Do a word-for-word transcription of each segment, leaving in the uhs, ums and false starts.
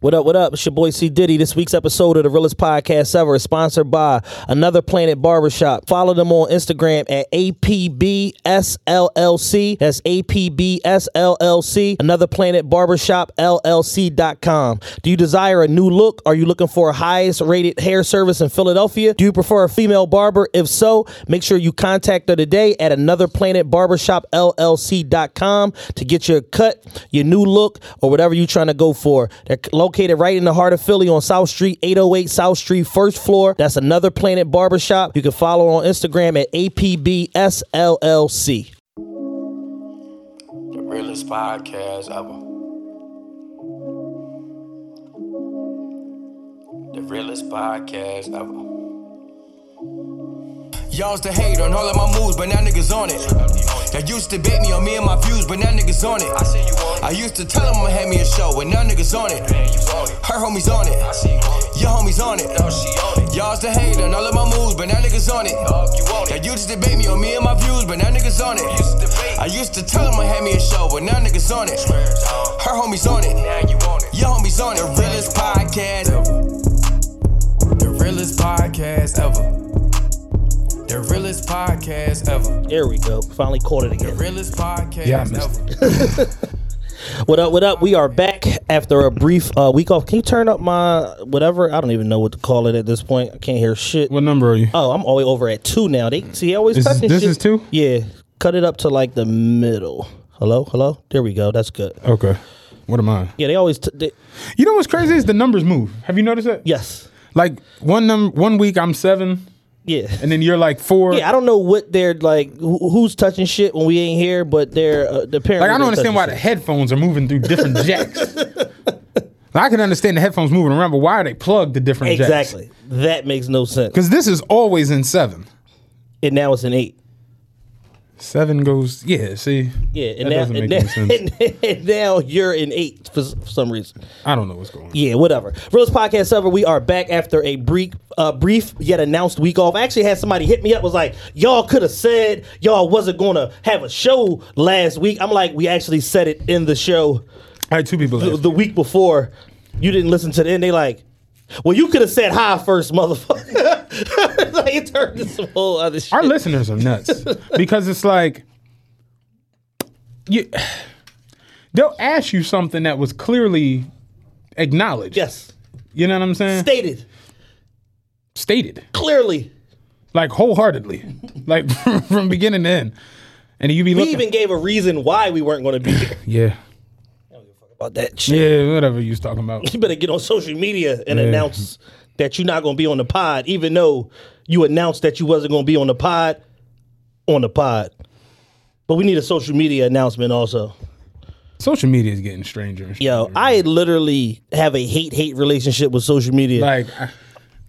What up, what up? It's your boy C. Diddy. This week's episode of The Realest Podcast Ever is sponsored by Another Planet Barbershop. Follow them on Instagram at A P B S L L C. That's A P B S L L C. Another Planet Barbershop, L L C dot com. Do you desire a new look? Are you looking for a highest rated hair service in Philadelphia? Do you prefer a female barber? If so, make sure you contact her today at Another Planet Barbershop, L L C dot com to get your cut, your new look, or whatever you're trying to go for. They're local. Located right in the heart of Philly on South Street, eight oh eight South Street, first floor. That's Another Planet Barbershop. You can follow on Instagram at A P B S L L C. The realest podcast ever. The realest podcast ever. Y'all's the hate on all of my moves, but now niggas on it. That used to bait me on me and my views, but now niggas on it. I, see you on it. I used to tell them I'ma hand me a show, but now niggas on it. Man, on it. Her homies on it. I see you on it. Your homies on it. No, she on it. Y'all's the hate on all of my moves, but now niggas on it. Dog, you on it. That used to bait me on me and my views, but now niggas on it. Used to I used to tell them I'ma hand me a show, but now niggas on it. Swears, uh, Her homies on it. Now you on it. Your homies on it. The realest podcast ever. The realest podcast ever. The realest podcast ever. There we go. Finally caught it again. The realest podcast yeah, I missed ever. It. What up, what up? We are back after a brief uh, week off. Can you turn up my whatever? I don't even know what to call it at this point. I can't hear shit. What number are you? Oh, I'm all the way over at two now. They see, they always is, cut this, this shit. This is two? Yeah. Cut it up to like the middle. Hello? Hello? There we go. That's good. Okay. What am I? Yeah, they always... T- they, you know what's crazy is the numbers move. Have you noticed that? Yes. Like one num- one week I'm seven... Yeah. And then you're like four. Yeah, I don't know what they're like, who, who's touching shit when we ain't here, but they're uh, the parents. Like, I don't understand why shit. The headphones are moving through different jacks. Now, I can understand the headphones moving around, but why are they plugged to different exactly. jacks? Exactly. That makes no sense. Because this is always in seven. And now it's in eight. Seven goes, yeah, see? Yeah, and, now, and, now, and, and now you're in eight for, for some reason. I don't know what's going on. Yeah, whatever. Realest Podcast Ever, we are back after a brief uh, brief yet announced week off. I actually had somebody hit me up, was like, y'all could have said y'all wasn't going to have a show last week. I'm like, we actually said it in the show. I had two people th- The week before. You didn't listen to the end. They like, well, you could have said hi first, motherfucker. Like it turned into some whole other shit. Our listeners are nuts because it's like you, they'll ask you something that was clearly acknowledged. Yes. You know what I'm saying? Stated. Stated. Clearly. Like wholeheartedly. Like from beginning to end. And you be looking. We even gave a reason why we weren't going to be here. Yeah. I don't give a fuck about that shit. Yeah, whatever you was talking about. You better get on social media and yeah. announce that you're not going to be on the pod, even though you announced that you wasn't going to be on the pod, on the pod. But we need a social media announcement also. Social media is getting stranger and stranger. Yo, I literally have a hate-hate relationship with social media. Like, I...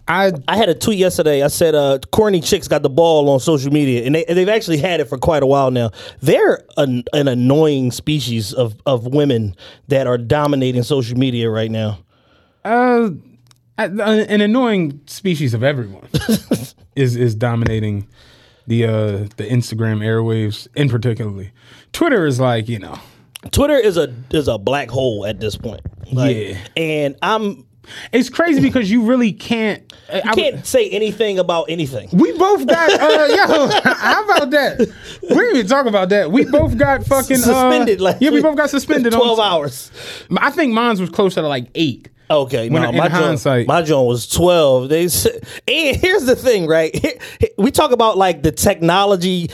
I, I had a tweet yesterday. I said, uh, corny chicks got the ball on social media. And, they, and they've actually had it for quite a while now. They're an, an annoying species of, of women that are dominating social media right now. Uh... An annoying species of everyone is is dominating the uh, the Instagram airwaves, in particularly. Twitter is like, you know, Twitter is a is a black hole at this point. Like, yeah, and I'm. It's crazy because you really can't. You I, can't I, say anything about anything. We both got. Uh, yo, how about that? We didn't even talk about that. We both got fucking suspended. Uh, like yeah, we both got suspended. Twelve on, hours. I think mine was closer to like eight. Okay, no, in my hindsight, my joint was twelve. They said, and here's the thing, right? We talk about like the technology,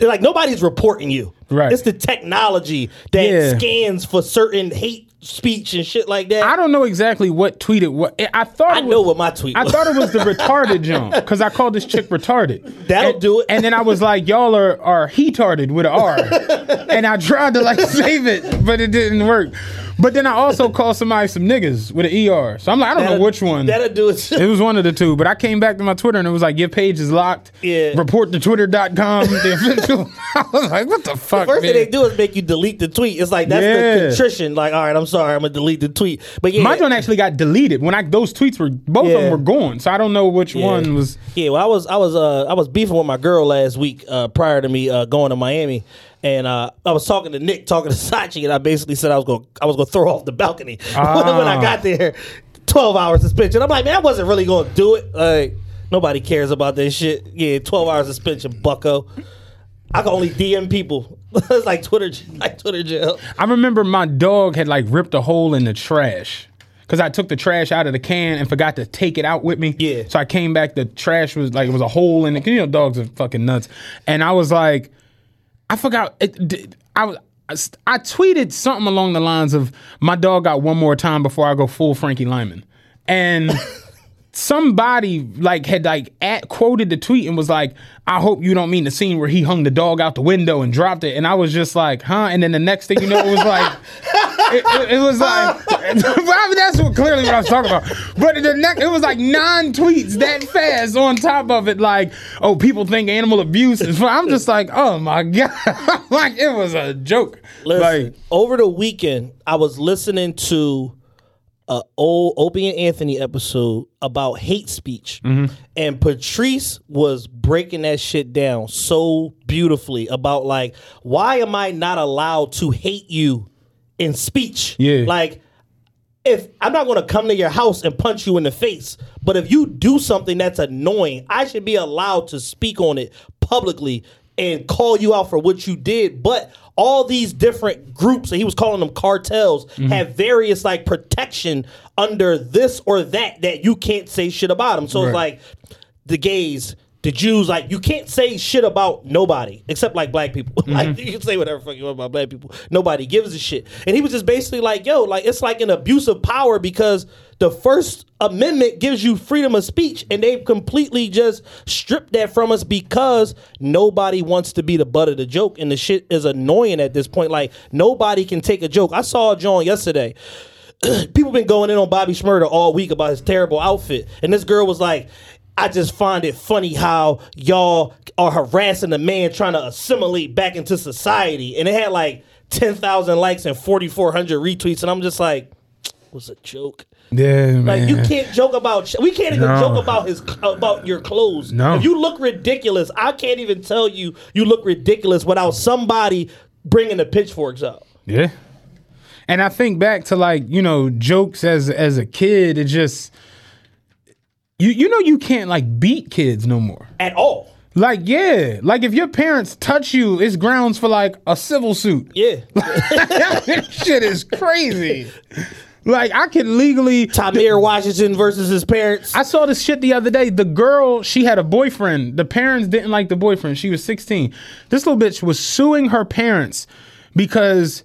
like nobody's reporting you. Right, it's the technology that yeah. scans for certain hate speech and shit like that. I don't know exactly what tweet it was. I thought I it was, know what my tweet. I was. thought it was the retarded joint because I called this chick retarded. That'll and, do it. And then I was like, y'all are are he-tarded with an R, and I tried to like save it, but it didn't work. But then I also called somebody some niggas with an E R. So I'm like, I don't that'll, know which one. That'll do it. It was one of the two. But I came back to my Twitter and it was like, your page is locked. Yeah. Report to twitter dot com. The official. I was like, what the fuck, The first man? thing they do is make you delete the tweet. It's like, that's yeah. the contrition. Like, all right, I'm sorry. I'm going to delete the tweet. But yeah. My joint actually got deleted. When I, those tweets were, both yeah. of them were gone. So I don't know which yeah. one was. Yeah, well, I was, I was, uh, I was beefing with my girl last week uh, prior to me uh, going to Miami. And uh, I was talking to Nick, talking to Sachi, and I basically said I was going, I was going to throw off the balcony ah. when I got there. twelve hour suspension. I'm like, man, I wasn't really going to do it. Like, nobody cares about that shit. Yeah, twelve hour suspension, bucko. I can only D M people. It's like Twitter, like Twitter jail. I remember my dog had like ripped a hole in the trash. Because I took the trash out of the can and forgot to take it out with me. Yeah. So I came back, the trash was like, it was a hole in the can. You know, dogs are fucking nuts. And I was like, I forgot. It, I, I tweeted something along the lines of, my dog got one more time before I go full Frankie Lyman. And somebody like had like at quoted the tweet and was like, I hope you don't mean the scene where he hung the dog out the window and dropped it. And I was just like, huh? And then the next thing you know, it was like, it, it, it was like, I mean, that's what, clearly what I was talking about. But the next, it was like nine tweets that fast on top of it. Like, oh, people think animal abuse is fun. I'm just like, oh my God. Like, it was a joke. Listen, like, over the weekend, I was listening to an old Opie and Anthony episode about hate speech. Mm-hmm. And Patrice was breaking that shit down so beautifully about like, why am I not allowed to hate you in speech? Yeah. Like, if I'm not going to come to your house and punch you in the face, but if you do something that's annoying, I should be allowed to speak on it publicly and call you out for what you did. But all these different groups, and he was calling them cartels, mm-hmm. have various like protection under this or that that you can't say shit about them. So right. It's like the gays, the Jews, like, you can't say shit about nobody except like black people. Mm-hmm. Like, you can say whatever fuck you want about black people. Nobody gives a shit. And he was just basically like, yo, like, it's like an abuse of power because the First Amendment gives you freedom of speech, and they've completely just stripped that from us because nobody wants to be the butt of the joke, and the shit is annoying at this point. Like, nobody can take a joke. I saw a John yesterday. People been going in on Bobby Shmurda all week about his terrible outfit, and this girl was like, I just find it funny how y'all are harassing a man trying to assimilate back into society. And it had like ten thousand likes and forty-four hundred retweets. And I'm just like, it was a joke. Yeah, like, man. You can't joke about, sh- we can't even no. joke about his about your clothes. No. If you look ridiculous, I can't even tell you you look ridiculous without somebody bringing the pitchforks out. Yeah. And I think back to like, you know, jokes as as a kid, it just... You you know you can't like beat kids no more. At all. Like, yeah. Like, if your parents touch you, it's grounds for like a civil suit. Yeah. That shit is crazy. Like, I can legally... Tamir Washington versus his parents. I saw this shit the other day. The girl, she had a boyfriend. The parents didn't like the boyfriend. She was sixteen. This little bitch was suing her parents because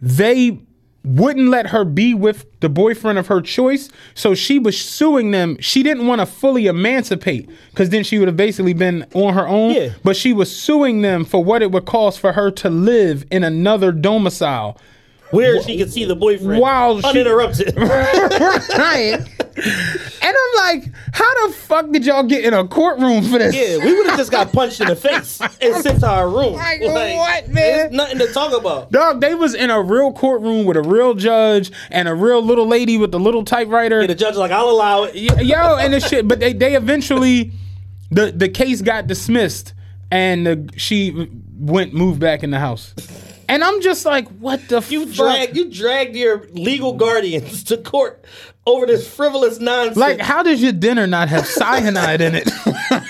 they... wouldn't let her be with the boyfriend of her choice. So she was suing them. She didn't want to fully emancipate because then she would have basically been on her own. Yeah. But she was suing them for what it would cost for her to live in another domicile. Where w- she could see the boyfriend. Wow. Uninterrupted. She- Right. And I'm like, how the fuck did y'all get in a courtroom for this? Yeah, we would have just got punched in the face and sent to our room. Like, like, what, man? There's nothing to talk about. Dog, they was in a real courtroom with a real judge and a real little lady with a little typewriter. And yeah, the judge was like, I'll allow it. Yo, and this shit. But they, they eventually, the, the case got dismissed and the, she went, moved back in the house. And I'm just like, what the you fuck? Drag, you dragged your legal guardians to court over this frivolous nonsense. Like, how does your dinner not have cyanide in it?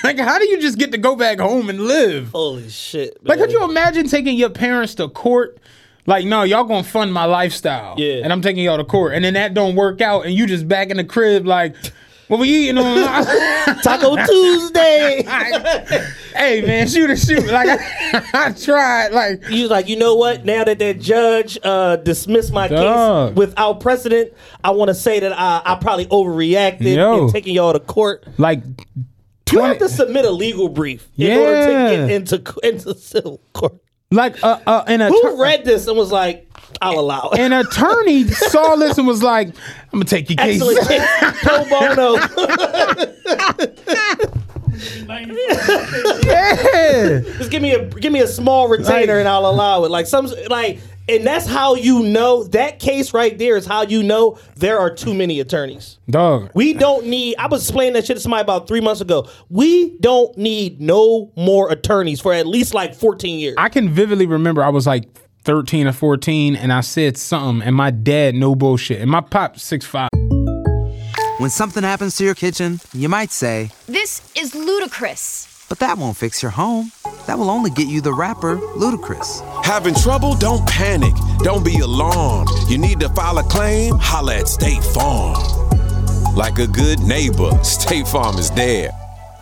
Like, how do you just get to go back home and live? Holy shit, man. Like, could you imagine taking your parents to court? Like, no, y'all gonna fund my lifestyle. Yeah. And I'm taking y'all to court. And then that don't work out. And you just back in the crib like... What we eating on Taco Tuesday? Hey man, shoot a shoot! Like I, I tried. Like you was like, you know what? Now that that judge uh, dismissed my Dog. case without precedent, I want to say that I, I probably overreacted Yo. in taking y'all to court. Like twenty- you have to submit a legal brief in yeah. order to get into into civil court. Like uh, uh, an attorney. Who read this and was like, I'll allow it. An attorney saw this and was like, I'm going to take your case. Excellent case. Pro bono. Yeah. Just give me a give me a small retainer like, and I'll allow it. Like some like and that's how you know that case right there is how you know there are too many attorneys. Dog. We don't need I was explaining that shit to somebody about three months ago. We don't need no more attorneys for at least like fourteen years. I can vividly remember I was like thirteen or fourteen and I said something and my dad no bullshit. And my pop six five. When something happens to your kitchen, you might say, "This is ludicrous." But that won't fix your home. That will only get you the rapper, Ludacris. Having trouble? Don't panic. Don't be alarmed. You need to file a claim? Holla at State Farm. Like a good neighbor, State Farm is there.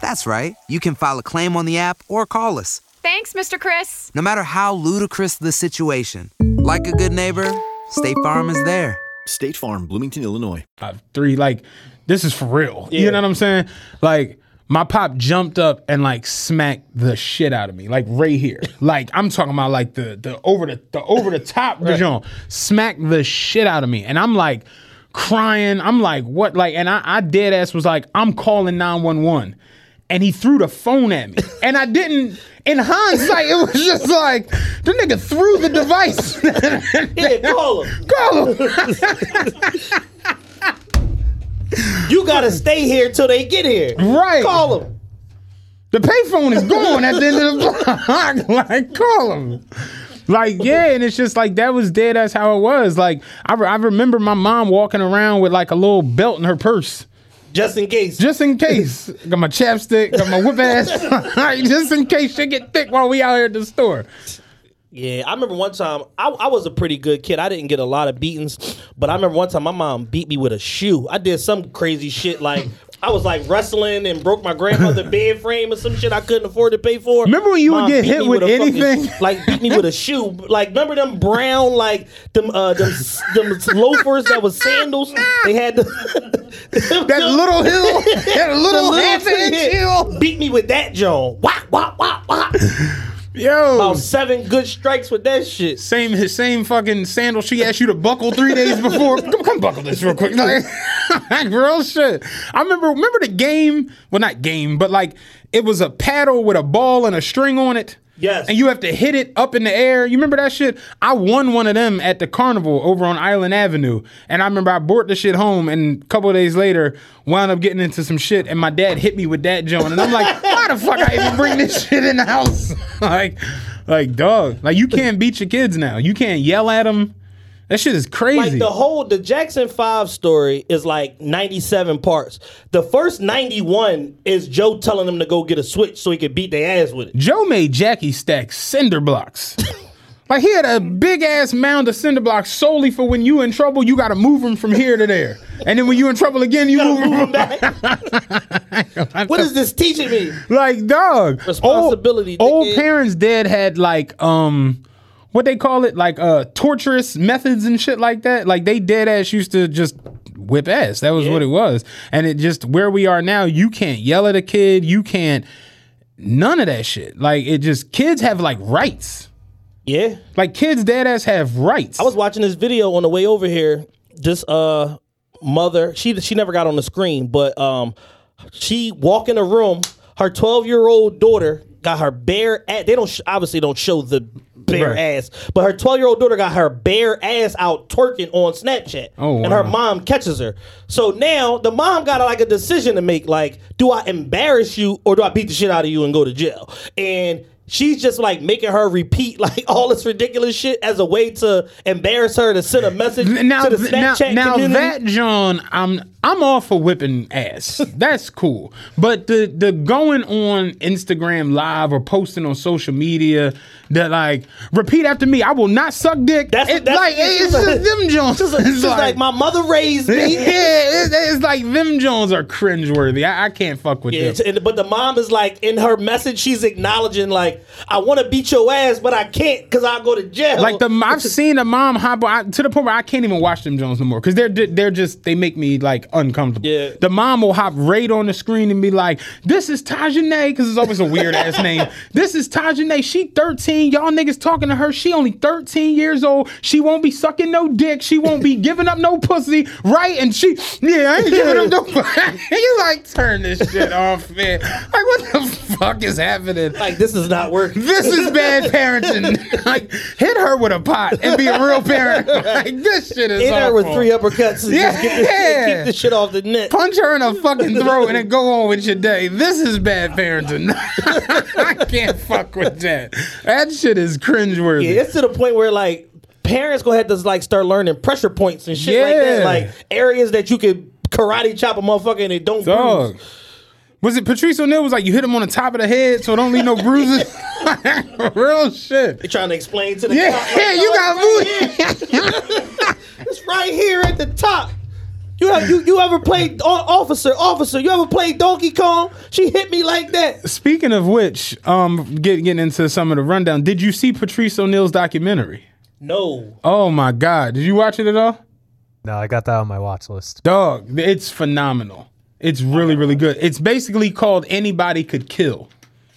That's right. You can file a claim on the app or call us. Thanks, Mister Chris. No matter how ludicrous the situation, like a good neighbor, State Farm is there. State Farm, Bloomington, Illinois. Uh, three, like, this is for real. Yeah. You know what I'm saying? Like, my pop jumped up and like smacked the shit out of me, like right here. Like I'm talking about like the the over the the over the top version. Smacked the shit out of me, and I'm like crying. I'm like, what? Like, and I, I dead ass was like, I'm calling nine one one. And he threw the phone at me. And I didn't, in hindsight, it was just like, the nigga threw the device. Here, call him. Call him. You gotta stay here till they get here. Right. Call him. The payphone is gone at the end of the block. Like, call him. Like, yeah, and it's just like, that was dead, that's how it was. Like, I, re- I remember my mom walking around with like a little belt in her purse. Just in case. Just in case. Got my chapstick, got my whip ass. Just in case shit get thick while we out here at the store. Yeah, I remember one time, I, I was a pretty good kid. I didn't get a lot of beatings, but I remember one time my mom beat me with a shoe. I did some crazy shit like... I was like wrestling and broke my grandmother's bed frame or some shit I couldn't afford to pay for. Remember when you Mom would get hit with, with anything? Fucking, like beat me with a shoe. Like remember them brown like them uh, them them loafers that was sandals. They had the, them, that them, little hill, that little, little hill. Beat me with that, John. Wah wah wah wah. Yo, about seven good strikes with that shit. Same his same fucking sandal she asked you to buckle three days before. Come, come buckle this real quick. Like, real shit. I remember remember the game. Well, not game, but like it was a paddle with a ball and a string on it. Yes. And you have to hit it up in the air. You remember that shit? I won one of them at the carnival over on Island Avenue. And I remember I brought the shit home and a couple of days later wound up getting into some shit and my dad hit me with that joint. And I'm like, why the fuck I even bring this shit in the house? like, like, dog. Like, you can't beat your kids now. You can't yell at them. That shit is crazy. Like the whole, the Jackson five story is like ninety-seven parts. The first ninety-one is Joe telling them to go get a switch so he could beat their ass with it. Joe made Jackie stack cinder blocks. Like he had a big ass mound of cinder blocks solely for when you in trouble, you got to move them from here to there. And then when you in trouble again, you, you move, move them back. What is this teaching me? Like, dog. Responsibility. Old, old parents dad had like, um... what they call it, like uh, torturous methods and shit like that. Like they dead ass used to just whip ass. That was yeah. what it was. And it just, where we are now, you can't yell at a kid. You can't, none of that shit. Like it just, kids have like rights. Yeah. Like kids dead ass have rights. I was watching this video on the way over here. This uh, mother, she she never got on the screen, but um, she walked in a room. Her twelve-year-old daughter got her bare ass. They don't obviously don't show the bare right. ass, but her twelve-year-old daughter got her bare ass out twerking on Snapchat, oh, wow. and her mom catches her. So now the mom got like a decision to make: like, do I embarrass you or do I beat the shit out of you and go to jail? And she's just like making her repeat like all this ridiculous shit as a way to embarrass her to send a message now, to the Snapchat now, now community. Now that, John, I'm I'm all for whipping ass. That's cool. But the the going on Instagram live or posting on social media that like repeat after me, I will not suck dick. That's, it, that's like it's, it's just like, them Jones. Just, it's just like, like my mother raised me. Yeah, it's, it's like them Jones are cringeworthy. I, I can't fuck with yeah, them. And, but the mom is like in her message, she's acknowledging like. I want to beat your ass, but I can't because I'll go to jail. Like the, I've seen a mom hop I, to the point where I can't even watch them Jones no more because they're they're just they make me like uncomfortable. Yeah. The mom will hop right on the screen and be like, this is Tajanae, because it's always a weird ass name. This is Tajanae. She thirteen. Y'all niggas talking to her. She only thirteen years old. She won't be sucking no dick. She won't be giving up no pussy. Right? And she, yeah, I ain't giving up no pussy. You like, turn this shit off, man. Like, what the fuck is happening? Like, this is not working. This is bad parenting. Like, hit her with a pot and be a real parent. Like, this shit is hit awful. Her with three uppercuts and yeah. just get this shit, keep this shit off the net. Punch her in a fucking throat and then go on with your day. This is bad parenting. I can't fuck with that. That shit is cringeworthy. Yeah, it's to the point where, like, parents gonna have to, like, start learning pressure points and shit yeah. like that. Like, areas that you could karate chop a motherfucker and it don't Dog. bruise. Was it Patrice O'Neal was like, you hit him on the top of the head so it don't leave no bruises? Real shit. They trying to explain to the yeah, cop. Like, yeah, you oh, got right right It's right here at the top. You have, you, you ever played Officer, Officer, you ever played Donkey Kong? She hit me like that. Speaking of which, um, get, getting into some of the rundown, did you see Patrice O'Neal's documentary? No. Oh, my God. Did you watch it at all? No, I got that on my watch list. Dog, it's phenomenal. It's really, really good. It's basically called Anybody Could Kill.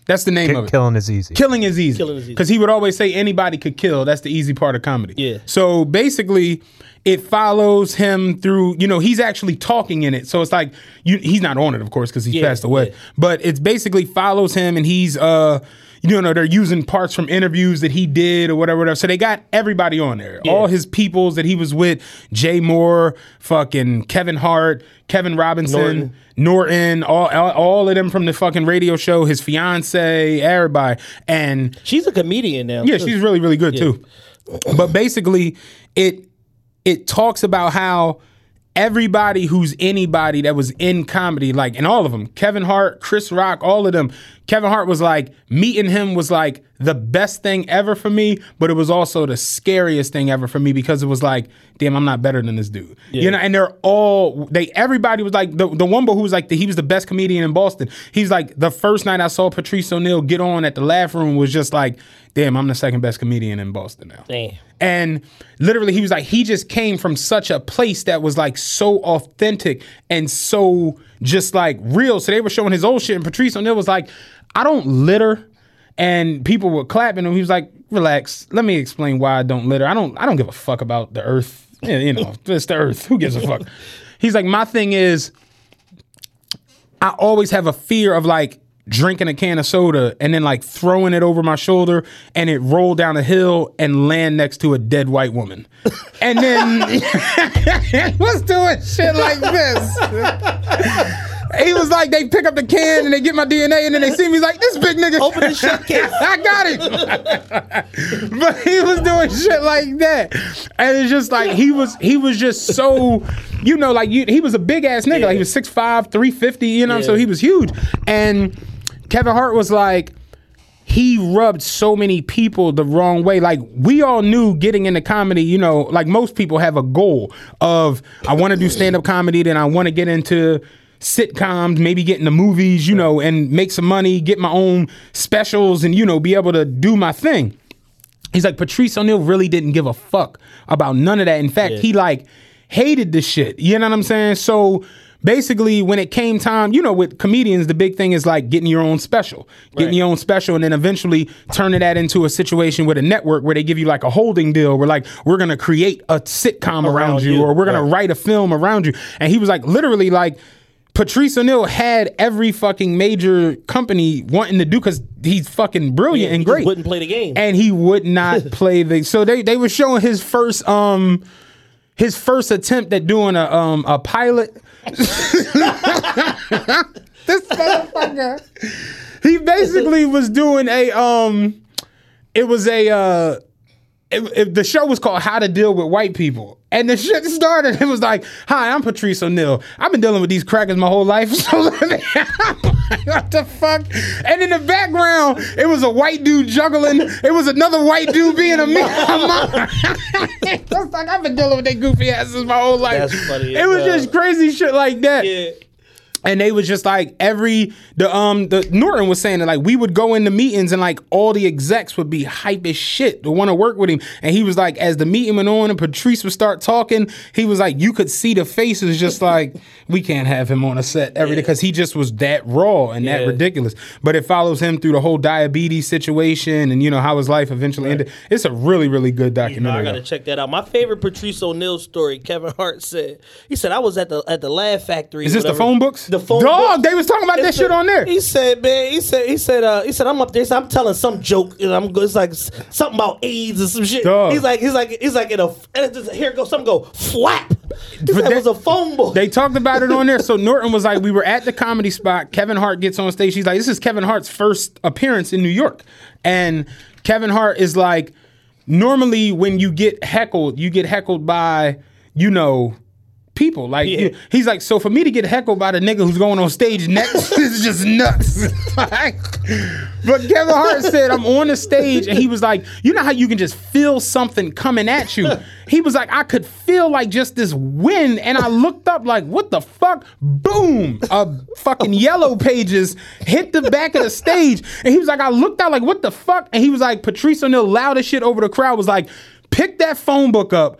That's the name K- of it. Killing is easy. Killing is easy. Killing is easy. Because he would always say anybody could kill. That's the easy part of comedy. Yeah. So basically, it follows him through, you know, he's actually talking in it. So it's like, you, he's not on it, of course, because he's yeah, passed away. Yeah. But it basically follows him and he's, uh, you know, they're using parts from interviews that he did or whatever, whatever. So they got everybody on there. Yeah. All his peoples that he was with, Jay Moore, fucking Kevin Hart, Kevin Robinson, Norton, Norton all, all all of them from the fucking radio show, his fiance, everybody. And she's a comedian now. Yeah, she's really, really good yeah. too. But basically, it it talks about how everybody who's anybody that was in comedy, like, and all of them, Kevin Hart, Chris Rock, all of them, Kevin Hart was like, meeting him was like the best thing ever for me, but it was also the scariest thing ever for me because it was like, damn, I'm not better than this dude. Yeah. You know, and they're all, they, everybody was like, the, the one who was like, the, he was the best comedian in Boston. He's like, the first night I saw Patrice O'Neal get on at the Laugh Room was just like, damn, I'm the second best comedian in Boston now. Damn. And literally, he was like, he just came from such a place that was like so authentic and so just like real. So they were showing his old shit, and Patrice O'Neal was like, I don't litter. And people were clapping, and he was like, relax, let me explain why I don't litter. I don't I don't give a fuck about the earth. Yeah, you know, it's the earth. Who gives a fuck? He's like, my thing is, I always have a fear of like, drinking a can of soda and then like throwing it over my shoulder and it rolled down a hill and land next to a dead white woman. And then what's doing shit like this? He was like, they pick up the can and they get my D N A and then they see me like, this big nigga. Open the shit can. I got him. But he was doing shit like that. And it's just like, he was he was just so, you know, like you, he was a big ass nigga. Yeah. Like he was six five, three fifty, you know, yeah. so he was huge. And Kevin Hart was like, he rubbed so many people the wrong way. Like, we all knew getting into comedy, you know, like most people have a goal of, I want to do stand-up comedy, then I want to get into sitcoms, maybe get into movies, you know, and make some money, get my own specials, and, you know, be able to do my thing. He's like, Patrice O'Neal really didn't give a fuck about none of that. In fact, yeah. he, like, hated this shit. You know what I'm saying? So basically, when it came time, you know, with comedians, the big thing is like getting your own special, getting right. your own special, and then eventually turning that into a situation with a network where they give you like a holding deal where like, we're going to create a sitcom around, around you, you, or we're going right. to write a film around you. And he was like, literally like, Patrice O'Neal had every fucking major company wanting to do, because he's fucking brilliant yeah, and great. He wouldn't play the game. And he would not play the... So they, they were showing his first... um. His first attempt at doing a um a pilot. This motherfucker. He basically was doing a um. It was a uh. It, it, the show was called How to Deal with White People. And the shit started. It was like, hi, I'm Patrice O'Neal. I've been dealing with these crackers my whole life. So what the fuck? And in the background, it was a white dude juggling. It was another white dude being a man. It was like, I've been dealing with they goofy asses my whole life. That's funny. It was uh, just crazy shit like that. Yeah. And they was just like every the um the Norton was saying that like we would go into meetings and like all the execs would be hype as shit to want to work with him. And he was like, as the meeting went on and Patrice would start talking, he was like, you could see the faces just like we can't have him on a set every day because he just was that raw and yeah. that ridiculous. But it follows him through the whole diabetes situation and you know how his life eventually right. ended. It's a really really good documentary. You know, I gotta check that out. My favorite Patrice O'Neal story. Kevin Hart said he said I was at the at the Laugh Factory. Is this whatever. The phone books? The phone Dog, books. They was talking about it's that shit a, on there. He said, man, he said, he said, uh, he said, I'm up there, so I'm telling some joke, and I'm it's like something about AIDS or some shit. Dog. He's like, he's like, he's like, in a, and it just, here goes something go flap. That was a phone book. They talked about it on there. So Norton was like, we were at the Comedy Spot. Kevin Hart gets on stage. He's like, this is Kevin Hart's first appearance in New York, and Kevin Hart is like, normally when you get heckled, you get heckled by, you know. People like yeah. he, he's like so for me to get heckled by the nigga who's going on stage next is just nuts. Like, but Kevin Hart said I'm on the stage and he was like, you know how you can just feel something coming at you? He was like, I could feel like just this wind and I looked up like what the fuck? Boom! A fucking Yellow Pages hit the back of the stage and he was like, I looked out like what the fuck? And he was like, Patrice O'Neal loud as shit over the crowd was like, pick that phone book up.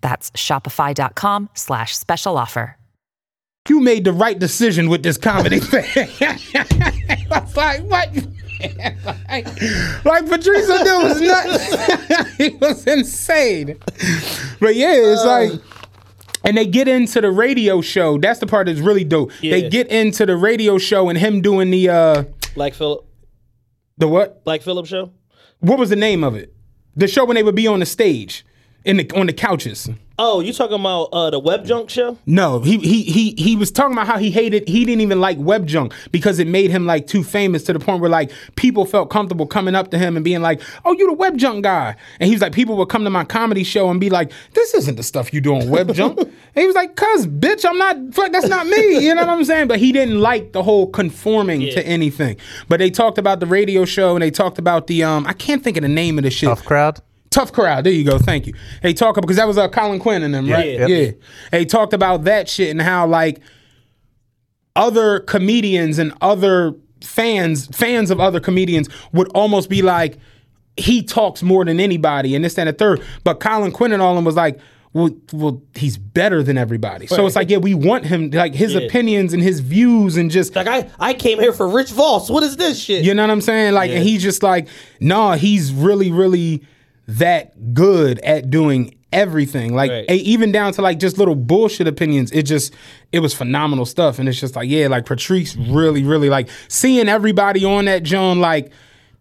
That's shopify.com slash special offer. You made the right decision with this comedy thing. I was like, what? like, like Patrice O'Neal was nuts. He was insane. But yeah, it's like, and they get into the radio show. That's the part that's really dope. Yeah. They get into the radio show and him doing the... Uh, Black Phillip. The what? Black Phillip show? What was the name of it? The show when they would be on the stage. In the on the couches. Oh, you talking about uh, the Web Junk show? No, he he he he was talking about how he hated. He didn't even like Web Junk because it made him like too famous to the point where like people felt comfortable coming up to him and being like, "Oh, you the Web Junk guy." And he was like, people would come to my comedy show and be like, "This isn't the stuff you do on Web Junk." And he was like, "Cuz, bitch, I'm not. Fuck, that's not me." You know what I'm saying? But he didn't like the whole conforming yeah. to anything. But they talked about the radio show and they talked about the um. I can't think of the name of the shit. Tough crowd. Tough crowd. There you go. Thank you. They talk about because that was uh, Colin Quinn and them, right? Yeah. yeah. They talked about that shit and how like other comedians and other fans, fans of other comedians would almost be like, he talks more than anybody and this and the third. But Colin Quinn and all of them was like, well, well, he's better than everybody. So right. it's like, yeah, we want him, like his yeah. opinions and his views and just. Like, I, I came here for Rich Voss. What is this shit? You know what I'm saying? Like, yeah. and he's just like, nah, he's really, really. That good at doing everything, like right. even down to like just little bullshit opinions. It just, it was phenomenal stuff, and it's just like yeah, like Patrice really, really like seeing everybody on that John. Like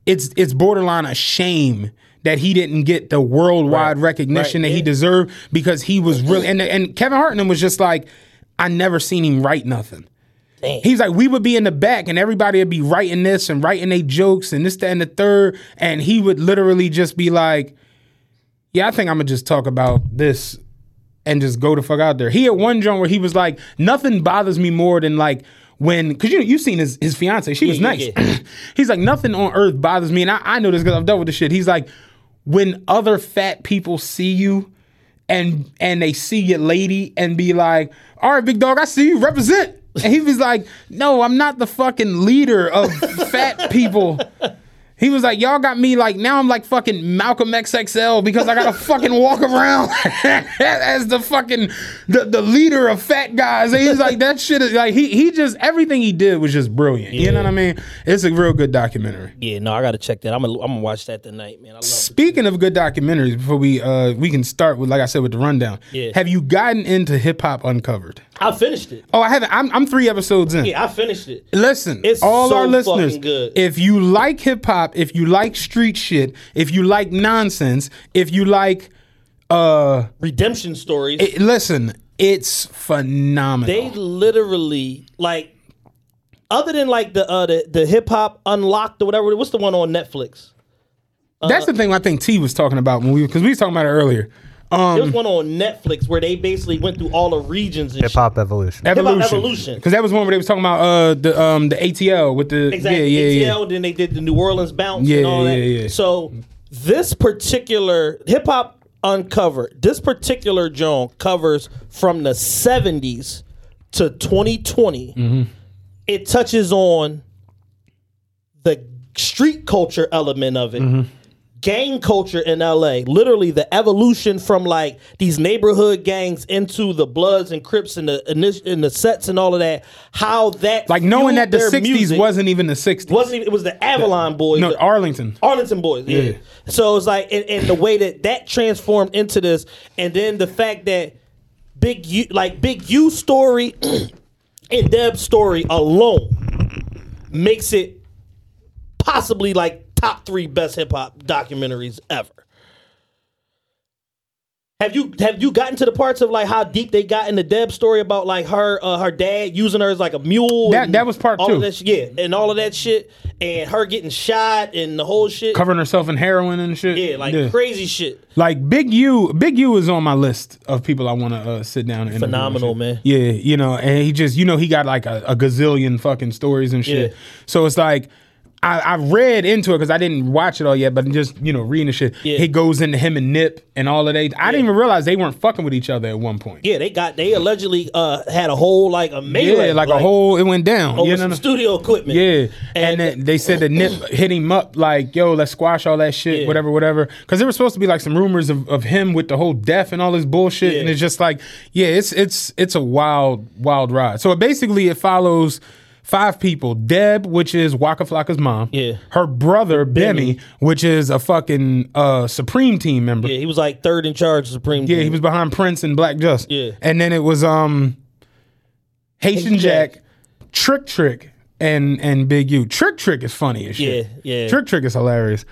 it's it's borderline a shame that he didn't get the worldwide right. recognition right. that yeah. he deserved because he was really and and Kevin Hart was just like I never seen him write nothing. He's like, we would be in the back and everybody would be writing this and writing their jokes and this, that, and the third. And he would literally just be like, yeah, I think I'm going to just talk about this and just go the fuck out there. He had one joint where he was like, nothing bothers me more than like when, because you, you've seen his, his fiance. She was yeah, nice. Yeah, yeah. He's like, nothing on earth bothers me. And I, I know this because I've dealt with this shit. He's like, when other fat people see you. And and they see your lady and be like, all right, big dog, I see you, represent. And he was like, no, I'm not the fucking leader of fat people. He was like, y'all got me like, now I'm like fucking Malcolm X X L because I gotta fucking walk around as the fucking, the, the leader of fat guys. And he's like, that shit is like, he he just, everything he did was just brilliant. Yeah. You know what I mean? It's a real good documentary. Yeah, no, I gotta check that. I'm gonna I'm gonna watch that tonight, man. I love Speaking it. of good documentaries, before we, uh, we can start with, like I said, with the rundown. Yeah. Have you gotten into Hip Hop Uncovered? I finished it. Oh, I haven't. I'm, I'm three episodes in. Yeah, I finished it. Listen, it's all so our listeners, good. If you like hip hop, if you like street shit, if you like nonsense, if you like uh, redemption stories, it, listen, it's phenomenal. They literally like other than like the uh, the, the Hip Hop Unlocked or whatever, what's the one on Netflix? Uh, That's the thing I think T was talking about when we because we were talking about it earlier. Um, there was one on Netflix where they basically went through all the regions. Hip Hop Evolution. Evolution. Hip Hop Evolution. Because that was one where they was talking about uh, the um, the A T L with the exactly yeah, yeah, A T L. Yeah. Then they did the New Orleans bounce yeah, and all that. Yeah, yeah. So this particular Hip Hop Uncovered, this particular joint covers from the seventies to twenty twenty. Mm-hmm. It touches on the street culture element of it. Mm-hmm. Gang culture in L A, literally the evolution from like these neighborhood gangs into the Bloods and Crips and the and the sets and all of that. How that like knowing that the sixties wasn't even the sixties, wasn't even, it was the Avalon Boys, no Arlington, Arlington Boys. Yeah. yeah. So it's like and, and the way that that transformed into this, and then the fact that Big U, like Big U story and Deb's story alone makes it possibly like top three best hip hop documentaries ever. Have you have you gotten to the parts of like how deep they got in the Deb story about like her uh, her dad using her as like a mule? That that was part all two. Of that sh- yeah, and all of that shit, and her getting shot and the whole shit, covering herself in heroin and shit. Yeah, like yeah. crazy shit. Like Big U, Big U is on my list of people I want to uh, sit down and phenomenal man. Yeah, you know, and he just you know he got like a, a gazillion fucking stories and shit. Yeah. So it's like. I, I read into it because I didn't watch it all yet, but just, you know, reading the shit. Yeah. He goes into him and Nip and all of that. I yeah. didn't even realize they weren't fucking with each other at one point. Yeah, they got, they allegedly uh, had a whole, like, a melee. Yeah, like, like a whole, it went down. Over you know some know? studio equipment. Yeah. And, and then they said that Nip hit him up, like, yo, let's squash all that shit, yeah. whatever, whatever. Because there was supposed to be, like, some rumors of, of him with the whole death and all this bullshit. Yeah. And it's just like, yeah, it's it's it's a wild, wild ride. So it basically, it follows... Five people. Deb, which is Waka Flocka's mom. Yeah. Her brother, Benny, Benny, which is a fucking uh, Supreme Team member. Yeah, he was like third in charge of Supreme yeah, Team. Yeah, he was behind Prince and Black Just. Yeah. And then it was um, Haitian Jack, Jack, Trick Trick, and and Big U. Trick Trick is funny as shit. Yeah, yeah. Trick Trick is hilarious.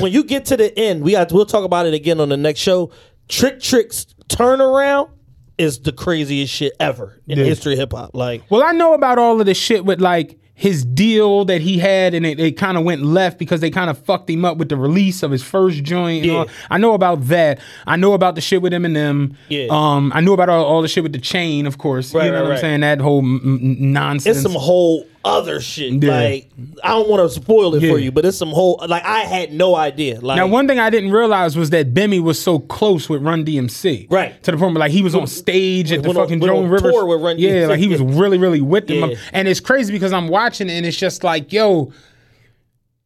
When you get to the end, we got, we'll talk about it again on the next show. Trick Trick's turnaround is the craziest shit ever in yeah. the history of hip hop. Like, well, I know about all of this shit with like his deal that he had, and it, it kind of went left because they kind of fucked him up with the release of his first joint. Yeah. And all. I know about that. I know about the shit with Eminem. Yeah. Um, I knew about all, all the shit with the chain, of course. Right, you know right, what right. I'm saying? That whole m- m- nonsense. It's some whole other shit. Yeah. Like, I don't want to spoil it yeah. for you, but it's some whole. Like, I had no idea. Like, now, one thing I didn't realize was that Bimmy was so close with Run D M C. Right. To the point where, like, he was on stage at the fucking Joan Rivers. Yeah, like, he was really, really with them. Yeah. And it's crazy because I'm watching it and it's just like, yo,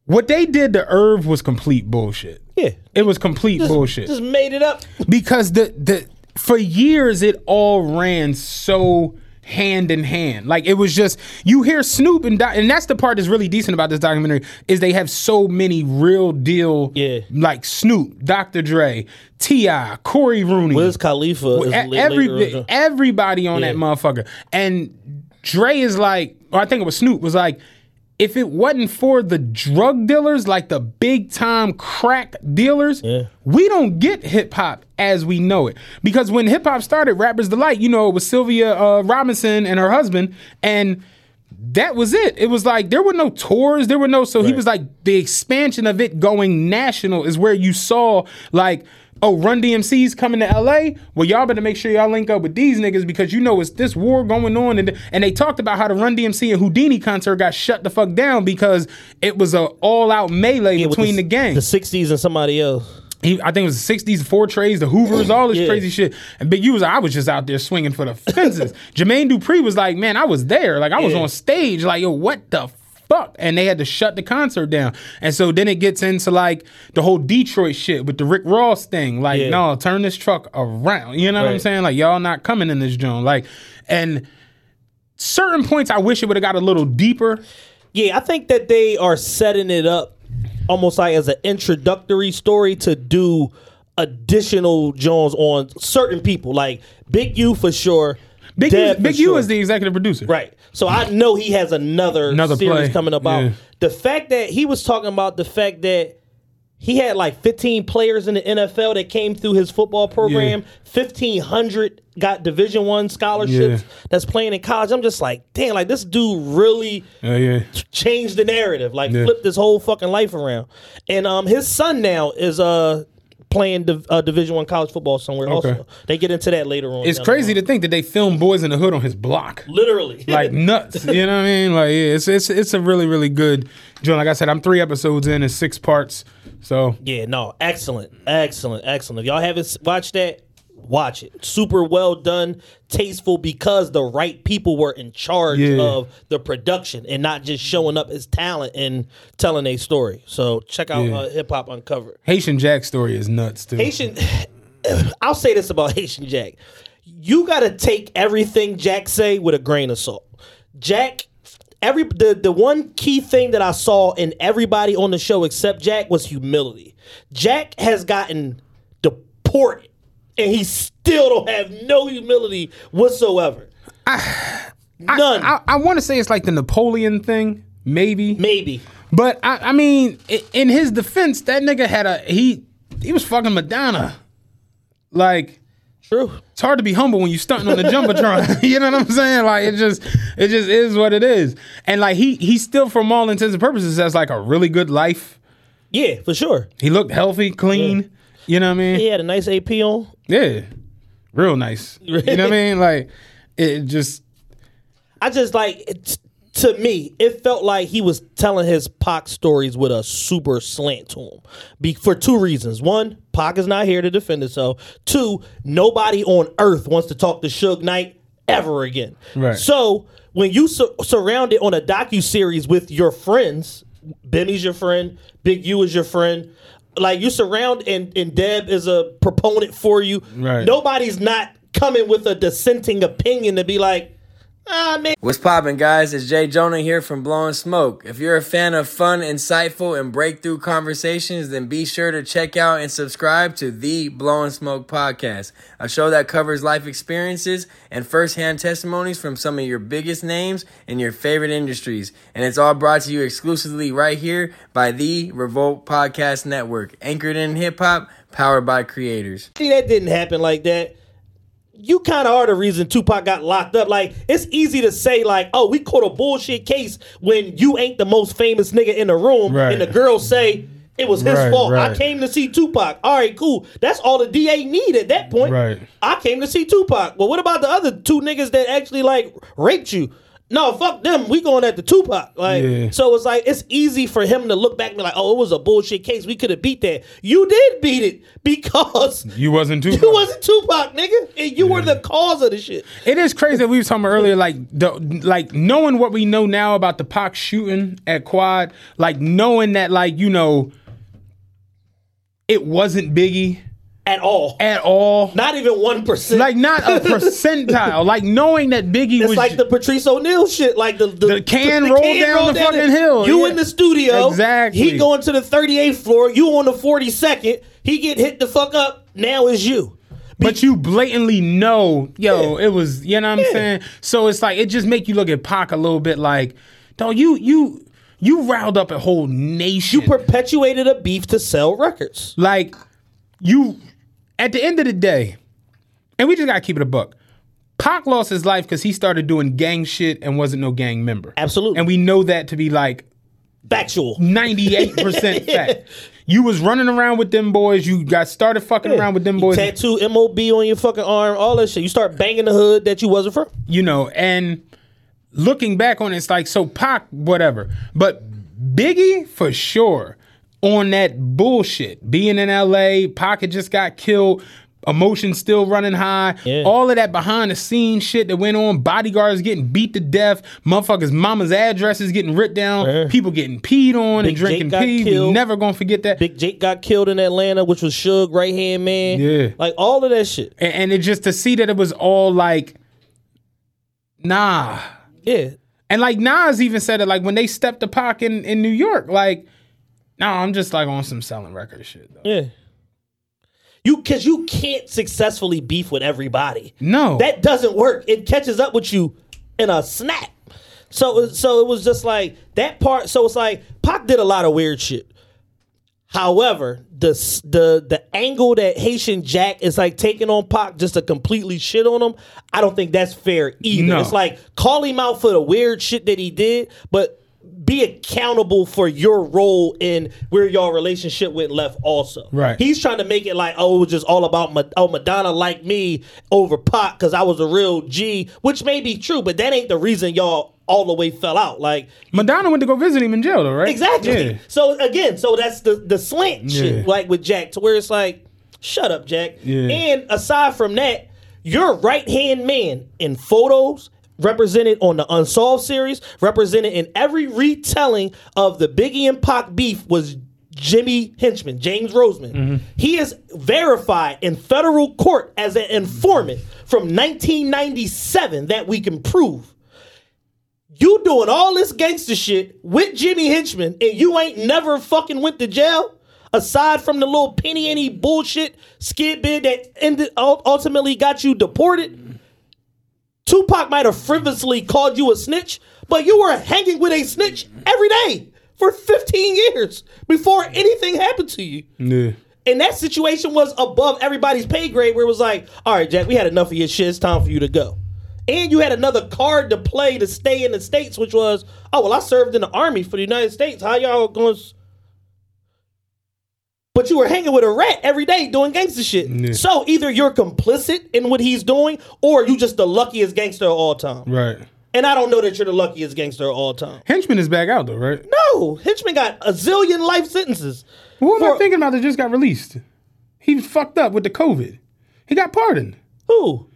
what they did to Irv was complete bullshit. Yeah. It was complete just, bullshit. Just made it up. Because the the for years, it all ran so hand in hand. Like, it was just, you hear Snoop, and doc- and that's the part that's really decent about this documentary, is they have so many real deal, yeah. like Snoop, Doctor Dre, T I, Corey Rooney. Wiz Khalifa. Is every, later, everybody on yeah. that motherfucker. And Dre is like, or I think it was Snoop, was like, if it wasn't for the drug dealers, like the big time crack dealers, yeah. we don't get hip hop as we know it. Because when hip hop started, Rapper's Delight, you know, it was Sylvia uh, Robinson and her husband, and that was it. It was like, there were no tours, there were no, so right. he was like, the expansion of it going national is where you saw like, oh, Run D M C's coming to L A? Well, y'all better make sure y'all link up with these niggas because you know it's this war going on. And, and they talked about how the Run D M C and Houdini concert got shut the fuck down because it was an all-out melee yeah, between the, the gangs. The sixties and somebody else. He, I think it was the sixties, four trades, the Hoovers, all this yeah. crazy shit. And Big U was like, I was just out there swinging for the fences. Jermaine Dupri was like, man, I was there. Like, I yeah. was on stage. Like, yo, what the fuck? Fuck. And they had to shut the concert down. And so then it gets into like the whole Detroit shit with the Rick Ross thing. Like, yeah. no, turn this truck around. You know right. what I'm saying? Like, y'all not coming in this joint. Like, and certain points I wish it would have got a little deeper. Yeah, I think that they are setting it up almost like as an introductory story to do additional joints on certain people. Like Big U for sure. Big, U, Big sure. U is the executive producer. Right. So I know he has another, another series play. coming about. Yeah. The fact that he was talking about the fact that He had like fifteen players in the N F L that came through his football program. Yeah. fifteen hundred got Division One scholarships yeah. that's playing in college. I'm just like, damn, like this dude really uh, yeah. changed the narrative, like yeah. flipped his whole fucking life around. And um, his son now is uh, playing div- uh, Division One college football somewhere okay. also. They get into that later on. It's crazy to think that they filmed Boys in the Hood on his block. Literally. Like nuts, you know what I mean? Like yeah, it's, it's, it's a really, really good joint. Like I said, I'm three episodes in, it's six parts. So yeah, no, excellent, excellent, excellent. If y'all haven't watched that, watch it. Super well done, tasteful, because the right people were in charge yeah. of the production and not just showing up as talent and telling a story. So check out yeah. uh, Hip Hop Uncovered. Haitian Jack's story is nuts too. Haitian, I'll say this about Haitian Jack: you got to take everything Jack say with a grain of salt. Jack. Every the, the one key thing that I saw in everybody on the show except Jack was humility. Jack has gotten deported, and he still don't have no humility whatsoever. I, None. I, I, I want to say it's like the Napoleon thing, maybe. Maybe. But, I, I mean, in his defense, that nigga had a... He, he was fucking Madonna. Like... True. It's hard to be humble when you stunting on the jumbotron. You know what I'm saying? Like it just, it just is what it is. And like he, he still, from all intents and purposes, has like a really good life. Yeah, for sure. He looked healthy, clean. Yeah. You know what I mean? He had a nice A P on. Yeah, real nice. You know what I mean? Like it just. I just like it's, to me, it felt like he was telling his Pac stories with a super slant to him Be- for two reasons. One, Pac is not here to defend himself. Two, nobody on earth wants to talk to Suge Knight ever again. Right. So when you su- surround it on a docuseries with your friends, Benny's your friend, Big U is your friend, like you surround and, and Deb is a proponent for you. Right. Nobody's not coming with a dissenting opinion to be like, Uh, man. What's poppin', guys? It's Jay Jonah here from Blowing Smoke. If you're a fan of fun, insightful, and breakthrough conversations, then be sure to check out and subscribe to the Blowing Smoke podcast, a show that covers life experiences and firsthand testimonies from some of your biggest names in your favorite industries. And it's all brought to you exclusively right here by the Revolt Podcast Network, anchored in hip-hop, powered by creators. See, that didn't happen like that. You kind of are the reason Tupac got locked up. Like, it's easy to say, like, oh, we caught a bullshit case when you ain't the most famous nigga in the room. Right. And the girls say, it was his right, fault. Right. I came to see Tupac. All right, cool. That's all the D A need at that point. Right. I came to see Tupac. Well, what about the other two niggas that actually, like, raped you? No, fuck them. We going at the Tupac. Like, yeah. So it's like, it's easy for him to look back and be like, oh, it was a bullshit case. We could have beat that. You did beat it because you wasn't Tupac. You wasn't Tupac, nigga. And you yeah. were the cause of the shit. It is crazy that we were talking about earlier, like, the, like knowing what we know now about the Pac shooting at Quad, like knowing that, like, you know, it wasn't Biggie. At all. At all. Not even one percent. Like, not a percentile. Like, knowing that Biggie it's was... It's like the Patrice O'Neal shit. Like, the... The, the can rolled roll down roll the down fucking hill. You yeah. in the studio. Exactly. He going to the thirty-eighth floor. You on the forty-second. He get hit the fuck up. Now it's you. Be- but you blatantly know, yo, yeah. it was... You know what I'm yeah. saying? So it's like, it just make you look at Pac a little bit like, don't you... you you riled up a whole nation. You perpetuated a beef to sell records. Like, you... At the end of the day, and we just got to keep it a buck, Pac lost his life because he started doing gang shit and wasn't no gang member. Absolutely. And we know that to be like... Factual. ninety-eight percent fact. You was running around with them boys. You got started fucking yeah. around with them boys. You tattoo M O B on your fucking arm, all that shit. You start banging the hood that you wasn't from. You know, and looking back on it, it's like, so Pac, whatever. But Biggie, for sure... on that bullshit. Being in L A, Pac just got killed, emotions still running high, yeah. all of that behind the scenes shit that went on, bodyguards getting beat to death, motherfuckers' mama's addresses getting ripped down, yeah. people getting peed on Big and drinking pee. We never gonna forget that. Big Jake got killed in Atlanta, which was Suge, right-hand man. Yeah. Like, all of that shit. And, and it just to see that it was all like, nah. Yeah. And like Nas even said it, like when they stepped to Pac in, in New York, like, no, I'm just like on some selling record shit, though. Yeah. You, because you can't successfully beef with everybody. No. That doesn't work. It catches up with you in a snap. So, so it was just like that part. So it's like Pac did a lot of weird shit. However, the the the angle that Haitian Jack is like taking on Pac just to completely shit on him, I don't think that's fair either. No. It's like call him out for the weird shit that he did, but be accountable for your role in where your relationship went left also. Right. He's trying to make it like, oh, it was just all about, Ma- oh, Madonna liked me over Pac because I was a real G, which may be true, but that ain't the reason y'all all the way fell out. Like Madonna went to go visit him in jail though, right? Exactly. Yeah. So again, so that's the, the slant yeah. shit like with Jack to where it's like, shut up, Jack. Yeah. And aside from that, your right-hand man in photos, represented on the Unsolved series, represented in every retelling of the Biggie and Pac beef was Jimmy Henchman, James Roseman. Mm-hmm. He is verified in federal court as an informant from nineteen ninety-seven that we can prove. You doing all this gangster shit with Jimmy Henchman and you ain't never fucking went to jail? Aside from the little penny any bullshit skid bid that ended, ultimately got you deported, Tupac might have frivolously called you a snitch, but you were hanging with a snitch every day for fifteen years before anything happened to you. Yeah. And that situation was above everybody's pay grade where it was like, all right, Jack, we had enough of your shit. It's time for you to go. And you had another card to play to stay in the States, which was, oh, well, I served in the Army for the United States. How y'all going to... But you were hanging with a rat every day doing gangster shit. Yeah. So either you're complicit in what he's doing or you just the luckiest gangster of all time. Right. And I don't know that you're the luckiest gangster of all time. Henchman is back out though, right? No. Henchman got a zillion life sentences. Who am I thinking about that just got released? He fucked up with the COVID. He got pardoned. Who?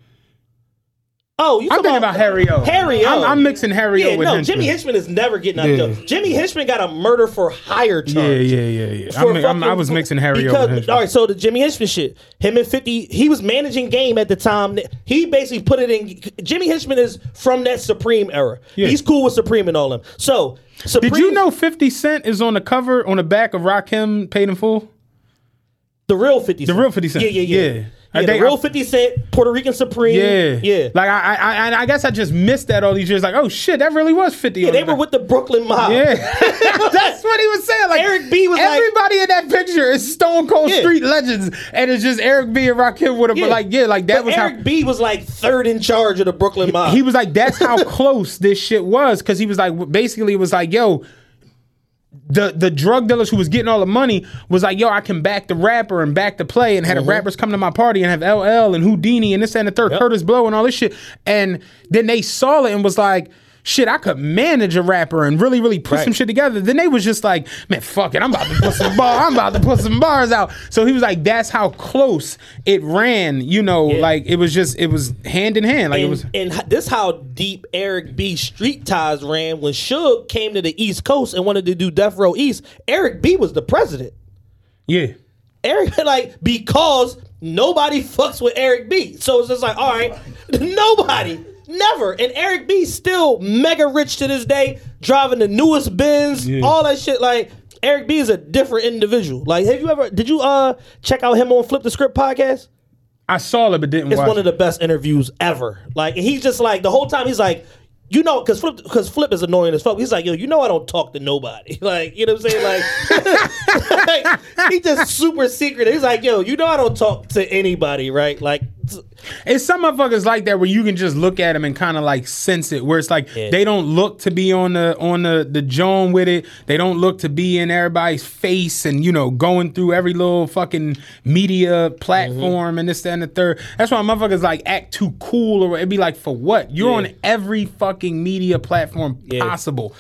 Oh, you I'm thinking about, about Harry O. Harry O. I'm, I'm mixing Harry yeah, O with no, Henchman. Jimmy Henchman is never getting out of jail. Yeah. Jimmy Henchman got a murder for hire charge. Yeah, yeah, yeah, yeah. I'm, I'm, I was mixing Harry because, O with Henchman. All right, so the Jimmy Henchman shit. Him and fifty, he was managing Game at the time. He basically put it in. Jimmy Henchman is from that Supreme era. Yeah. He's cool with Supreme and all them. So, Supreme, did you know fifty Cent is on the cover, on the back of Rakim, Paid in Full? The real fifty Cent. The real fifty Cent. Yeah, yeah, yeah. yeah. Yeah, the real fifty Cent, Puerto Rican Supreme. Yeah. yeah. Like, I I, I guess I just missed that all these years. Like, oh, shit, that really was fifty. Yeah, they were with the Brooklyn Mob. Yeah. That's what he was saying. Like, Eric B was everybody like, in that picture is Stone Cold yeah. Street Legends. And it's just Eric B and Rakim with him. Yeah. But, like, yeah, like, that but was Eric how, B was, like, third in charge of the Brooklyn Mob. He was like, that's how close this shit was. Because he was like, basically, it was like, yo, The the drug dealers who was getting all the money was like, yo, I can back the rapper and back the play, and had mm-hmm. the rappers come to my party and have L L and Houdini and this and the third, yep. Curtis Blow and all this shit. And then they saw it and was like, shit, I could manage a rapper and really, really put right. some shit together. Then they was just like, man, fuck it. I'm about to put some bar. I'm about to put some bars out. So he was like, that's how close it ran. You know, yeah. like it was just, it was hand in hand. Like and, it was. And this how deep Eric B street ties ran. When Suge came to the East Coast and wanted to do Death Row East, Eric B was the president. Yeah. Eric, like, because nobody fucks with Eric B. So it's just like, all right, nobody. Never. And Eric B still mega rich to this day, driving the newest Benz, yeah. all that shit. Like, Eric B is a different individual. Like, have you ever, did you uh check out him on Flip the Script podcast? I saw it, but didn't it's watch it. It's one of the best interviews ever. Like, and he's just like, the whole time he's like, you know, because Flip, because Flip is annoying as fuck. He's like, yo, you know I don't talk to nobody. Like, you know what I'm saying? Like, like he's just super secretive. He's like, yo, you know I don't talk to anybody, right? Like, and some motherfuckers like that where you can just look at them and kind of like sense it, where it's like yeah. they don't look to be on the on the the joint with it. They don't look to be in everybody's face and, you know, going through every little fucking media platform mm-hmm. and this, that, and the third. That's why motherfuckers like act too cool, or it'd be like, for what? You're yeah. on every fucking media platform yeah. possible.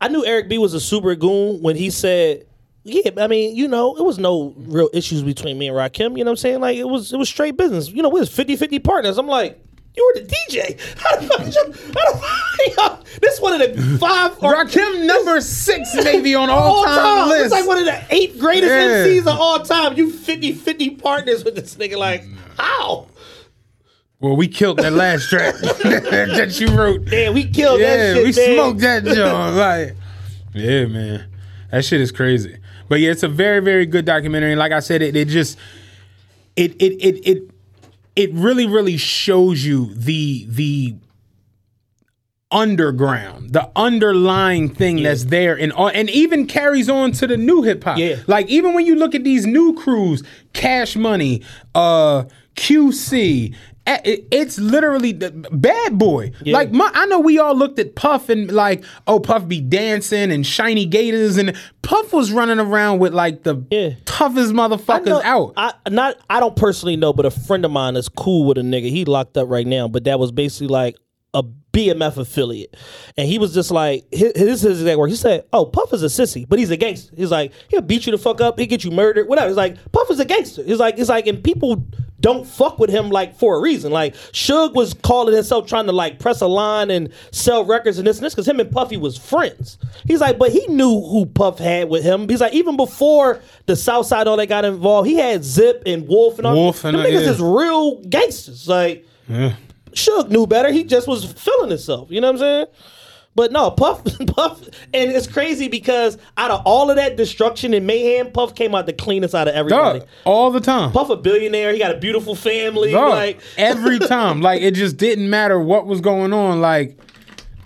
I knew Eric B was a super goon when he said, yeah, I mean, you know, it was no real issues between me and Rakim, you know what I'm saying? Like, it was it was straight business. You know, we was fifty-fifty partners. I'm like, you were the D J. How the fuck did you, how the fuck, this one of the five. Or, Rakim number six, maybe, on all-time all list. It's like one of the eight greatest yeah. M Cs of all time. You fifty-fifty partners with this nigga. Like, how? Well, we killed that last track that you wrote. Damn, we killed yeah, that shit, we man. Smoked that joint. Like, yeah, man. That shit is crazy. But yeah, it's a very, very good documentary. And like I said, it, it just it it it it it really, really shows you the the underground, the underlying thing yeah. that's there, and and even carries on to the new hip hop. Yeah. Like even when you look at these new crews, Cash Money, uh, Q C. It's literally the Bad Boy. Yeah. Like my, I know we all looked at Puff and like, oh, Puff be dancing and shiny gators, and Puff was running around with like the yeah. toughest motherfuckers I know, out. I not I don't personally know, but a friend of mine is cool with a nigga. He locked up right now, but that was basically like a B M F affiliate, and he was just like, his, his exact word. He said, "Oh, Puff is a sissy, but he's a gangster. He's like, he'll beat you the fuck up, he'll get you murdered, whatever." It's like Puff is a gangster. It's like, it's like, and people don't fuck with him like for a reason. Like Suge was calling himself trying to like press a line and sell records and this and this because him and Puffy was friends. He's like, but he knew who Puff had with him. He's like, even before the Southside all that got involved, he had Zip and Wolf and all. Wolf and them niggas is real gangsters. Like. Yeah. Suge knew better. He just was feeling himself. You know what I'm saying? But no, Puff, Puff, and it's crazy because out of all of that destruction and mayhem, Puff came out the cleanest out of everybody. Duh, all the time. Puff a billionaire. He got a beautiful family. Duh, like every time, like it just didn't matter what was going on. Like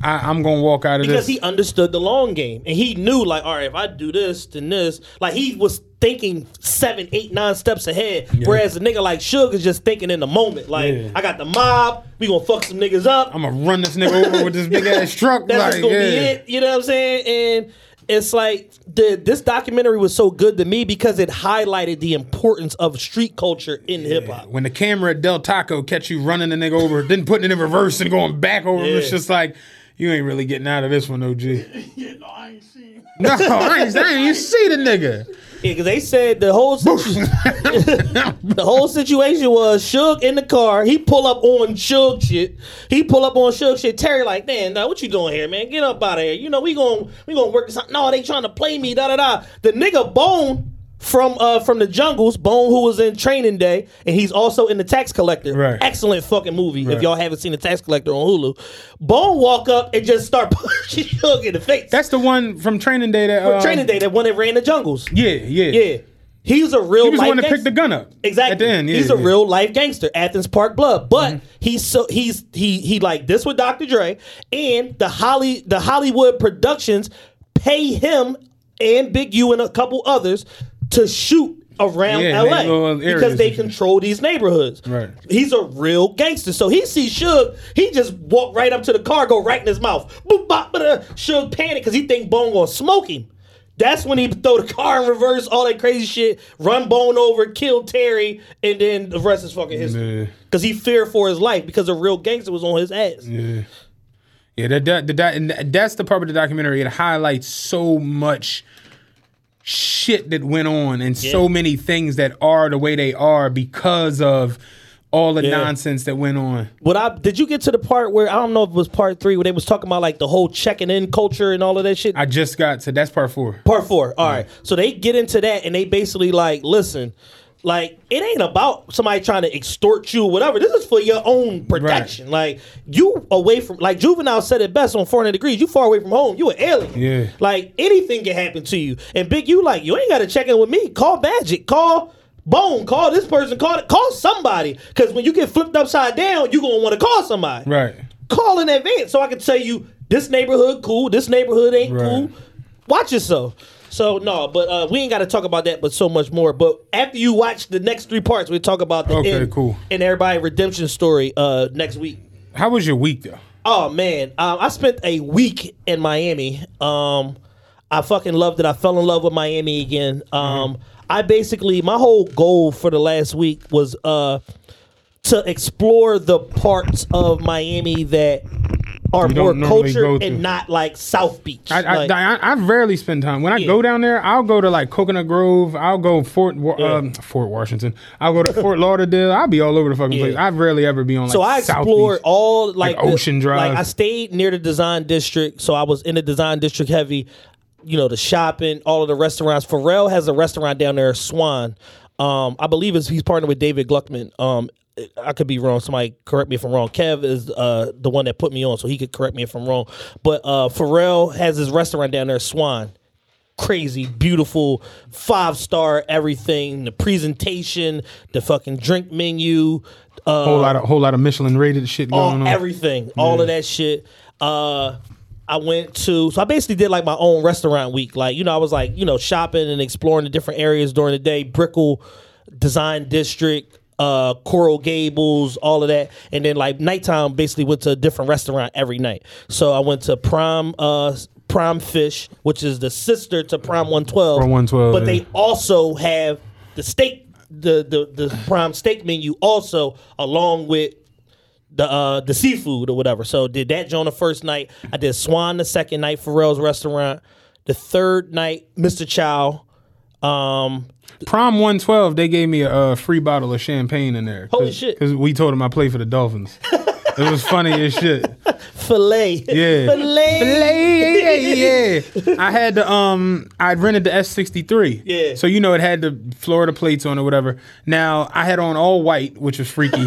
I, I'm gonna walk out of because this because he understood the long game and he knew like, all right, if I do this, then this. Like he was thinking seven, eight, nine steps ahead, yeah. whereas the nigga like Suge is just thinking in the moment. Like, yeah. I got the mob, we gonna fuck some niggas up. I'm gonna run this nigga over with this big ass truck. That's like, gonna yeah. be it. You know what I'm saying? And it's like the this documentary was so good to me because it highlighted the importance of street culture in yeah. hip hop. When the camera at Del Taco catch you running the nigga over, then putting it in reverse and going back over, yeah. it's just like you ain't really getting out of this one, O G. yeah, no, I ain't seen. No, I ain't, I ain't even see the nigga. Yeah, because they said the whole situ- the whole situation was Suge in the car. He pull up on Suge shit. He pull up on Suge shit. Terry like, man, nah, what you doing here, man? Get up out of here. You know, we gonna we gonna work this out. No, they trying to play me, da da da. The nigga Bone from uh from the Jungles, Bone who was in Training Day, and he's also in The Tax Collector. Right. Excellent fucking movie. Right. If y'all haven't seen The Tax Collector on Hulu, Bone walk up and just start punching Suge in the face. That's the one from Training Day that uh, Training Day that one that ran the Jungles. Yeah, yeah, yeah. He's a real. He was life the one that gangster. Picked the gun up exactly. At the end, yeah, he's yeah. a real life gangster. Athens Park Blood, but mm-hmm. he's so he's he he like this with Doctor Dre and the Holly the Hollywood Productions pay him and Big U and a couple others to shoot around yeah, L A because they control these neighborhoods. Right. He's a real gangster. So he sees Suge, he just walked right up to the car, go right in his mouth. Boop, bop, ba-da. Suge panicked because he think Bone gonna smoke him. That's when he throw the car in reverse, all that crazy shit, run Bone over, kill Terry, and then the rest is fucking history. Because yeah. he feared for his life because a real gangster was on his ass. Yeah, yeah. That, that, that, and that's the part of the documentary. It highlights so much shit that went on and yeah. so many things that are the way they are because of all the yeah. nonsense that went on. What I did you get to the part where I don't know if it was part three where they was talking about like the whole checking in culture and all of that shit? I just got to that's part four. Part four. All yeah. right. So they get into that and they basically like, listen, like it ain't about somebody trying to extort you or whatever. This is for your own protection. Right. Like you away from like Juvenile said it best on four hundred degrees. You far away from home. You an alien. Yeah. Like anything can happen to you. And Big U like you ain't got to check in with me. Call Magic. Call Bone. Call this person. Call call somebody. Because when you get flipped upside down, you gonna want to call somebody. Right. Call in advance so I can tell you this neighborhood cool. This neighborhood ain't right. cool. Watch yourself. So, no, but uh, we ain't got to talk about that, but so much more. But after you watch the next three parts, we'll talk about the okay, end cool. and everybody redemption story uh, next week. How was your week, though? Oh, man. Um, I spent a week in Miami. Um, I fucking loved it. I fell in love with Miami again. Um, mm-hmm. I basically, my whole goal for the last week was uh, to explore the parts of Miami that are more cultured and not like South Beach. I I, like, I I rarely spend time. When I yeah. go down there, I'll go to like Coconut Grove. I'll go Fort yeah. um, Fort Washington. I'll go to Fort Lauderdale. I'll be all over the fucking yeah. place. I rarely ever be on like South Beach. So I explored all like, like the, Ocean Drive. Like I stayed near the Design District, so I was in the Design District heavy. You know, the shopping, all of the restaurants. Pharrell has a restaurant down there, Swan. Um, I believe it's, he's partnered with David Gluckman. Um, I could be wrong. Somebody correct me if I'm wrong. Kev is uh, the one that put me on, so he could correct me if I'm wrong. But uh, Pharrell has his restaurant down there, Swan. Crazy, beautiful, five-star everything. The presentation, the fucking drink menu. Uh, whole lot of whole lot of Michelin-rated shit going all, on. Everything. Yeah. All of that shit. Uh, I went to, so I basically did like my own restaurant week. Like, you know, I was like, you know, shopping and exploring the different areas during the day. Brickell, Design District, uh, Coral Gables, all of that. And then like nighttime, basically went to a different restaurant every night. So I went to Prime, uh, Prime Fish, which is the sister to Prime one twelve. Prime one twelve, but yeah. They also have the steak, the, the, the Prime steak menu also, along with the uh, the seafood or whatever. So did that on the first night. I did Swan the second night, Pharrell's restaurant. The third night, Mister Chow. Um, Prime one twelve, they gave me a, a free bottle of champagne in there. Holy shit. Because we told them I played for the Dolphins. It was funny as shit. Filet. Yeah. Filet. Filet. Yeah, yeah. I had the, um, I rented the S sixty-three. Yeah. So, you know, it had the Florida plates on or whatever. Now, I had on all white, which was freaky.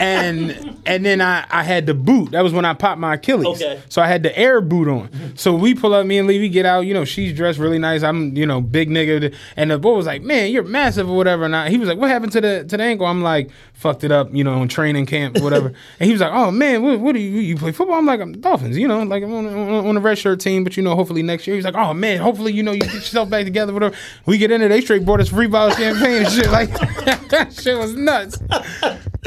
And and then I, I had the boot. That was when I popped my Achilles. Okay. So I had the air boot on. So we pull up, me and Levy get out. You know, she's dressed really nice. I'm, you know, big nigga. And the boy was like, man, you're massive or whatever. And I, he was like, what happened to the to the ankle? I'm like, fucked it up, you know, on training camp or whatever. And he was like, oh, man, what, what do you, you play football? I'm like, I'm the Dolphins, you know, like I'm on, on, on the red shirt team. But, you know, hopefully next year. He was like, oh, man, hopefully, you know, you get yourself back together, whatever. We get in there. They straight brought us free bottle of champagne and shit. Like, that shit was nuts.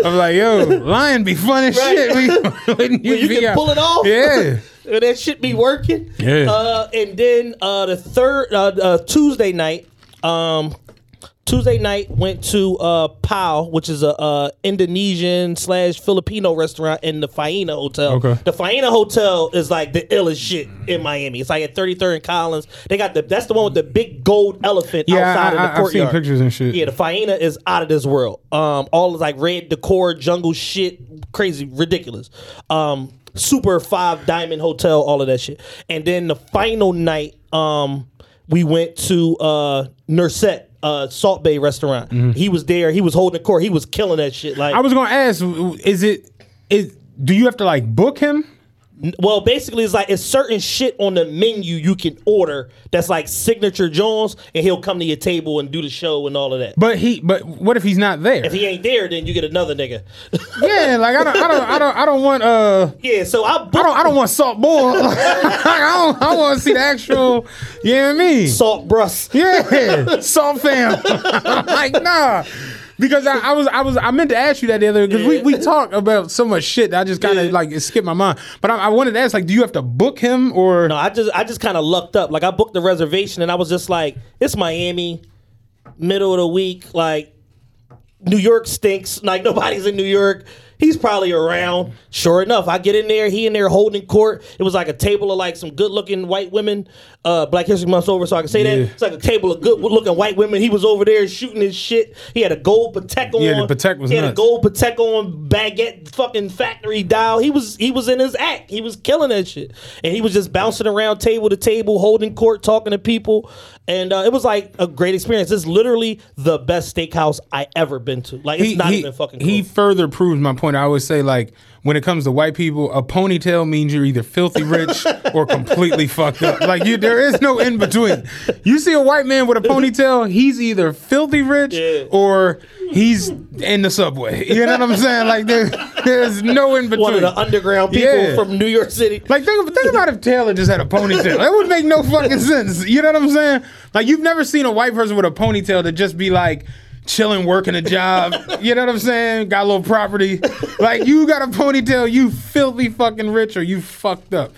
I'm like, yo. Lying be fun as right. shit. We, when you, when you can out. Pull it off. Yeah, that shit be working. Yeah. Uh, and then uh, the third uh, uh, Tuesday night, um, Tuesday night went to uh, Pau, which is a uh, Indonesian slash Filipino restaurant in the Faena Hotel. Okay. The Faena Hotel is like the illest shit in Miami. It's like at thirty-third and Collins. They got the that's the one with the big gold elephant yeah, outside I, of the I, courtyard. I've seen pictures and shit. Yeah, the Faena is out of this world. Um, all like red decor, jungle shit, crazy, ridiculous. Um, super five diamond hotel, all of that shit. And then the final night, um, we went to uh, Nurset. Uh, Salt Bay restaurant. Mm-hmm. He was there. He was holding the court. He was killing that shit. Like I was gonna ask, is it is do you have to like book him? Well, basically, it's like it's certain shit on the menu you can order that's like signature Jones, and he'll come to your table and do the show and all of that. But he, but what if he's not there? If he ain't there, then you get another nigga. Yeah, like I don't, I don't, I don't, I don't want. Uh, yeah, so I, I don't, I don't want salt boy. Like, I don't, I want to see the actual. You know what I mean? Salt brus. Yeah, salt fam. Like nah. Because I, I was, I was, I meant to ask you that the other because yeah. we we talked about so much shit that I just kind of yeah. like it skipped my mind. But I, I wanted to ask, like, do you have to book him or? No, I just, I just kind of lucked up. Like, I booked the reservation and I was just like, it's Miami, middle of the week. Like, New York stinks. Like, nobody's in New York. He's probably around. Sure enough, I get in there. He in there holding court. It was like a table of like some good looking white women. Uh, Black History Month's over, so I can say yeah. that. It's like a table of good looking white women. He was over there shooting his shit. He had a gold Patek on. Yeah, the Patek was He nuts. had a gold Patek on, baguette fucking factory dial. He was he was in his act. He was killing that shit. And he was just bouncing around table to table, holding court, talking to people. And uh, it was like a great experience. It's literally the best steakhouse I ever been to. Like, it's he, not he, even fucking cool. He further proves my point. I always say, like, when it comes to white people, a ponytail means you're either filthy rich or completely fucked up. Like, you, there is no in between. You see a white man with a ponytail, he's either filthy rich yeah. or he's in the subway. You know what I'm saying? Like, there, there's no in between. One of the underground people yeah. from New York City. Like, think, think about if Taylor just had a ponytail. That would make no fucking sense. You know what I'm saying? Like, you've never seen a white person with a ponytail to just be like, chilling, working a job, you know what I'm saying? Got a little property. Like, you got a ponytail, you filthy fucking rich or you fucked up.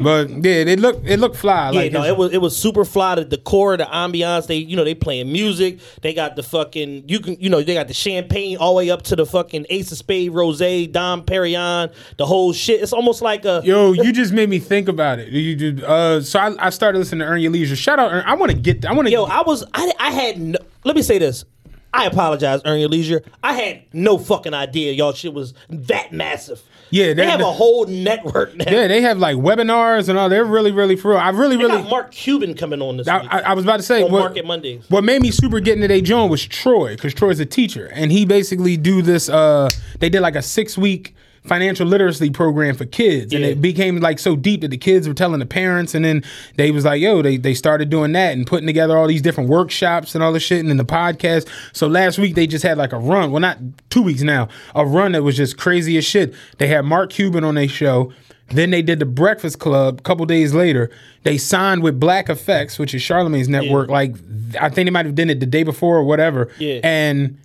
But yeah, it looked it looked fly. Yeah, like, no, it was it was super fly. The decor, the ambiance. They, you know, they playing music. They got the fucking you can you know they got the champagne all the way up to the fucking Ace of Spades, Rosé, Dom Perignon, the whole shit. It's almost like a yo. You just made me think about it. You just, uh, so I, I started listening to Earn Your Leisure. Shout out, Earn. I want to get. I want to. Yo, I was I I had. No, let me say this. I apologize, Earn Your Leisure. I had no fucking idea y'all shit was that massive. Yeah, they have a whole network now. Yeah, they have like webinars and all. They're really, really for real. I really, they really got Mark Cuban coming on this I, week. I, I was about to say on what, Market Mondays. What made me super get into they joint was Troy, because Troy's a teacher, and he basically do this. Uh, they did like a six week. Financial literacy program for kids, yeah. and it became like so deep that the kids were telling the parents, and then they was like, yo, they, they started doing that and putting together all these different workshops and all this shit, and then the podcast. So last week they just had like a run, well not two weeks now, a run that was just crazy as shit. They had Mark Cuban on their show. Then they did the Breakfast Club. A couple days later, they signed with Black Effects, which is Charlamagne's network. Yeah. Like, I think they might have done it the day before or whatever. Yeah. And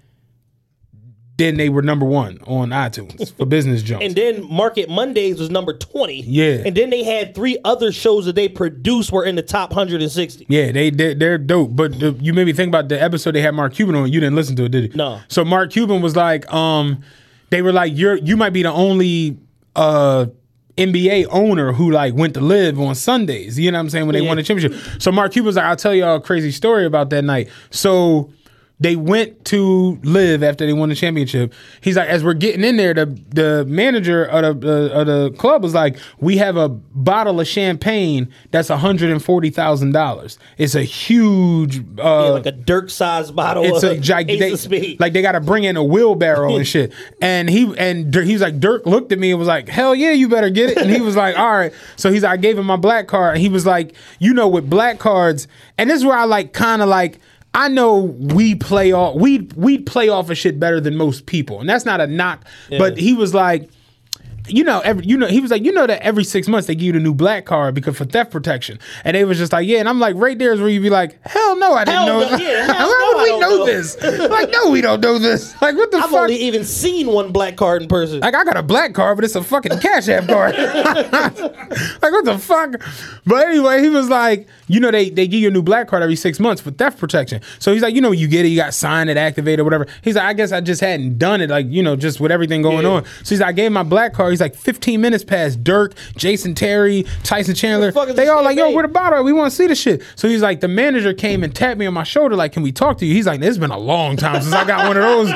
then they were number one on iTunes for Business Jumps. And then Market Mondays was number twenty. Yeah. And then they had three other shows that they produced were in the top one hundred sixty. Yeah, they, they, they're dope. But the, you made me think about the episode they had Mark Cuban on. You didn't listen to it, did you? No. So Mark Cuban was like, um, they were like, you're you might be the only uh, N B A owner who like went to live on Sundays. You know what I'm saying? When they yeah. won the championship. So Mark Cuban was like, I'll tell y'all a crazy story about that night. So they went to live after they won the championship. He's like, as we're getting in there, the the manager of the, uh, of the club was like, we have a bottle of champagne that's one hundred forty thousand dollars. It's a huge... Uh, yeah, like a Dirk-sized bottle it's of a gig- Ace they, of Spades. Like, they got to bring in a wheelbarrow and shit. And he and he was like, Dirk looked at me and was like, hell yeah, you better get it. And he was like, all right. So he's like, I gave him my black card. And he was like, you know, with black cards... And this is where I like kind of like... I know we play off we we play off of shit better than most people, and that's not a knock. Yeah. But he was like, you know, every, you know, he was like, you know that every six months they give you the new black card because for theft protection, and they was just like, yeah, and I'm like, right there is where you be like, hell no, I didn't hell know. No, yeah, How no, do we know, know this? Like, no, we don't know this. Like, what the I've fuck? I've only even seen one black card in person. Like, I got a black card, but it's a fucking Cash App card. Like, what the fuck? But anyway, he was like, you know, they they give you a new black card every six months for theft protection. So he's like, you know, you get it, you got signed it, activated, or whatever. He's like, I guess I just hadn't done it, like, you know, just with everything going yeah. on. So he's like, I gave my black card. He's like, fifteen minutes past Dirk, Jason Terry, Tyson Chandler. The they all like, yo, where the bottle at? We want to see the shit. So he's like, the manager came and tapped me on my shoulder, like, can we talk to you? He's like, it's been a long time since I got one of those,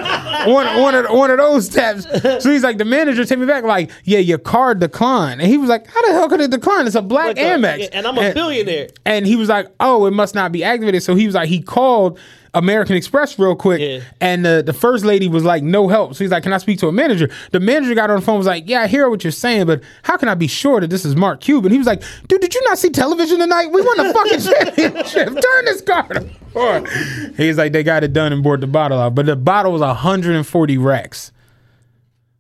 one, one, of, one of those taps. So he's like, the manager take me back, like, yeah, your card declined. And he was like, how the hell could it decline? It's a black like Amex. A, and I'm a and, billionaire. And he was like, oh, it must not be activated. So he was like, he called American Express real quick, yeah. and the, the first lady was like, no help. So he's like, can I speak to a manager? The manager got on the phone, was like, yeah, I hear what you're saying, but how can I be sure that this is Mark Cuban? He was like, dude, did you not see television tonight? We won the fucking championship. Turn this card on. He's like, they got it done and brought the bottle out. But the bottle was one hundred forty racks.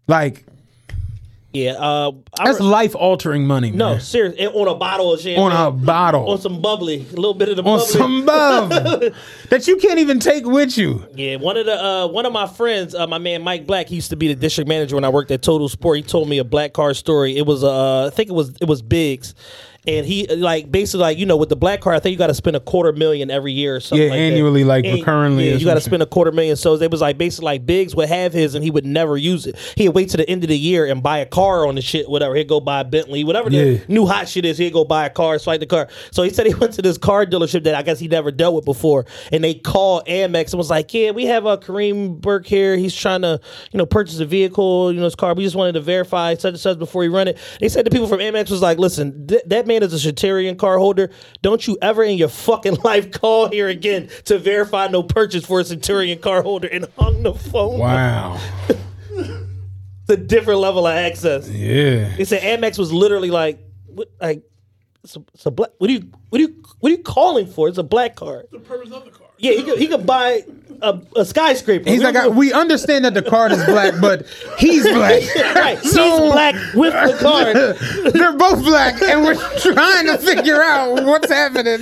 Like, yeah, uh, that's re- life-altering money, man. No, seriously, on a bottle of champagne. On a bottle. On some bubbly, a little bit of the bubbly. On some bub that you can't even take with you. Yeah, one of the uh, one of my friends, uh, my man Mike Black, he used to be the district manager when I worked at Total Sport. He told me a black card story. It was, uh, I think it was it was Biggs. And he, like, basically, like, you know, with the black card, I think you got to spend a quarter million every year or something yeah, like annually, that. Like, and, recurrently. Yeah, you got to spend a quarter million. So they was, like, basically, like, Biggs would have his and he would never use it. He'd wait to the end of the year and buy a car on the shit, whatever. He'd go buy a Bentley, whatever yeah. the new hot shit is, he'd go buy a car, swipe the car. So he said he went to this car dealership that I guess he never dealt with before. And they called Amex and was like, yeah, we have uh, Kareem Burke here. He's trying to, you know, purchase a vehicle, you know, his car. We just wanted to verify such and such before he run it. They said the people from Amex was like, listen, th- that man as a Shantarian card holder, don't you ever in your fucking life call here again to verify no purchase for a Shantarian card holder, and hung the phone. Wow. The different level of access. Yeah. They said Amex was literally like, what, like, it's a, it's a black, what do you, what do you, what are you calling for? It's a black card. The purpose of the card. Yeah, he could, he could buy a, a skyscraper. He's we like, I, we understand that the card is black, but he's black. Right, so, he's black with the card. They're both black, and we're trying to figure out what's happening.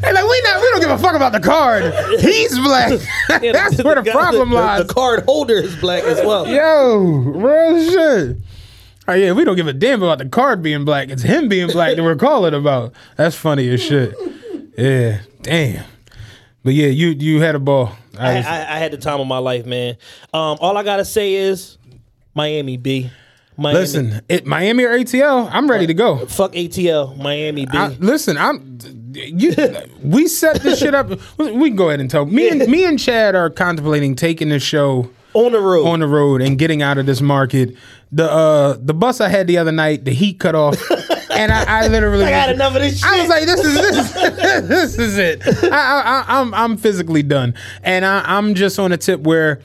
And like, we not, we don't give a fuck about the card. He's black. Yeah, that's the, where the, the problem the, lies. The, the card holder is black as well. Yo, real shit. Oh yeah, we don't give a damn about the card being black. It's him being black that we're calling about. That's funny as shit. Yeah, damn. But yeah, you you had a ball. I, I, was, I, I had the time of my life, man. Um, all I gotta say is, Miami B. Miami. Listen, it, Miami or A T L, I'm ready to go. Fuck A T L, Miami B. I, listen, I'm. You, we set this shit up. We can go ahead and tell. Me and me and Chad are contemplating taking this show. On the road. On the road and getting out of this market. The uh, the bus I had the other night, the heat cut off. And I, I literally I got enough of this shit. I was like, this is this this is it. I, I, I'm I'm physically done. And I, I'm just on a tip where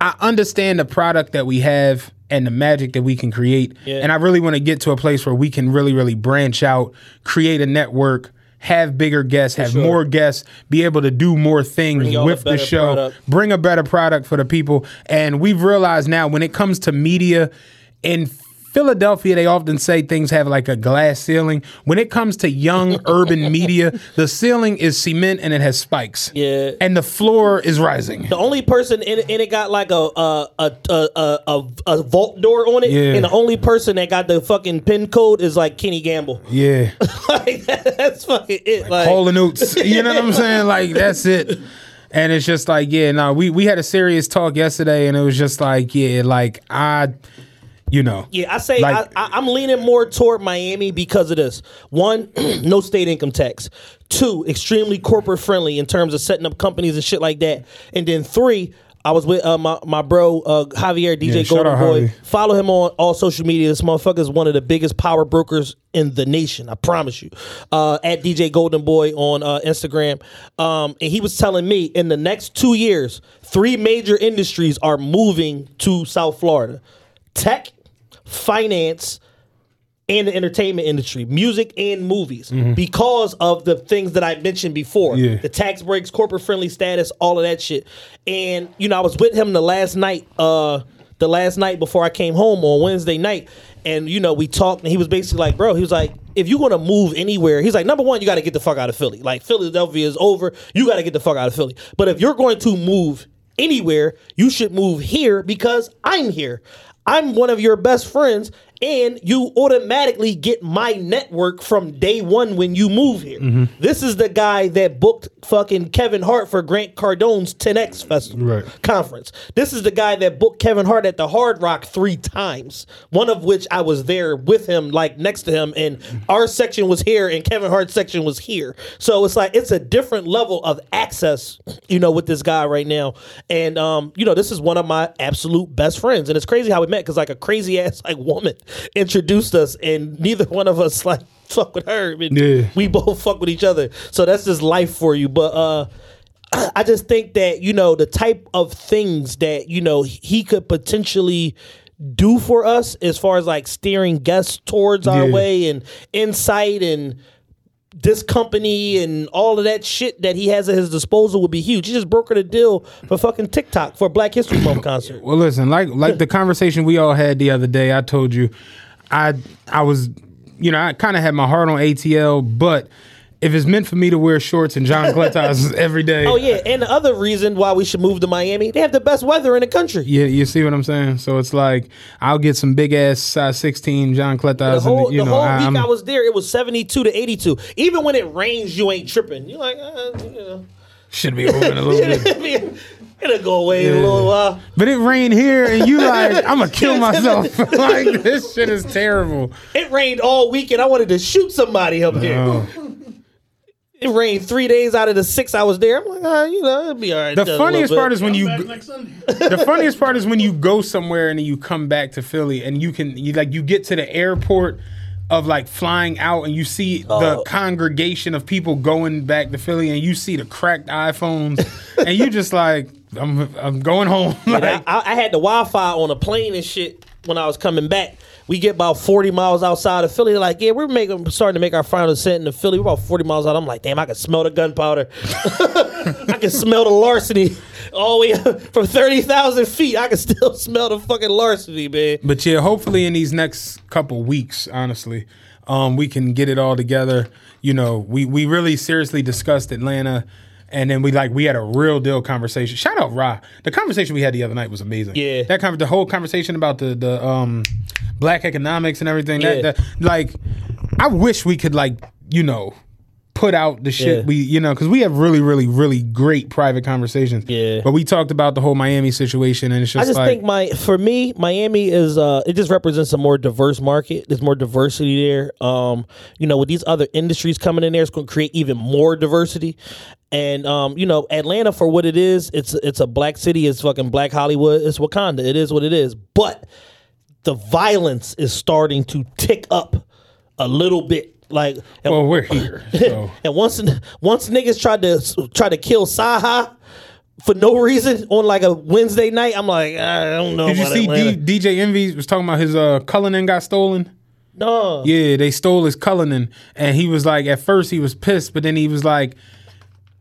I understand the product that we have and the magic that we can create. Yeah. And I really want to get to a place where we can really, really branch out, create a network, have bigger guests, for have sure. more guests, be able to do more things bring with the show, product. bring a better product for the people. And we've realized now when it comes to media in Philadelphia, they often say things have like a glass ceiling. When it comes to young urban media, the ceiling is cement and it has spikes. Yeah. And the floor is rising. The only person in it, and it got like a a a a, a, a vault door on it, yeah. and the only person that got the fucking pin code is like Kenny Gamble. Yeah. Like that, that's fucking it. Like, like Hall and Oates. You know what I'm saying? Like that's it. And it's just like, yeah, no, nah, we we had a serious talk yesterday, and it was just like, yeah, like I. You know, yeah, I say like, I, I, I'm leaning more toward Miami because of this. One, no state income tax. Two, extremely corporate friendly in terms of setting up companies and shit like that. And then three, I was with uh, my my bro uh, Javier D J yeah, Golden Boy. Javi. Follow him on all social media. This motherfucker is one of the biggest power brokers in the nation. I promise you. Uh, at D J Golden Boy on uh, Instagram, um, and he was telling me in the next two years, three major industries are moving to South Florida. Tech, finance, and the entertainment industry, music and movies, mm-hmm. because of the things that I mentioned before, yeah. the tax breaks, corporate friendly status, all of that shit. And you know, I was with him the last night, uh, the last night before I came home on Wednesday night, and you know, we talked, and he was basically like, bro, he was like, if you're gonna move anywhere, he's like, number one, you got to get the fuck out of Philly. Like Philadelphia is over, you got to get the fuck out of Philly. But if you're going to move anywhere, you should move here because I'm here. I'm one of your best friends, and you automatically get my network from day one when you move here. Mm-hmm. This is the guy that booked fucking Kevin Hart for Grant Cardone's ten X Festival right. conference. This is the guy that booked Kevin Hart at the Hard Rock three times, one of which I was there with him, like next to him, and our section was here, and Kevin Hart's section was here. So it's like, it's a different level of access, you know, with this guy right now. And, um, you know, this is one of my absolute best friends, and it's crazy how we met, because like a crazy ass like woman introduced us, and neither one of us like fuck with her. I mean, yeah. we both fuck with each other. So that's just life for you. But uh, I just think that, you know, the type of things that, you know, he could potentially do for us as far as like steering guests towards yeah. our way and insight and this company and all of that shit that he has at his disposal would be huge. He just brokered a deal for fucking TikTok for a Black History Month concert. Well, listen, like like the conversation we all had the other day, I told you, I I was, you know, I kind of had my heart on A T L, but if it's meant for me to wear shorts and John Glenn ties every day. Oh, yeah, and the other reason why we should move to Miami, they have the best weather in the country. Yeah, you see what I'm saying? So it's like, I'll get some big-ass size sixteen John Glenn ties. The whole, and, you the know, whole I, week I'm, I was there, it was seventy-two to eighty-two. Even when it rains, you ain't tripping. You're like, uh, you know. Should be open a little bit. It'll go away yeah. in a little while. But it rained here, and you like, I'm going to kill myself. Like, this shit is terrible. It rained all weekend. I wanted to shoot somebody up here. Oh. It rained three days out of the six I was there. I'm like, oh, you know, it'll be all right. The funniest part is when you. The funniest part is when you go somewhere and then you come back to Philly, and you can you like you get to the airport of like flying out, and you see oh. the congregation of people going back to Philly, and you see the cracked iPhones, and you just like, I'm I'm going home. Like, I, I had the Wi-Fi on a plane and shit when I was coming back. We get about forty miles outside of Philly. They're like, yeah, we're making, starting to make our final descent into Philly. We're about forty miles out. I'm like, damn, I can smell the gunpowder. I can smell the larceny all the way from thirty thousand feet. I can still smell the fucking larceny, man. But yeah, hopefully in these next couple weeks, honestly, um, we can get it all together. You know, we, we really seriously discussed Atlanta. And then we like we had a real deal conversation. Shout out Ra. The conversation we had the other night was amazing. Yeah, that con- the whole conversation about the the um, black economics and everything. Yeah. That, that like, I wish we could like you know put out the shit yeah. we you know because we have really really really great private conversations. Yeah, but we talked about the whole Miami situation, and it's just I just like, think my for me Miami is uh, it just represents a more diverse market. There's more diversity there. Um, you know, with these other industries coming in there, it's going to create even more diversity. And, um, you know, Atlanta, for what it is, it's it's a black city. It's fucking black Hollywood. It's Wakanda. It is what it is. But the violence is starting to tick up a little bit. Like, well, and, we're here. So. And once once niggas tried to try to kill Saha for no reason on like a Wednesday night, I'm like, I don't know. Did about you see D- DJ Envy was talking about his uh, Cullinan got stolen? No. Yeah, they stole his Cullinan, and he was like, at first he was pissed, but then he was like,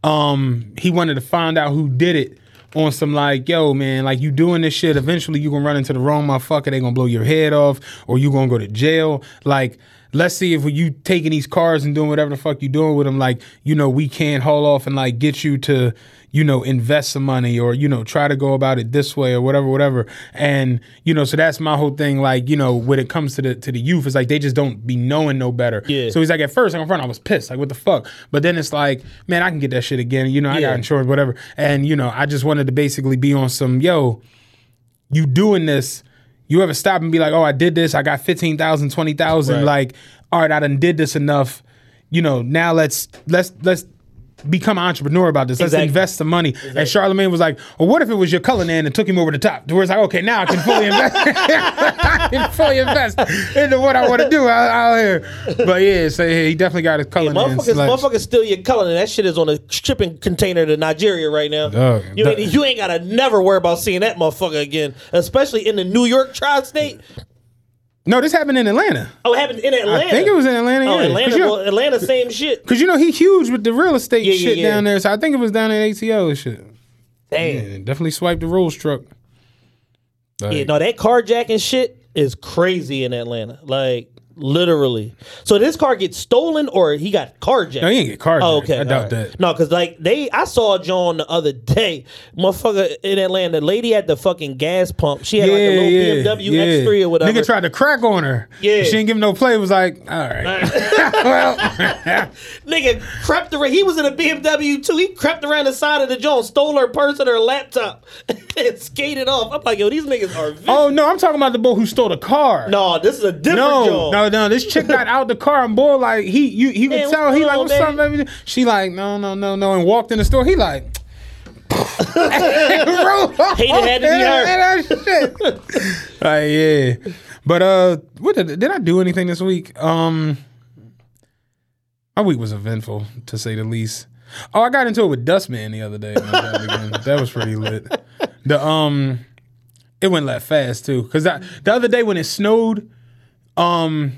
um, he wanted to find out who did it. On some like, yo, man, like you doing this shit, eventually you gonna run into the wrong motherfucker, they gonna blow your head off, or you gonna go to jail. Like, let's see if you taking these cars and doing whatever the fuck you doing with them, like, you know, we can haul off and like get you to, you know, invest some money or, you know, try to go about it this way or whatever, whatever. And, you know, so that's my whole thing, like, you know, when it comes to the to the youth, it's like they just don't be knowing no better. Yeah. So he's like, at first, like, I'm front, I was pissed, like, what the fuck? But then it's like, man, I can get that shit again, you know, I yeah. got insurance, whatever. And, you know, I just wanted to basically be on some, yo, you doing this. You ever stop and be like, oh, I did this. I got fifteen thousand, twenty thousand. Right. Like, all right, I done did this enough. You know, now let's let's let's become an entrepreneur about this. Let's exactly. invest some money. Exactly. And Charlamagne was like, well, what if it was your Cullinan and took him over the top? To where it's like, okay, now I can fully invest. I can fully invest into what I want to do out, out here. But yeah, so yeah, he definitely got his Cullinan. Yeah, motherfuckers, motherfuckers steal your Cullinan. That shit is on a shipping container to Nigeria right now. Dog, you, ain't, you ain't gotta never worry about seeing that motherfucker again, especially in the New York tri-state. No, this happened in Atlanta. Oh, it happened in Atlanta. I think it was in Atlanta. Oh, yeah. Atlanta, well, Atlanta, same shit. Because, you know, he huge with the real estate yeah, shit yeah, yeah. down there. So I think it was down in A T L and shit. Damn. Yeah, definitely swiped the Rolls truck. Like, yeah, no, that carjacking shit is crazy in Atlanta. Like, literally. So did this car get stolen or he got carjacked? No, he didn't get carjacked. Oh, okay. I doubt right. that. No, because, like, they, I saw John the other day, motherfucker, in Atlanta. The lady at the fucking gas pump. She had, yeah, like, a little yeah, B M W yeah. X three or whatever. Nigga tried to crack on her. Yeah. She didn't give him no play. It was like, all right. All right. Well, nigga crept around. He was in a B M W, too. He crept around the side of the John, stole her purse and her laptop, and skated off. I'm like, yo, these niggas are vicious. Oh, no, I'm talking about the boy who stole the car. No, this is a different no, John. No, No, this chick got out the car and boy, like he, you, he would tell he like, what's up, baby? She like, no, no, no, no, and walked in the store. He like, hated had to be her. Right, yeah. But uh, what did, did I do anything this week? Um, my week was eventful to say the least. Oh, I got into it with Dustman the other day. That was pretty lit. The um, it went that fast too, cause I, the other day when it snowed. Um,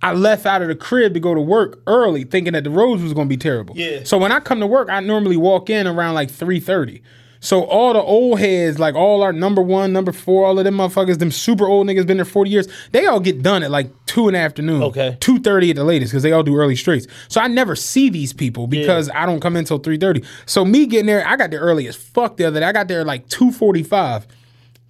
I left out of the crib to go to work early thinking that the roads was going to be terrible. Yeah. So when I come to work, I normally walk in around like three thirty. So all the old heads, like all our number one, number four, all of them motherfuckers, them super old niggas been there forty years, they all get done at like two in the afternoon. Okay. two thirty at the latest because they all do early straights. So I never see these people because yeah. I don't come in till three thirty. So me getting there, I got there early as fuck the other day. I got there at like two forty-five.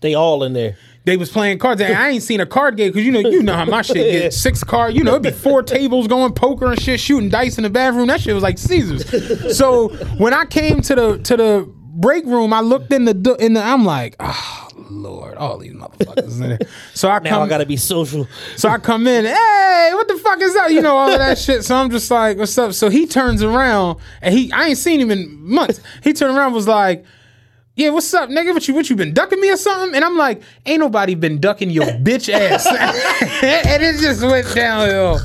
They all in there. They was playing cards. And I ain't seen a card game because, you know, you know how my shit gets. Six cards. You know, it'd be four tables going poker and shit, shooting dice in the bathroom. That shit was like Caesars. So when I came to the to the break room, I looked in the in the. I'm like, oh Lord, all these motherfuckers in there. So I come, now I gotta be social. So I come in. Hey, what the fuck is that? You know, all of that shit. So I'm just like, what's up? So he turns around and he. I ain't seen him in months. He turned around and was like. Yeah, what's up, nigga? What you what you been ducking me or something? And I'm like, ain't nobody been ducking your bitch ass. And it just went downhill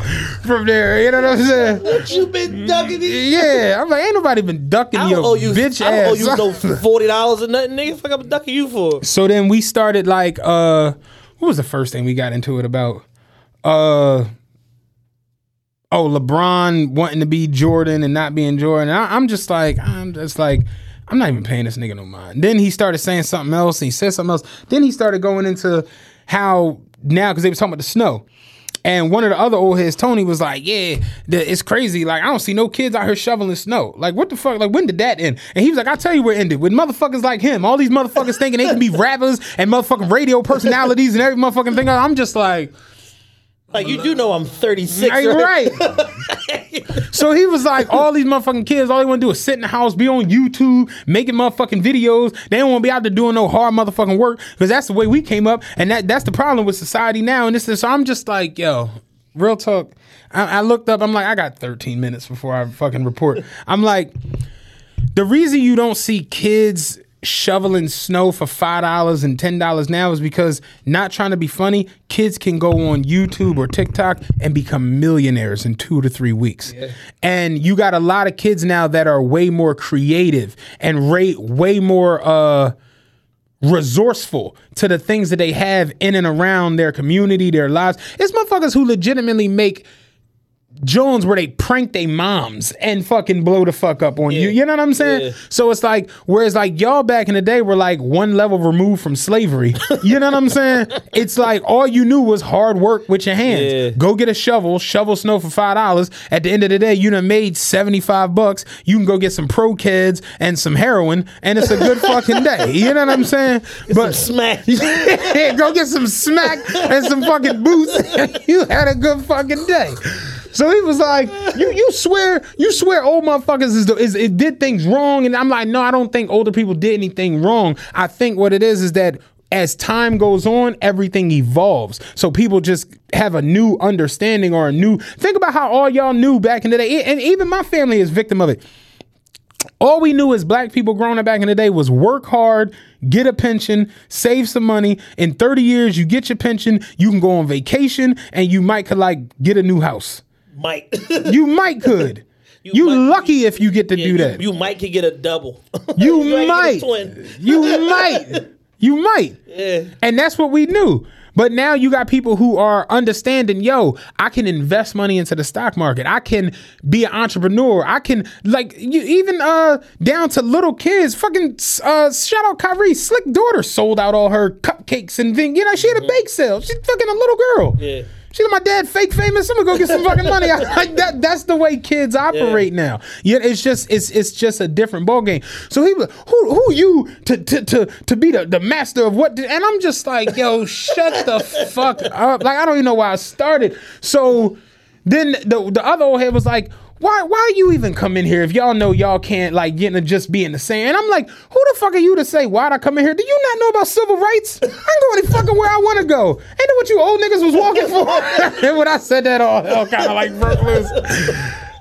from there. You know what I'm saying? What you been ducking me? Yeah, I'm like, ain't nobody been ducking your you, bitch I ass. I don't owe you no forty dollars or nothing, nigga. Fuck, I'm ducking you for. So then we started like, uh, what was the first thing we got into it about? Uh, oh, LeBron wanting to be Jordan and not being Jordan. And I, I'm just like, I'm just like. I'm not even paying this nigga no mind. Then he started saying something else, and he said something else. Then he started going into how now, because they was talking about the snow. And one of the other old heads, Tony, was like, yeah, the, it's crazy. Like, I don't see no kids out here shoveling snow. Like, what the fuck? Like, when did that end? And he was like, I'll tell you where it ended. With motherfuckers like him. All these motherfuckers thinking they can be rappers and motherfucking radio personalities and every motherfucking thing. I'm just like... Like, you do know I'm thirty-six, right? Right. So he was like, all these motherfucking kids, all they want to do is sit in the house, be on YouTube, making motherfucking videos. They don't want to be out there doing no hard motherfucking work because that's the way we came up. And that that's the problem with society now. And this is, so I'm just like, yo, real talk. I, I looked up. I'm like, I got thirteen minutes before I fucking report. I'm like, the reason you don't see kids shoveling snow for five dollars and ten dollars now is because, not trying to be funny, kids can go on YouTube or TikTok and become millionaires in two to three weeks. Yeah. And you got a lot of kids now that are way more creative and way, way more uh, resourceful to the things that they have in and around their community, their lives. It's motherfuckers who legitimately make Jones where they prank they moms and fucking blow the fuck up on yeah. you. You know what I'm saying? Yeah. So it's like, whereas like y'all back in the day were like one level removed from slavery. You know what I'm saying? It's like all you knew was hard work with your hands. Yeah. Go get a shovel, shovel snow for five dollars. At the end of the day, you done made seventy-five bucks. You can go get some pro-keds and some heroin and it's a good fucking day. You know what I'm saying? Get but some smack. Go get some smack and some fucking boots. You had a good fucking day. So he was like, you you swear, you swear old motherfuckers is, is it did things wrong. And I'm like, no, I don't think older people did anything wrong. I think what it is is that as time goes on, everything evolves. So people just have a new understanding or a new, think about how all y'all knew back in the day. And even my family is victim of it. All we knew as black people growing up back in the day was work hard, get a pension, save some money. In thirty years, you get your pension, you can go on vacation, and you might could like get a new house. Might you might could you, you might, lucky you, if you get to yeah, do that you, you might could get a double you, you might you might you might yeah. And that's what we knew. But now you got people who are understanding, yo, I can invest money into the stock market. I can be an entrepreneur. I can, like, you, even uh, down to little kids. Fucking uh, shout out Kyrie. Slick daughter sold out all her cupcakes and things. You know, she had a mm-hmm. bake sale. She's fucking a little girl. Yeah. She like, my dad fake famous. I'm gonna go get some fucking money. I, like that. That's the way kids operate yeah. now. Yeah, it's just it's it's just a different ball game. So he was who who you to to to, to be the, the master of what? Did, and I'm just like, yo, shut the fuck up. Like I don't even know why I started. So then the the other old head was like, why why you even come in here if y'all know y'all can't like get to just be in the sand? And I'm like, who the fuck are you to say why'd I come in here? Do you not know about civil rights? I can go any fucking where I want to go. Ain't that what you old niggas was walking for? And when I said that, all hell kind of like broke loose.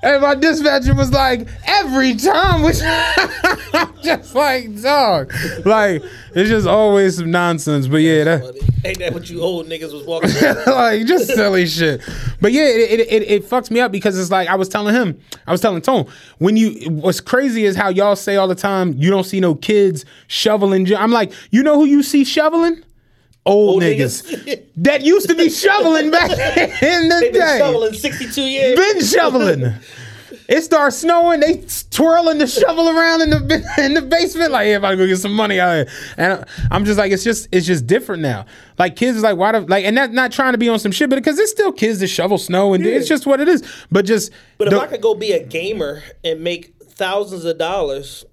And my dispatcher was like, every time, which I'm just like, dog. Like, it's just always some nonsense. But yeah, that, ain't that what you old niggas was walking for? Like, just silly shit. But yeah, it, it it it fucks me up because it's like I was telling him, I was telling Tone, when you, what's crazy is how y'all say all the time, you don't see no kids shoveling. I'm like, you know who you see shoveling? Old, old niggas, niggas. That used to be shoveling back in the day. They've been shoveling sixty-two years. Been shoveling. It starts snowing. They twirling the shovel around in the in the basement. Like, everybody go get some money out here. And I'm just like, it's just it's just different now. Like kids is like, why do like, and that not trying to be on some shit, but because it's still kids that shovel snow and yeah. it's just what it is. But just but the, if I could go be a gamer and make thousands of dollars.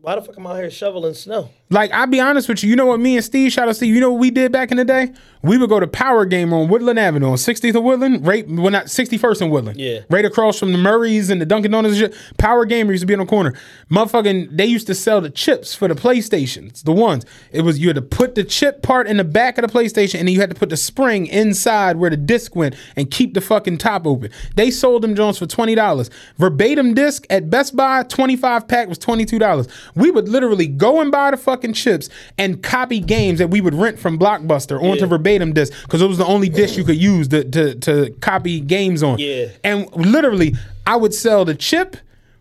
Why the fuck am I out here shoveling snow? Like, I'll be honest with you. You know what me and Steve, shout out to Steve, you know what we did back in the day? We would go to Power Gamer on Woodland Avenue, on sixtieth and Woodland, right, well, not sixty-first and Woodland. Yeah. Right across from the Murray's and the Dunkin' Donuts and shit. Power Gamer used to be on the corner. Motherfucking, they used to sell the chips for the PlayStations, the ones. It was, you had to put the chip part in the back of the PlayStation and then you had to put the spring inside where the disc went and keep the fucking top open. They sold them joints for twenty dollars. Verbatim disc at Best Buy, twenty-five pack was twenty-two dollars. We would literally go and buy the fucking chips and copy games that we would rent from Blockbuster onto yeah. verbatim disc because it was the only disc you could use to, to, to copy games on. Yeah. And literally, I would sell the chip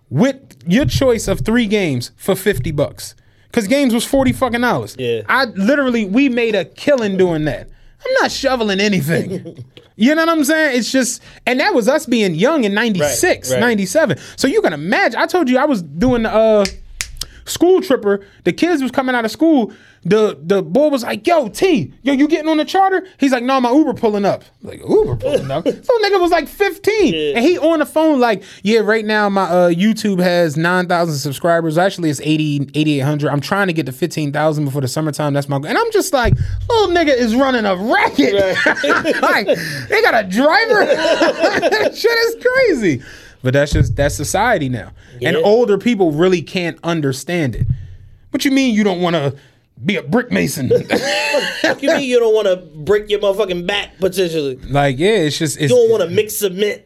with your choice of three games for fifty bucks because games was forty fucking dollars. Yeah. I literally, we made a killing doing that. I'm not shoveling anything. You know what I'm saying? It's just, and that was us being young in ninety-six, right, right. ninety-seven. So you can imagine, I told you I was doing uh. School tripper, the kids was coming out of school. The the boy was like, yo, T, yo, you getting on the charter? He's like, no, my Uber pulling up. I'm like, Uber pulling up? So nigga was like fifteen. Yeah. And he on the phone like, yeah, right now my uh, YouTube has nine thousand subscribers. Actually, it's eighty-eight hundred. I'm trying to get to fifteen thousand before the summertime. That's my goal. And I'm just like, little nigga is running a racket. Right. Like, they got a driver? That shit is crazy. But that's just, that's society now. Yeah. And older people really can't understand it. What you mean you don't want to be a brick mason? What you mean you don't want to brick your motherfucking back potentially? Like, yeah, it's just... It's, you don't want to mix cement.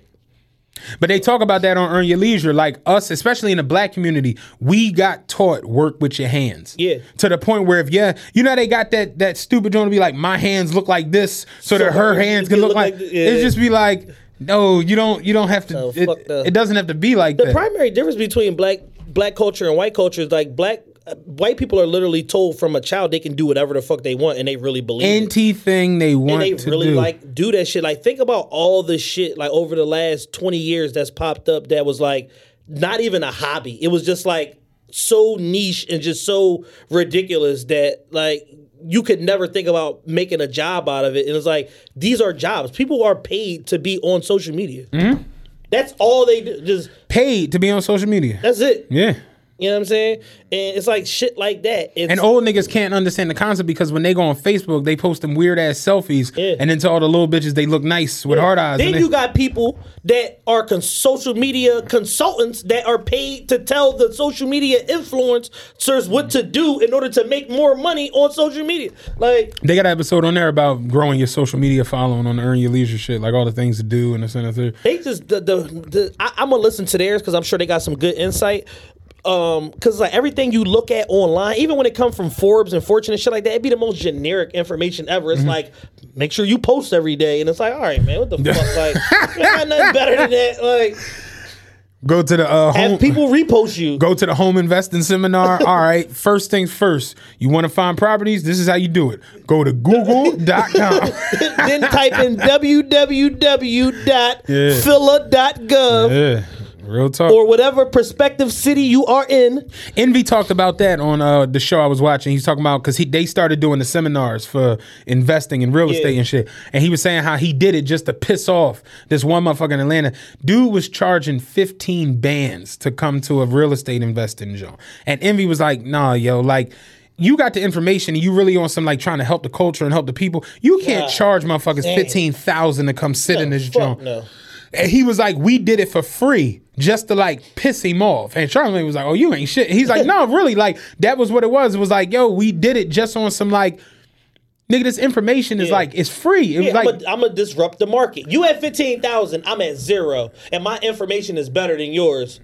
But they talk about that on Earn Your Leisure. Like us, especially in the black community, we got taught work with your hands. Yeah. To the point where if, yeah, you know they got that that stupid joint to be like, my hands look like this so, so that her hands can look, look like... like yeah. It just be like... No, you don't. You don't have to. No, it, it doesn't have to be like the that. The primary difference between black black culture and white culture is like black white people are literally told from a child they can do whatever the fuck they want, and they really believe anything it. they want to do. And they really do. like do that shit. Like, think about all the shit like over the last twenty years that's popped up that was like not even a hobby. It was just like so niche and just so ridiculous that like you could never think about making a job out of it. And it's like, these are jobs. People are paid to be on social media. Mm-hmm. That's all they do. Just paid to be on social media. That's it. Yeah. You know what I'm saying? And it's like shit like that. It's, and old niggas can't understand the concept because when they go on Facebook, they post them weird ass selfies. Yeah. And then to all the little bitches, they look nice with yeah. hard eyes. Then and you got people that are con- social media consultants that are paid to tell the social media influencers what to do in order to make more money on social media. Like, they got an episode on there about growing your social media following on the Earn Your Leisure shit, like all the things to do and this and that. They just the the, the I, I'm gonna listen to theirs because I'm sure they got some good insight. Um, cause like everything you look at online, even when it comes from Forbes and Fortune and shit like that, it'd be the most generic information ever. It's mm-hmm. like, make sure you post every day, and it's like, all right, man, what the fuck? Like, you got nothing better than that. Like, go to the uh, home, have people repost you. Go to the home investing seminar. All right, first things first. You want to find properties? This is how you do it. Go to Google dot com. Then type in w w w dot phila dot gov. Yeah. Real talk. Or whatever prospective city you are in. Envy talked about that on uh, the show I was watching. He's talking about because he they started doing the seminars for investing in real yeah. estate and shit. And he was saying how he did it just to piss off this one motherfucker in Atlanta. Dude was charging fifteen bands to come to a real estate investing show. And Envy was like, nah, yo, like, you got the information and you really on some like trying to help the culture and help the people. You can't nah, charge motherfuckers fifteen thousand dollars to come sit no, in this joint. No. And he was like, we did it for free just to like piss him off. And Charlamagne was like, oh, you ain't shit. He's like, no, really. Like, that was what it was. It was like, yo, we did it just on some like, nigga, this information is yeah. like, it's free. It yeah, was like, I'm going to disrupt the market. You at fifteen thousand, I'm at zero. And my information is better than yours.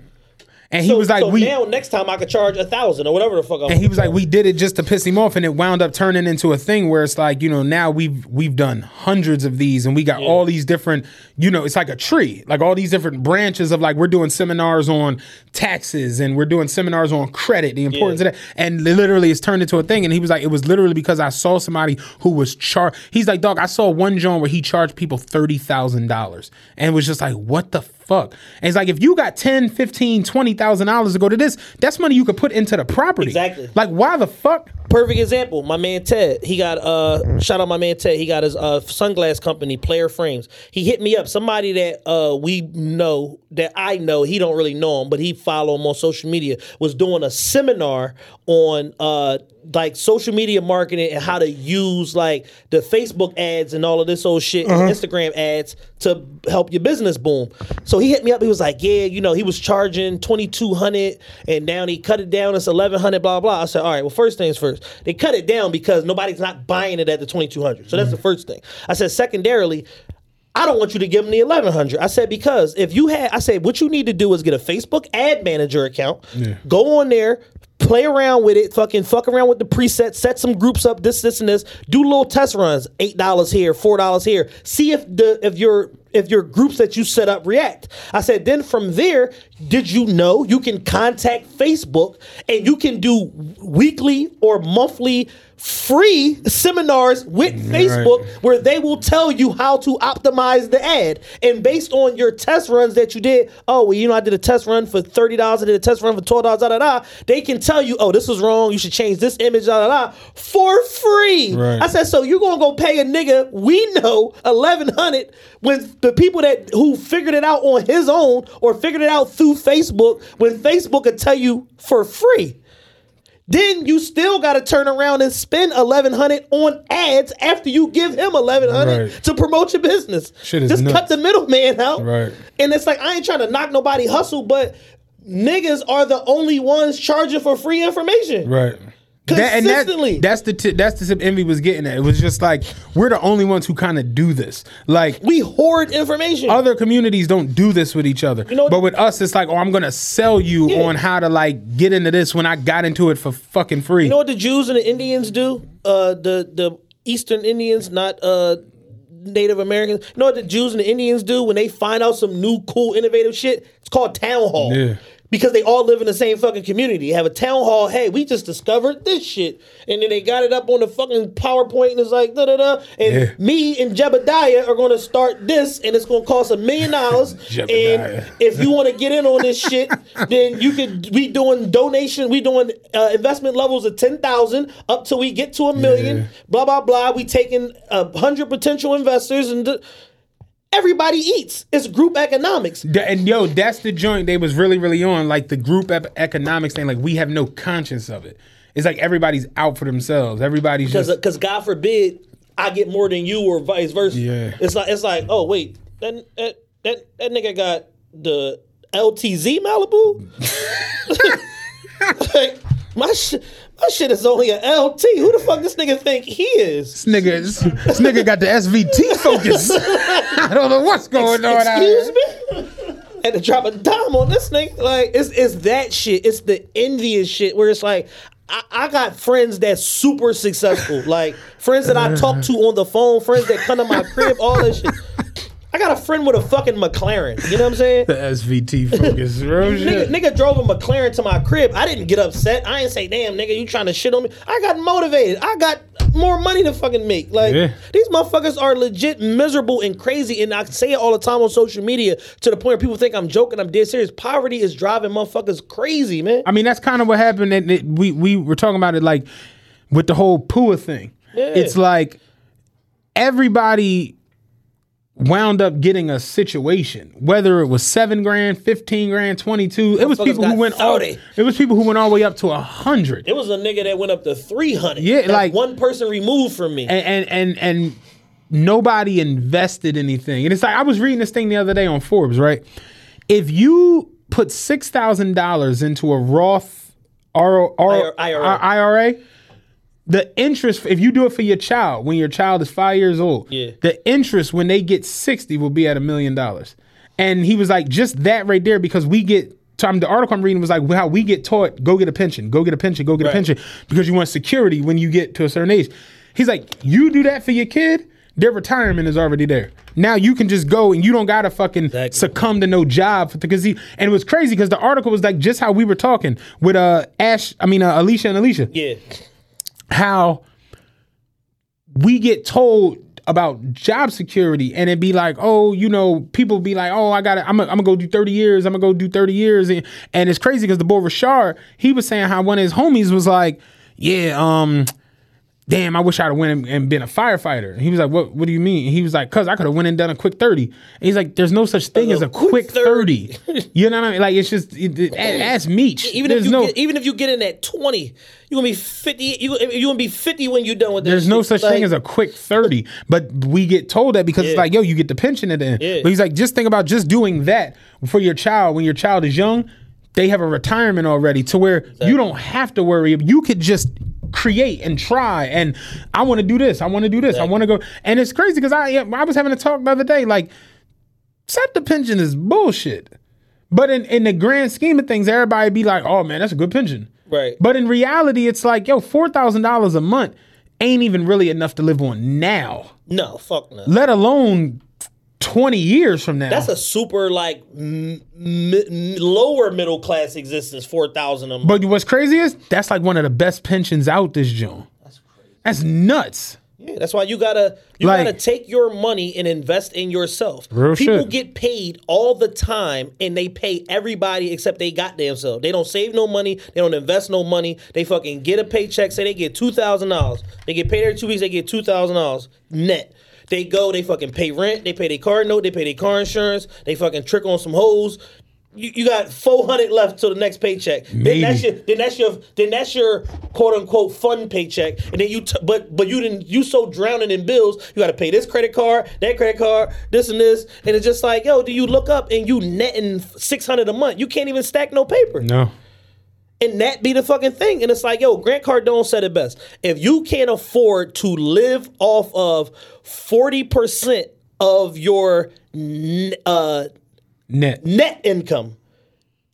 And he so, was like, so we, now next time I could charge a thousand or whatever the fuck. I'm and he was charge. like, we did it just to piss him off, and it wound up turning into a thing where it's like, you know, now we've we've done hundreds of these, and we got yeah. all these different, you know, it's like a tree, like all these different branches of like we're doing seminars on taxes, and we're doing seminars on credit, the importance yeah. of that, and literally it's turned into a thing. And he was like, it was literally because I saw somebody who was charged. He's like, dog, I saw one John where he charged people thirty thousand dollars, and was just like, what the fuck? And it's like, if you got ten, fifteen, twenty thousand dollars to go to this, that's money you could put into the property. Exactly. Like, why the fuck? Perfect example. My man Ted, he got, uh, shout out my man Ted, he got his uh, sunglass company, Player Frames. He hit me up. Somebody that uh, we know, that I know, he don't really know him, but he follow him on social media, was doing a seminar on uh, like social media marketing and how to use like the Facebook ads and all of this old shit uh-huh. and Instagram ads to help your business boom. So he hit me up. He was like, yeah, you know, he was charging twenty-two hundred dollars and now he cut it down. It's eleven hundred dollars, blah, blah. I said, all right, well, first things first. They cut it down because nobody's not buying it at the twenty-two hundred dollars. So that's the first thing. I said, secondarily, I don't want you to give them the eleven hundred dollars. I said, because if you had, I said, what you need to do is get a Facebook ad manager account, yeah. go on there, play around with it, fucking fuck around with the presets, set some groups up, this, this, and this, do little test runs, eight dollars here, four dollars here, see if the if your if your groups that you set up react. I said, then from there, did you know you can contact Facebook and you can do weekly or monthly free seminars with Facebook right. where they will tell you how to optimize the ad, and based on your test runs that you did, oh well, you know, I did a test run for thirty dollars, I did a test run for twelve dollars, da da da. They can tell you, oh, this was wrong, you should change this image, da da da, for free right. I said, so you're gonna go pay a nigga we know eleven hundred dollars when the people that who figured it out on his own or figured it out through Facebook, when Facebook could tell you for free? Then you still got to turn around and spend eleven hundred dollars on ads after you give him eleven hundred dollars right. to promote your business. Shit is Just nuts. Cut the middleman out. Right. And it's like, I ain't trying to knock nobody hustle, but niggas are the only ones charging for free information. Right. Consistently. That, and that, that's the t- that's the tip Envy was getting at. It was just like, we're the only ones who kind of do this. Like, we hoard information. Other communities don't do this with each other. You know, but with us, it's like, oh, I'm gonna sell you yeah. on how to like get into this when I got into it for fucking free. You know what the Jews and the Indians do? Uh, the the Eastern Indians, not uh, Native Americans. You know what the Jews and the Indians do when they find out some new cool innovative shit? It's called town hall. Yeah. because they all live in the same fucking community. They have a town hall. Hey, we just discovered this shit. And then they got it up on the fucking PowerPoint and it's like, da-da-da. And yeah. me and Jebediah are going to start this and it's going to cost a million dollars. And if you want to get in on this shit, then you could, we doing donation, we doing uh, investment levels of ten thousand up till we get to a million, yeah. blah, blah, blah. We taking one hundred potential investors and... D- Everybody eats. It's group economics. And yo, that's the joint they was really, really on. Like the group economics thing. Like we have no conscience of it. It's like everybody's out for themselves. Everybody's Cause, just because God forbid I get more than you or vice versa. Yeah. It's like it's like oh wait that that that, that nigga got the L T Z Malibu. Like, my shit. That shit is only an L T. Who the fuck this nigga think he is? This nigga, this, this nigga got the S V T Focus. I don't know what's going Ex- on. Excuse me? Had to drop a dime on this nigga. Like, it's it's that shit. It's the envious shit where it's like, I, I got friends that's super successful. Like, friends that I talk to on the phone, friends that come to my crib, all that shit. I got a friend with a fucking McLaren. You know what I'm saying? The S V T Focus. nigga, nigga drove a McLaren to my crib. I didn't get upset. I ain't say, damn, nigga, you trying to shit on me. I got motivated. I got more money to fucking make. Like, yeah. these motherfuckers are legit miserable and crazy. And I say it all the time on social media to the point where people think I'm joking. I'm dead serious. Poverty is driving motherfuckers crazy, man. I mean, that's kind of what happened. And it, we, we were talking about it, like, with the whole P U A thing. Yeah. It's like everybody... wound up getting a situation, whether it was seven grand, fifteen grand, twenty-two. It was people who went all, It was people who went all the way up to a hundred. It was a nigga that went up to three hundred. Yeah, like one person removed from me, and, and and and nobody invested anything. And it's like I was reading this thing the other day on Forbes. Right, if you put six thousand dollars into a Roth I R A. The interest, if you do it for your child, when your child is five years old, yeah. the interest when they get sixty will be at a million dollars. And he was like, just that right there, because we get, the article I'm reading was like, well, how we get taught, go get a pension, go get a pension, go get right. a pension, because you want security when you get to a certain age. He's like, you do that for your kid, their retirement is already there. Now you can just go and you don't got to fucking exactly. succumb to no job. Because he, and it was crazy because the article was like just how we were talking with uh, Ash, I mean, uh, Alicia and Alicia. Yeah. How we get told about job security and it'd be like, oh, you know, people be like, oh, I got to, I'm going to go do thirty years. I'm going to go do thirty years. And, and it's crazy because the boy Rashard, he was saying how one of his homies was like, yeah, um, damn, I wish I'd have went and, and been a firefighter. And he was like, what What do you mean? And he was like, cause I could have went and done a quick thirty. And he's like, there's no such thing a as a quick thirty. You know what I mean? Like, it's just, it, it, ask Meech. Even if, you no, get, even if you get in at twenty, you're going to be fifty. You're you going to be fifty when you're done with this. There's no such like, thing as a quick thirty. But we get told that because yeah. it's like, yo, you get the pension at the end. Yeah. But he's like, just think about just doing that for your child when your child is young. They have a retirement already to where exactly. you don't have to worry. You could just create and try. And I want to do this. I want to do this. Exactly. I want to go. And it's crazy because I I was having a talk the other day. Like, SEPTA pension is bullshit. But in, in the grand scheme of things, everybody be like, oh, man, that's a good pension. Right. But in reality, it's like, yo, four thousand dollars a month ain't even really enough to live on now. No, fuck no. Let alone... twenty years from now. That's a super like m- m- lower middle class existence, four thousand a month. But what's crazy is that's like one of the best pensions out this June. That's crazy. That's nuts. Yeah, that's why you gotta you like, gotta take your money and invest in yourself. Real People shit. Get paid all the time, and they pay everybody except they goddamn self. They don't save no money. They don't invest no money. They fucking get a paycheck. Say they get two thousand dollars. They get paid every two weeks. They get two thousand dollars net. They go, they fucking pay rent, they pay their car note, they pay their car insurance, they fucking trick on some hoes. You, you got four hundred left till the next paycheck. Maybe. Then that's your, then that's your, then that's your quote unquote fun paycheck. And then you, t- but but you didn't, you so drowning in bills. You got to pay this credit card, that credit card, this and this, and it's just like, yo, do you look up and you netting six hundred a month? You can't even stack no paper. No. And that be the fucking thing. And it's like, yo, Grant Cardone said it best. If you can't afford to live off of forty percent of your uh, net net income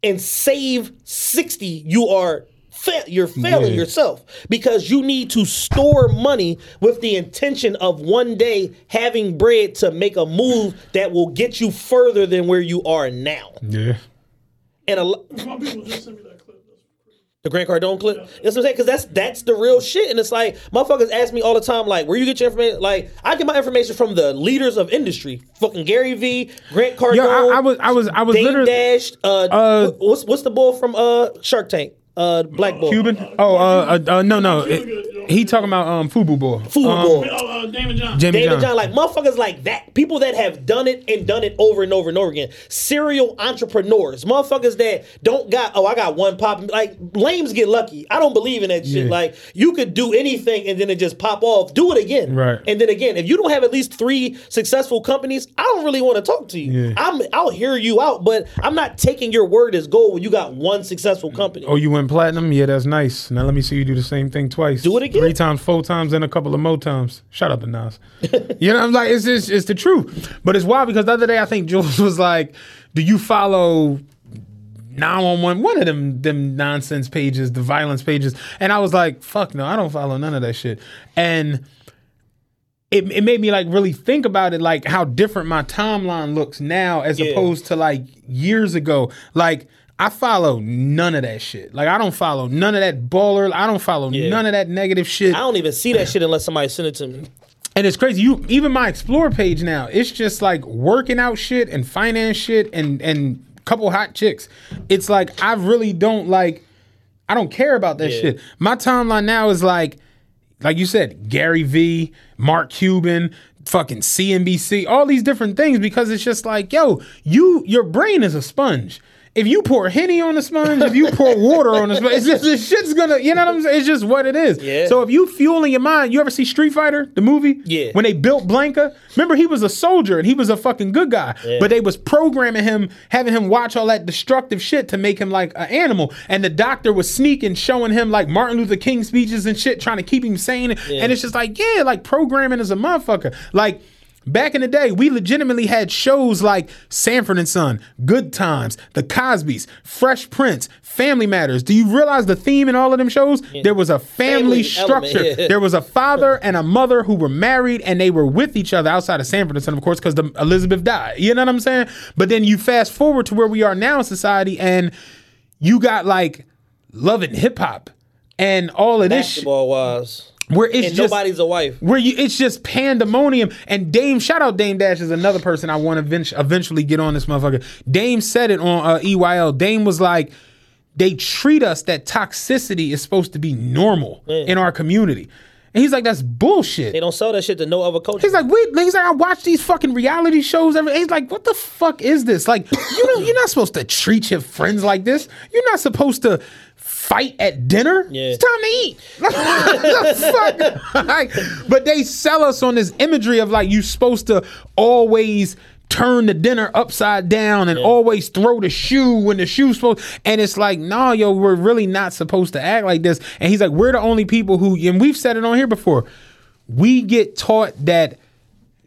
and save sixty, you are fa- you're failing yeah. yourself, because you need to store money with the intention of one day having bread to make a move that will get you further than where you are now. Yeah. And a lot. My people just sent me that clip. The Grant Cardone clip? Yeah. That's what I'm saying, because that's that's the real shit. And it's like, motherfuckers ask me all the time, like, where you get your information? Like, I get my information from the leaders of industry. Fucking Gary Vee, Grant Cardone. Yo, I, I was, I was, I was Dame literally. Dash, uh, uh, what's, what's the bull from uh, Shark Tank? Uh, Black Boy. Cuban? Oh, uh, uh, no, no. It, he talking about um, Fubu Boy. Fubu um, Boy. Uh, Damon John. Damon John. John. Like, motherfuckers like that. People that have done it and done it over and over and over again. Serial entrepreneurs. Motherfuckers that don't got, oh, I got one pop. Like, lames get lucky. I don't believe in that shit. Yeah. Like, you could do anything and then it just pop off. Do it again. Right. And then again, if you don't have at least three successful companies, I don't really want to talk to you. Yeah. I'm, I'll hear you out, but I'm not taking your word as gold when you got one successful company. Oh, you went platinum, yeah, that's nice. Now let me see you do the same thing twice. Do it again. Three times, four times, and a couple of more times. Shut up, Nas. You know, I'm like, it's just, it's the truth. But it's wild because the other day I think Jules was like, do you follow nine one one, one of them them nonsense pages, the violence pages? And I was like, fuck no, I don't follow none of that shit. And It it made me like really think about it, like how different my timeline looks now as yeah. opposed to like years ago. Like, I follow none of that shit. Like, I don't follow none of that baller. I don't follow yeah. none of that negative shit. I don't even see that shit unless somebody send it to me. And it's crazy. You even my Explore page now, it's just like working out shit and finance shit and and couple hot chicks. It's like I really don't like I don't care about that yeah. shit. My timeline now is like like you said, Gary Vee, Mark Cuban, fucking C N B C, all these different things, because it's just like, yo, you your brain is a sponge. If you pour Henny on the sponge, if you pour water on the sponge, it's just, this shit's gonna, you know what I'm saying? It's just what it is. Yeah. So if you fuel in your mind, you ever see Street Fighter, the movie? Yeah. When they built Blanka, remember he was a soldier and he was a fucking good guy, yeah. but they was programming him, having him watch all that destructive shit to make him like an animal. And the doctor was sneaking, showing him like Martin Luther King speeches and shit, trying to keep him sane. Yeah. And it's just like, yeah, like programming is a motherfucker. Like, back in the day, we legitimately had shows like Sanford and Son, Good Times, The Cosbys, Fresh Prince, Family Matters. Do you realize the theme in all of them shows? Yeah. There was a family, family structure. Element, yeah. There was a father and a mother who were married and they were with each other outside of Sanford and Son, of course, because Elizabeth died. You know what I'm saying? But then you fast forward to where we are now in society and you got like Love and Hip Hop and all of this shit. Basketball-wise. Where it's and just, nobody's a wife. Where you, it's just pandemonium. And Dame, shout out Dame Dash is another person I want to eventually get on this motherfucker. Dame said it on uh, E Y L. Dame was like, they treat us that toxicity is supposed to be normal yeah. in our community. And he's like, that's bullshit. They don't sell that shit to no other culture. He's like, we. He's like, I watch these fucking reality shows. Every, he's like, what the fuck is this? Like, you don't, you're not supposed to treat your friends like this. You're not supposed to fight at dinner. Yeah. It's time to eat. The fuck? Like, but they sell us on this imagery of like, you're supposed to always turn the dinner upside down and yeah. always throw the shoe when the shoe's supposed to, and it's like, nah, yo, we're really not supposed to act like this. And he's like, we're the only people who, and we've said it on here before, we get taught that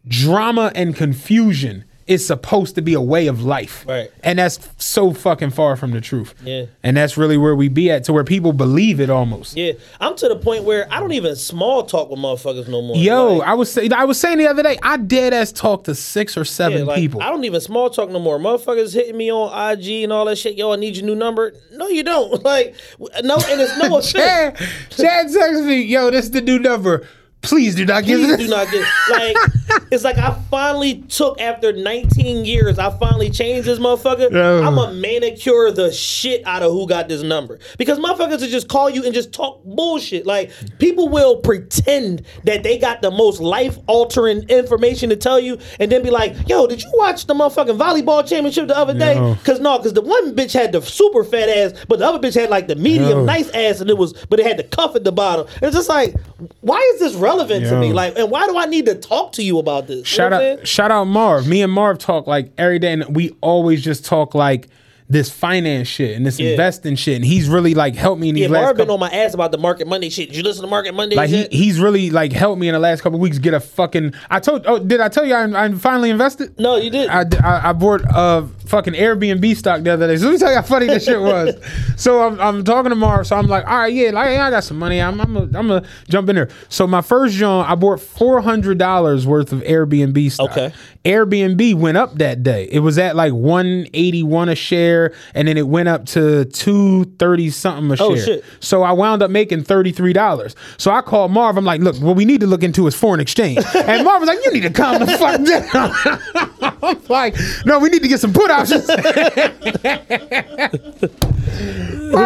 drama and confusion is supposed to be a way of life. Right. And that's so fucking far from the truth. Yeah. And that's really where we be at, to where people believe it almost. Yeah. I'm to the point where I don't even small talk with motherfuckers no more. Yo, like, I was say, I was saying the other day, I dead ass talk to six or seven yeah, like, people. I don't even small talk no more. Motherfuckers hitting me on I G and all that shit. Yo, I need your new number. No, you don't. Like, no, and it's no Chad, offense. Chad texts me, yo, this is the new number. Please do not give Please it. Please do not give it. Like, it's like I finally took, after nineteen years, I finally changed this motherfucker. No. I'm going to manicure the shit out of who got this number. Because motherfuckers will just call you and just talk bullshit. Like, people will pretend that they got the most life-altering information to tell you and then be like, yo, did you watch the motherfucking volleyball championship the other day? Because no, because no, the one bitch had the super fat ass, but the other bitch had like the medium no. nice ass, and it was, but it had the cuff at the bottom. It's just like, why is this relevant? Relevant Yo. to me, like, and why do I need to talk to you about this? Shout you know out, man? Shout out Marv. Me and Marv talk like every day, and we always just talk like this finance shit and this yeah. investing shit. And he's really like helped me in these yeah, last. Marv couple- been on my ass about the Market Monday shit. Did you listen to Market Monday? Like he, he's really like helped me in the last couple of weeks get a fucking. I told. Oh, did I tell you I, I finally invested? No, you did. I I, I bought of. Uh, fucking Airbnb stock the other day. So let me tell you how funny that shit was. So I'm, I'm talking to Marv. So I'm like, all right, yeah, like, I got some money. I'm I'm gonna jump in there. So my first John, I bought four hundred dollars worth of Airbnb stock. Okay. Airbnb went up that day. It was at like one eighty one a share, and then it went up to two thirty something a oh, share. Shit. So I wound up making thirty three dollars. So I called Marv. I'm like, look, what we need to look into is foreign exchange. And Marv was like, you need to calm the fuck down. I'm like, no, we need to get some put options. I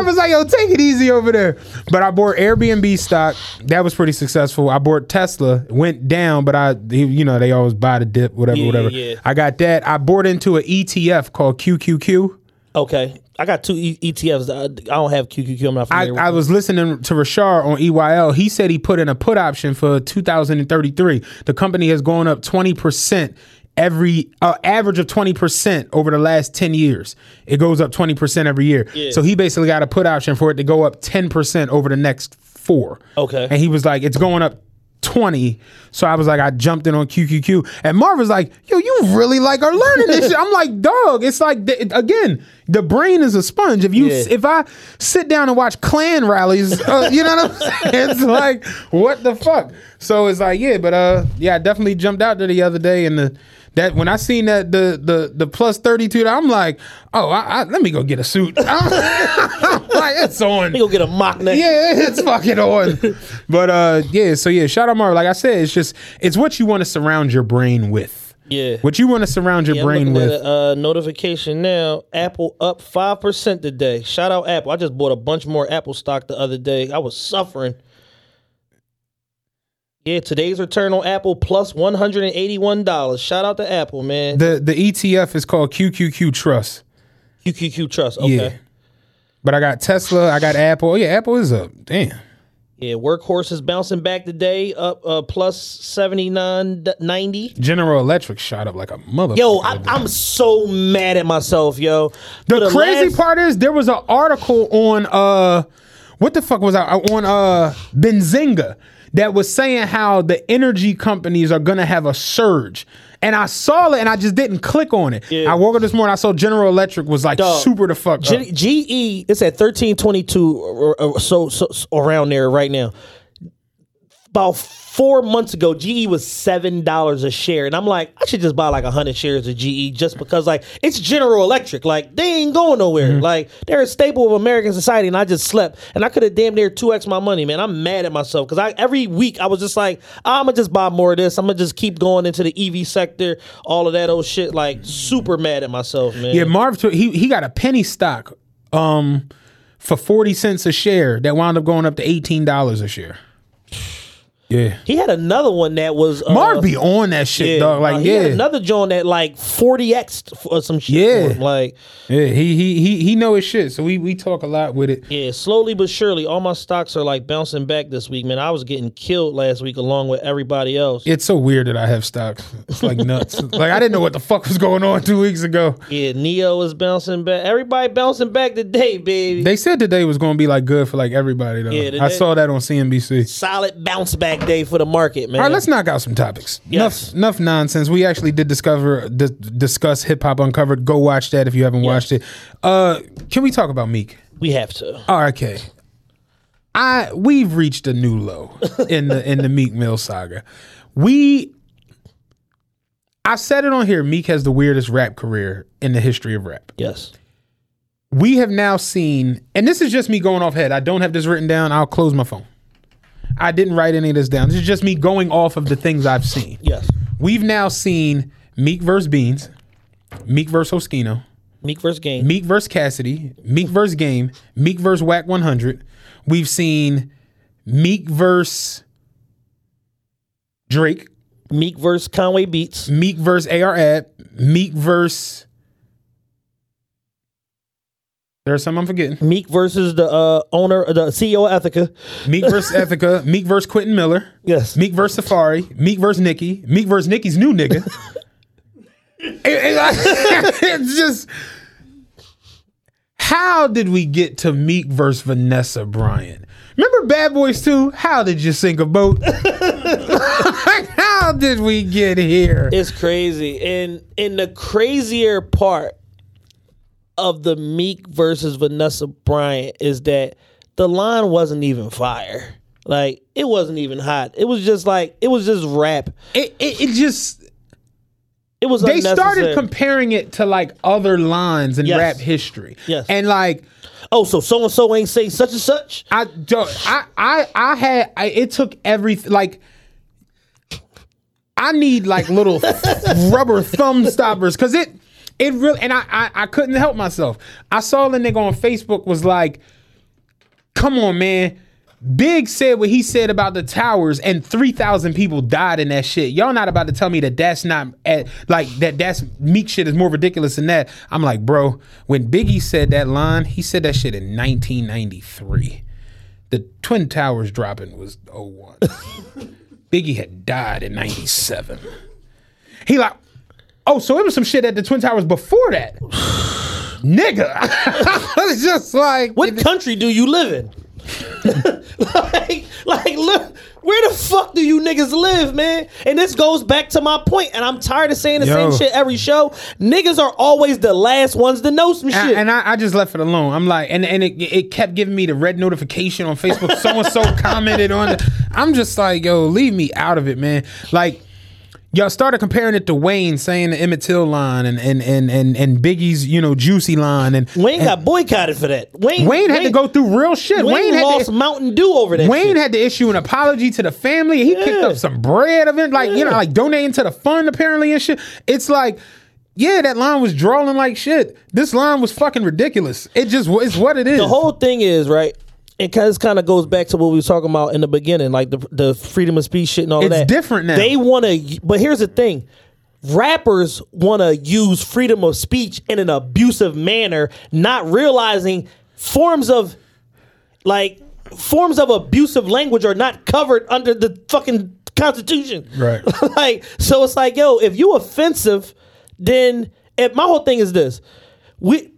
was like, yo, take it easy over there. But I bought Airbnb stock. That was pretty successful. I bought Tesla. Went down, but I, you know, they always buy the dip, whatever, yeah, whatever. Yeah. I got that. I bought into an E T F called Q Q Q. Okay. I got two e- ETFs. I, I don't have Q Q Q. I'm not familiar I, with I was listening to Rashard on E Y L. He said he put in a put option for two thousand thirty-three. The company has gone up twenty percent. Every uh, average of twenty percent over the last ten years. It goes up twenty percent every year. Yeah. So he basically got a put option for it to go up ten percent over the next four. Okay. And he was like, it's going up twenty. So I was like, I jumped in on Q Q Q. And Marv was like, yo, you really like are learning this shit. I'm like, dog, it's like, the, again, the brain is a sponge. If you, yeah. if I sit down and watch Klan rallies, uh, you know what I'm saying? It's like, what the fuck? So it's like, yeah, but uh, yeah, I definitely jumped out there the other day and the, That when I seen that the the the plus thirty-two, I'm like, oh, I, I, let me go get a suit. I'm like, it's on. Let me go get a mock neck. Yeah, it's fucking on. But uh, yeah, so yeah, shout out Marv. Like I said, it's just it's what you want to surround your brain with. Yeah, what you want to surround your yeah, brain I'm with. At a, uh, notification now. Apple up five percent today. Shout out Apple. I just bought a bunch more Apple stock the other day. I was suffering. Yeah, today's return on Apple plus one hundred eighty-one dollars. Shout out to Apple, man. The the E T F is called Q Q Q Trust. Q Q Q Trust, okay. Yeah. But I got Tesla, I got Apple. Yeah, Apple is up. Damn. Yeah, Workhorse is bouncing back today, up uh, plus seventy-nine ninety. General Electric shot up like a motherfucker. Yo, I, I'm so mad at myself, yo. The, the crazy last... part is there was an article on, uh, what the fuck was I, on uh, Benzinga. That was saying how the energy companies are going to have a surge. And I saw it and I just didn't click on it. Yeah. I woke up this morning, I saw General Electric was like Dog. super the fuck up. G- GE, it's at thirteen twenty-two or, or so, so, so around there right now. About four months ago, G E was seven dollars a share. And I'm like, I should just buy like one hundred shares of G E just because like it's General Electric. Like they ain't going nowhere. Mm-hmm. Like they're a staple of American society and I just slept. And I could have damn near two X my money, man. I'm mad at myself because I every week I was just like, I'm going to just buy more of this. I'm going to just keep going into the E V sector, all of that old shit. Like super mad at myself, man. Yeah, Marv, he, he got a penny stock um, for forty cents a share that wound up going up to eighteen dollars a share. Yeah, he had another one that was uh, Marv be on that shit, yeah, dog. Like, uh, he yeah, had another joint that like forty X or some shit. Yeah, him, like, yeah, he he he he know his shit. So we we talk a lot with it. Yeah, slowly but surely, all my stocks are like bouncing back this week, man. I was getting killed last week along with everybody else. It's so weird that I have stocks. It's like nuts. Like I didn't know what the fuck was going on two weeks ago. Yeah, Neo is bouncing back. Everybody bouncing back today, baby. They said today was going to be like good for like everybody though. Yeah, today, I saw that on C N B C. Solid bounce back day for the market, man. All right, let's knock out some topics. Yes. Enough, enough nonsense. We actually did discover, d- discuss Hip Hop Uncovered. Go watch that if you haven't yes. watched it. Uh, can we talk about Meek? We have to. Oh, okay. I we've reached a new low in the in the Meek Mill saga. We, I said it on here. Meek has the weirdest rap career in the history of rap. Yes. We have now seen, and this is just me going off head. I don't have this written down. I'll close my phone. I didn't write any of this down. This is just me going off of the things I've seen. Yes. We've now seen Meek versus Beans, Meek versus Oskino, Meek versus Game, Meek versus Cassidy, Meek versus Game, Meek versus Wack one hundred. We've seen Meek versus Drake, Meek versus Conway Beats, Meek versus A R Ab, Meek versus... There's some I'm forgetting. Meek versus the uh, owner, the C E O of Ethica. Meek versus Ethica. Meek versus Quentin Miller. Yes. Meek versus Safari. Meek versus Nicki. Meek versus Nicki's new nigga. it, it, it's just, how did we get to Meek versus Vanessa Bryant? Remember Bad Boys two? How did you sink a boat? How did we get here? It's crazy. And, and the crazier part of the Meek versus Vanessa Bryant is that the line wasn't even fire. Like, it wasn't even hot. It was just like, it was just rap. It it, it just... It was they started comparing it to, like, other lines in yes. rap history. Yes. And, like... Oh, so so-and-so ain't say such and such? I don't... I, I, I had... I, it took everything... Like... I need like little rubber thumb stoppers because it, it really, and I, I, I couldn't help myself. I saw the nigga on Facebook was like, "Come on, man! Big said what he said about the towers, and three thousand people died in that shit. Y'all not about to tell me that that's not at, like that. That's Meek shit is more ridiculous than that." I'm like, bro, when Biggie said that line, he said that shit in nineteen ninety-three. The Twin Towers dropping was oh one. Biggie had died in ninety-seven. He like, oh, so it was some shit at the Twin Towers before that. Nigga. It's just like. What country do you live in? like, like, look, where the fuck do you niggas live, man? And this goes back to my point, and I'm tired of saying the Yo. same shit every show. Niggas are always the last ones to know some I, shit. And I, I just left it alone. I'm like, and, and it, it kept giving me the red notification on Facebook. So-and-so commented on it. I'm just like, yo, leave me out of it, man. Like, y'all started comparing it to Wayne saying the Emmett Till line and and and and, and Biggie's, you know, Juicy line. And Wayne and got boycotted for that. Wayne, Wayne had Wayne, to go through real shit. Wayne, Wayne had lost to, Mountain Dew over that. Wayne shit. had to issue an apology to the family. He yeah. picked up some bread of it, like, yeah. you know, like donating to the fund apparently and shit. It's like, yeah, that line was drawling like shit. This line was fucking ridiculous. It just it's what it is. The whole thing is, right? It kind of goes back to what we were talking about in the beginning, like the the freedom of speech shit and all it's that. It's different now. They want to, but here's the thing. Rappers want to use freedom of speech in an abusive manner, not realizing forms of, like, forms of abusive language are not covered under the fucking Constitution. Right. Like, so it's like, yo, if you offensive, then, if, my whole thing is this. We...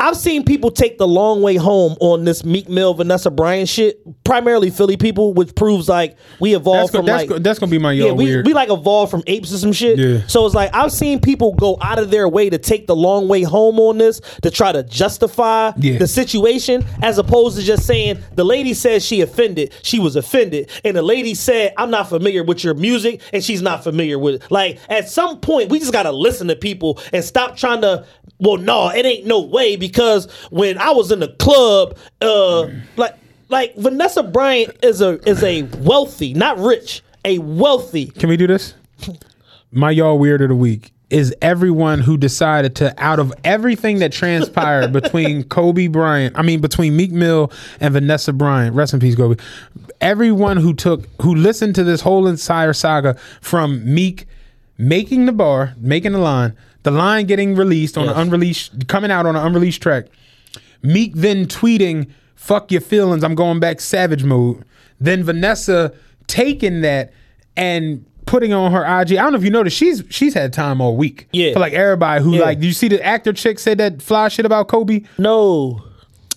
I've seen people take the long way home on this Meek Mill, Vanessa Bryant shit, primarily Philly people, which proves like we evolved that's from go, that's like... Go, that's going to be my yo yeah, we, weird. We like evolved from apes or some shit. Yeah. So it's like I've seen people go out of their way to take the long way home on this to try to justify yeah. the situation as opposed to just saying the lady says she offended, she was offended, and the lady said I'm not familiar with your music and she's not familiar with it. Like at some point we just got to listen to people and stop trying to, well, no, it ain't no way because when I was in the club, uh, like like Vanessa Bryant is a is a wealthy, not rich, a wealthy. Can we do this? My y'all weird of the week is everyone who decided to, out of everything that transpired between Kobe Bryant, I mean between Meek Mill and Vanessa Bryant, rest in peace, Kobe. Everyone who took who listened to this whole entire saga from Meek making the bar, making the line. The line getting released on yes. an unreleased, coming out on an unreleased track. Meek then tweeting, fuck your feelings, I'm going back savage mode. Then Vanessa taking that and putting on her I G. I don't know if you noticed, she's she's had time all week. Yeah. For like everybody who yeah. like, you see the actor chick said that fly shit about Kobe? No.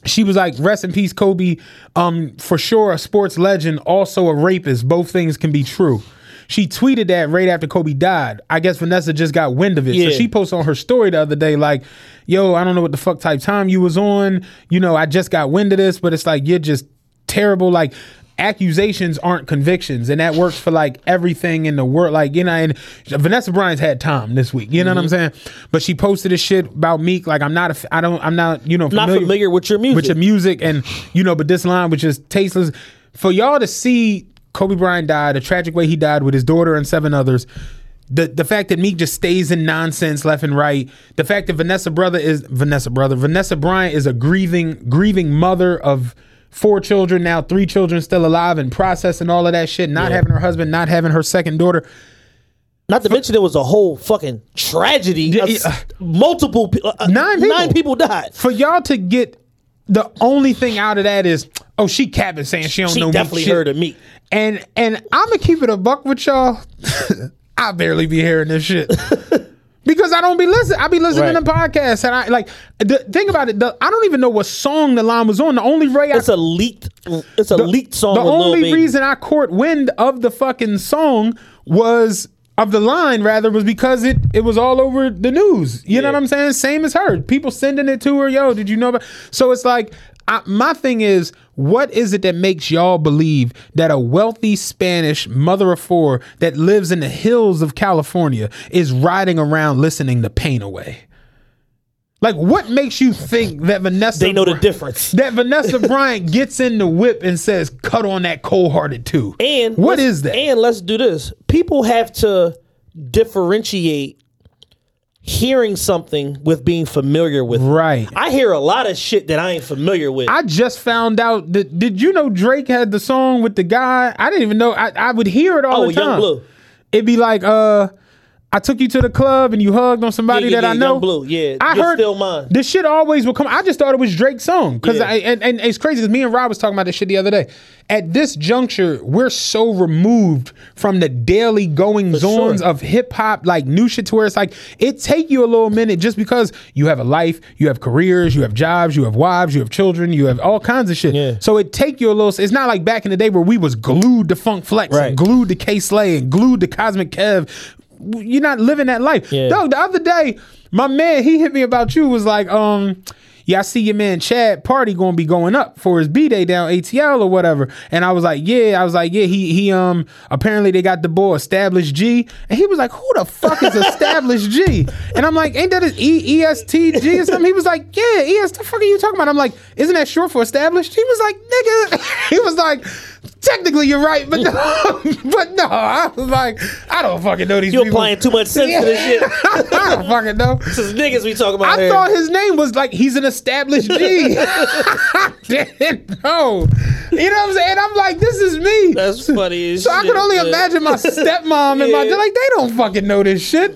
She was like, rest in peace, Kobe. Um, for sure, a sports legend, also a rapist. Both things can be true. She tweeted that right after Kobe died. I guess Vanessa just got wind of it. Yeah. So she posted on her story the other day like, yo, I don't know what the fuck type time you was on. You know, I just got wind of this, but it's like, you're just terrible. Like, accusations aren't convictions. And that works for like everything in the world. Like, you know, and Vanessa Bryant's had time this week. You know mm-hmm. what I'm saying? But she posted this shit about Meek. Like, I'm not, a, I don't, I'm not, you know, familiar, not familiar with your music. With your music. And, you know, but this line was just tasteless. For y'all to see Kobe Bryant died a tragic way he died with his daughter and seven others. The the fact that Meek just stays in nonsense left and right. The fact that Vanessa brother is Vanessa brother. Vanessa Bryant is a grieving grieving mother of four children now, three children still alive and processing all of that shit. Not yeah. having her husband, not having her second daughter. Not to mention there was a whole fucking tragedy. Of uh, multiple uh, nine people. nine people died. For y'all to get the only thing out of that is oh she capping saying she don't she know Meek. She definitely heard of Meek. And and I'm going to keep it a buck with y'all. I barely be hearing this shit. Because I don't be listening. I be listening right. to podcasts. And I like, the thing about it, the, I don't even know what song the line was on. The only way I... It's a leaked, it's a the, leaked song. The only reason I caught wind of the fucking song was of the line rather was because it it was all over the news. You yeah. know what I'm saying? Same as her. People sending it to her. Yo, did you know about? So it's like, I, my thing is, what is it that makes y'all believe that a wealthy Spanish mother of four that lives in the hills of California is riding around listening to Pain Away? Like, what makes you think that Vanessa... They know the difference. That Vanessa Bryant gets in the whip and says, cut on that cold-hearted too. And what is that? And let's do this. People have to differentiate hearing something with being familiar with it. Right. I hear a lot of shit that I ain't familiar with. I just found out that... Did you know Drake had the song with the guy? I didn't even know. I, I would hear it all oh, the time. Oh, Young Blue. It'd be like... uh. I took you to the club and you hugged on somebody yeah, yeah, that yeah, I know. Young Blue, yeah. I You're heard still mine. This shit always will come. I just thought it was Drake's song. Cause yeah. I, and, and it's crazy because me and Rob was talking about this shit the other day. At this juncture, we're so removed from the daily goings ons sure. of hip hop, like new shit to where it's like, it take you a little minute just because you have a life, you have careers, you have jobs, you have wives, you have children, you have all kinds of shit. Yeah. So it take you a little, it's not like back in the day where we was glued to Funk Flex, right. and glued to K-Slay and glued to Cosmic Kev. You're not living that life. Yeah. Dog, the other day, my man, he hit me about you, was like, um, yeah, I see your man Chad Party gonna be going up for his B-Day down A T L or whatever. And I was like, yeah, I was like, yeah, he he um apparently they got the boy Established G. And he was like, who the fuck is Established G? And I'm like, ain't that an E S T G or something? He was like, yeah, E S, the fuck are you talking about? I'm like, isn't that short for Established? He was like, nigga. He was like, technically you're right, but no, but no. I was like, I don't fucking know these You're people. You're applying too much sense yeah. to this shit. I don't fucking know. This is niggas we talking about I here. Thought his name was like, he's an Established G. I didn't know. You know what I'm saying? And I'm like, this is me. That's funny as so shit. So I could only but... imagine my stepmom yeah. and my, they're like, they don't fucking know this shit.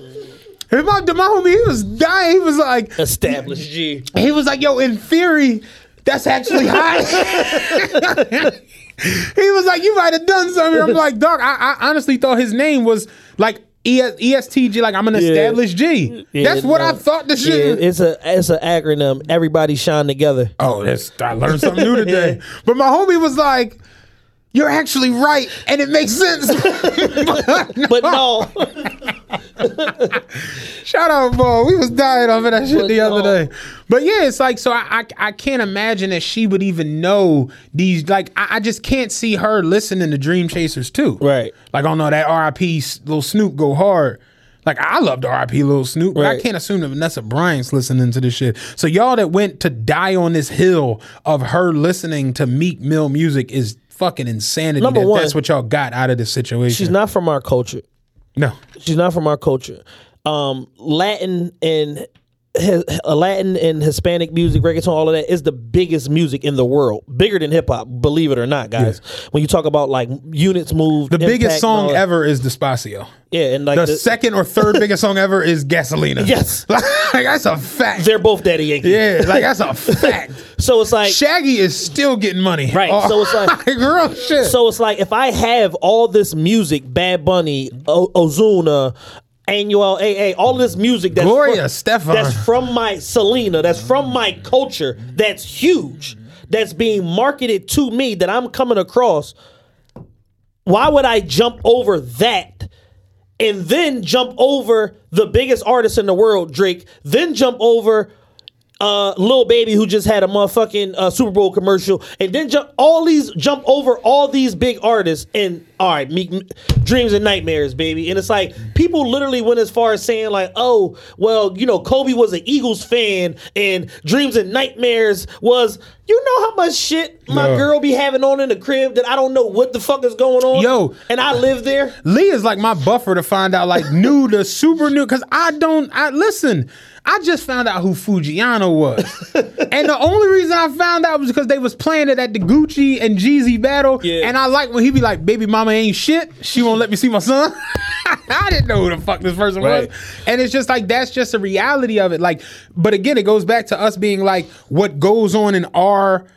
And my, my homie, he was dying. He was like, Established G. He was like, yo, in theory, that's actually high. He was like, you might have done something. I'm like, dog, I, I honestly thought his name was like E S T G, like I'm an yeah. Established G. Yeah, that's what no. I thought the shit. Yeah, it's a it's an acronym. Everybody shine together. Oh, that's I learned something new today. yeah. But my homie was like, you're actually right, and it makes sense. But no. Shout out, boy. We was dying off of that shit but the no. other day. But yeah, it's like, so I, I I can't imagine that she would even know these. Like, I, I just can't see her listening to Dream Chasers too. Right. Like, oh no, that R I P Lil Snoop go hard. Like, I loved R I P Lil Snoop, but right. I can't assume that Vanessa Bryant's listening to this shit. So y'all that went to die on this hill of her listening to Meek Mill music is fucking insanity. Number that one, that's what y'all got out of this situation. She's not from our culture. No. She's not from our culture. Um, Latin and his, Latin and Hispanic music, reggaeton, all of that is the biggest music in the world. Bigger than hip hop, believe it or not, guys. Yeah. When you talk about like units moved, the impact, biggest song ever is Despacio. Yeah, and like the, the second or third biggest song ever is Gasolina. Yes, like, like that's a fact. They're both Daddy Yankee. Yeah, like that's a fact. So it's like Shaggy is still getting money, right? Oh, so it's like real shit. So it's like if I have all this music, Bad Bunny, o- Ozuna. Annual A A, all this music that's Gloria Estefan, that's from my Selena, that's from my culture, that's huge, that's being marketed to me, that I'm coming across. Why would I jump over that and then jump over the biggest artist in the world, Drake, then jump over uh, Lil Baby, who just had a motherfucking uh, Super Bowl commercial, and then jump all these, jump over all these big artists, and all right, Meek, Dreams and Nightmares, baby. And it's like people literally went as far as saying like, oh, well, you know, Kobe was an Eagles fan, and Dreams and Nightmares was, you know how much shit my no. girl be having on in the crib that I don't know what the fuck is going on. Yo, and I live there. Lee is like my buffer to find out like new to super new, because I don't. I listen. I just found out who Fujiano was. And the only reason I found out was because they was playing it at the Gucci and Jeezy battle. Yeah. And I like when he be like, baby mama ain't shit. She won't let me see my son. I didn't know who the fuck this person right. was. And it's just like, that's just the reality of it. Like, but again, it goes back to us being like, what goes on in our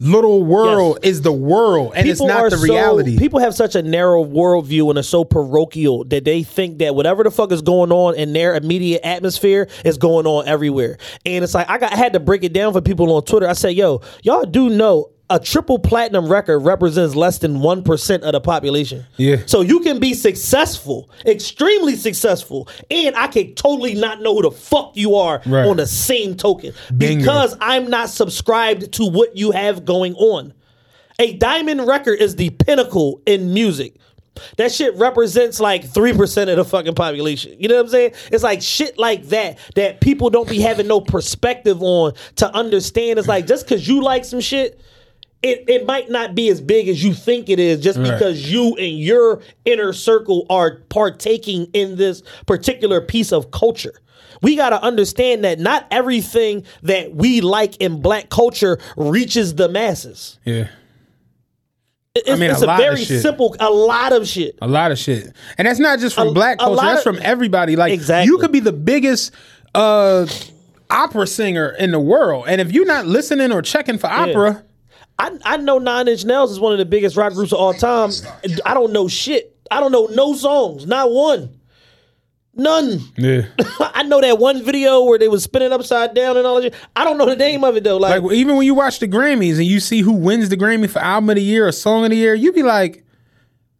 little world yes. is the world, and people it's not the reality. So, people have such a narrow worldview and are so parochial that they think that whatever the fuck is going on in their immediate atmosphere is going on everywhere. And it's like, I, got, I had to break it down for people on Twitter. I said, yo, y'all do know a triple platinum record represents less than one percent of the population. Yeah. So you can be successful, extremely successful, and I can totally not know who the fuck you are right. on the same token. Bingo. Because I'm not subscribed to what you have going on. A diamond record is the pinnacle in music. That shit represents like three percent of the fucking population. You know what I'm saying? It's like shit like that that people don't be having no perspective on to understand. It's like just because you like some shit, it, it might not be as big as you think it is just right. because you and your inner circle are partaking in this particular piece of culture. We got to understand that not everything that we like in black culture reaches the masses. Yeah. It's, I mean, it's a, a very simple, a lot of shit. A lot of shit. And that's not just from a, black culture, that's of, from everybody. Like, exactly. You could be the biggest uh, opera singer in the world, and if you're not listening or checking for yeah. opera... I, I know Nine Inch Nails is one of the biggest rock groups of all time. I don't know shit. I don't know no songs. Not one. None. Yeah. I know that one video where they was spinning upside down and all that shit. I don't know the name of it though. Like, like even when you watch the Grammys and you see who wins the Grammy for album of the year or song of the year, you be like,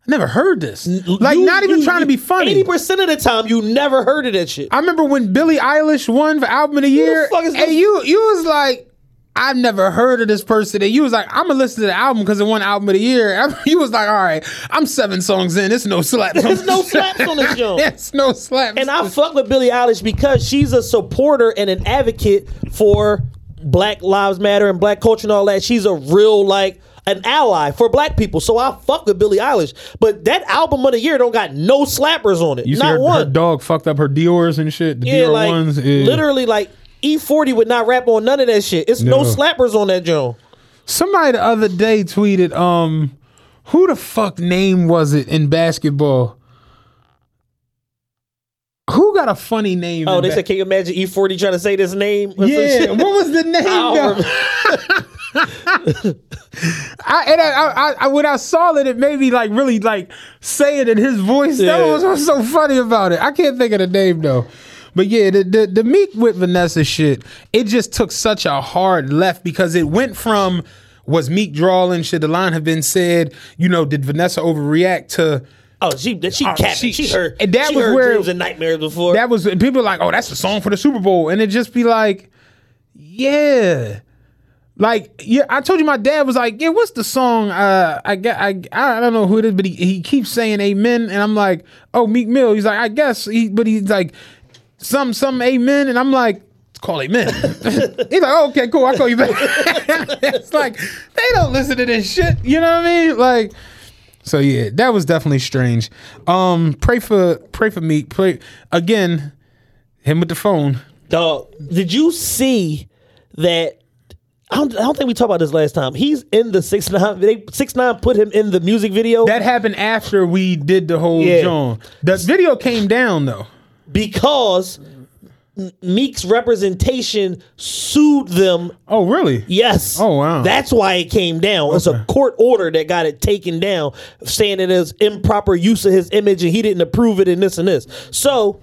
I never heard this. Like you, not even you, trying to be funny. eighty percent of the time you never heard of that shit. I remember when Billie Eilish won for album of the year. Who the fuck is and this? you you was like, I've never heard of this person. And you was like, I'm going to listen to the album because it won album of the year. I mean, you was like, all right, I'm seven songs in. It's no slaps. There's no slaps on this joint. It's no slaps. And I fuck with Billie Eilish because she's a supporter and an advocate for Black Lives Matter and black culture and all that. She's a real, like, an ally for black people. So I fuck with Billie Eilish. But that album of the year don't got no slappers on it. You Not see her, one. Her dog fucked up her Dior's and shit. The yeah, Dior like, ones. Yeah. Literally, like, E forty would not rap on none of that shit. It's no, no slappers on that joint. Somebody the other day tweeted, um, who the fuck name was it in basketball? Who got a funny name? Oh, they ba- said, can you imagine E forty trying to say this name? Yeah, what was the name? I I, and I, I, I, when I saw it, it made me like really like say it in his voice. Yeah. That was what's so funny about it. I can't think of the name though. But yeah, the, the the Meek with Vanessa shit, it just took such a hard left because it went from, was Meek drawling? Should the line have been said? You know, did Vanessa overreact to... Oh, she she oh, capped she, she heard, and that she was heard where, dreams and nightmares before. That was, and people were like, oh, that's the song for the Super Bowl. And it just be like, yeah. Like, yeah, I told you my dad was like, yeah, what's the song? Uh, I, I, I don't know who it is, but he, he keeps saying amen. And I'm like, oh, Meek Mill. He's like, I guess. He, but he's like... Some, some amen, and I'm like, it's called amen. He's like, oh, okay, cool, I'll call you back. It's like, they don't listen to this shit, you know what I mean? Like, so yeah, that was definitely strange. Um, pray for, pray for me. Pray again, him with the phone. Dog, did you see that? I don't, I don't think we talked about this last time. He's in the six nine. They six nine put him in the music video. That happened after we did the whole yeah. John. The video came down though. Because Meek's representation sued them. Oh, really? Yes. Oh, wow. That's why it came down. Okay. It's a court order that got it taken down, saying it is improper use of his image and he didn't approve it and this and this. So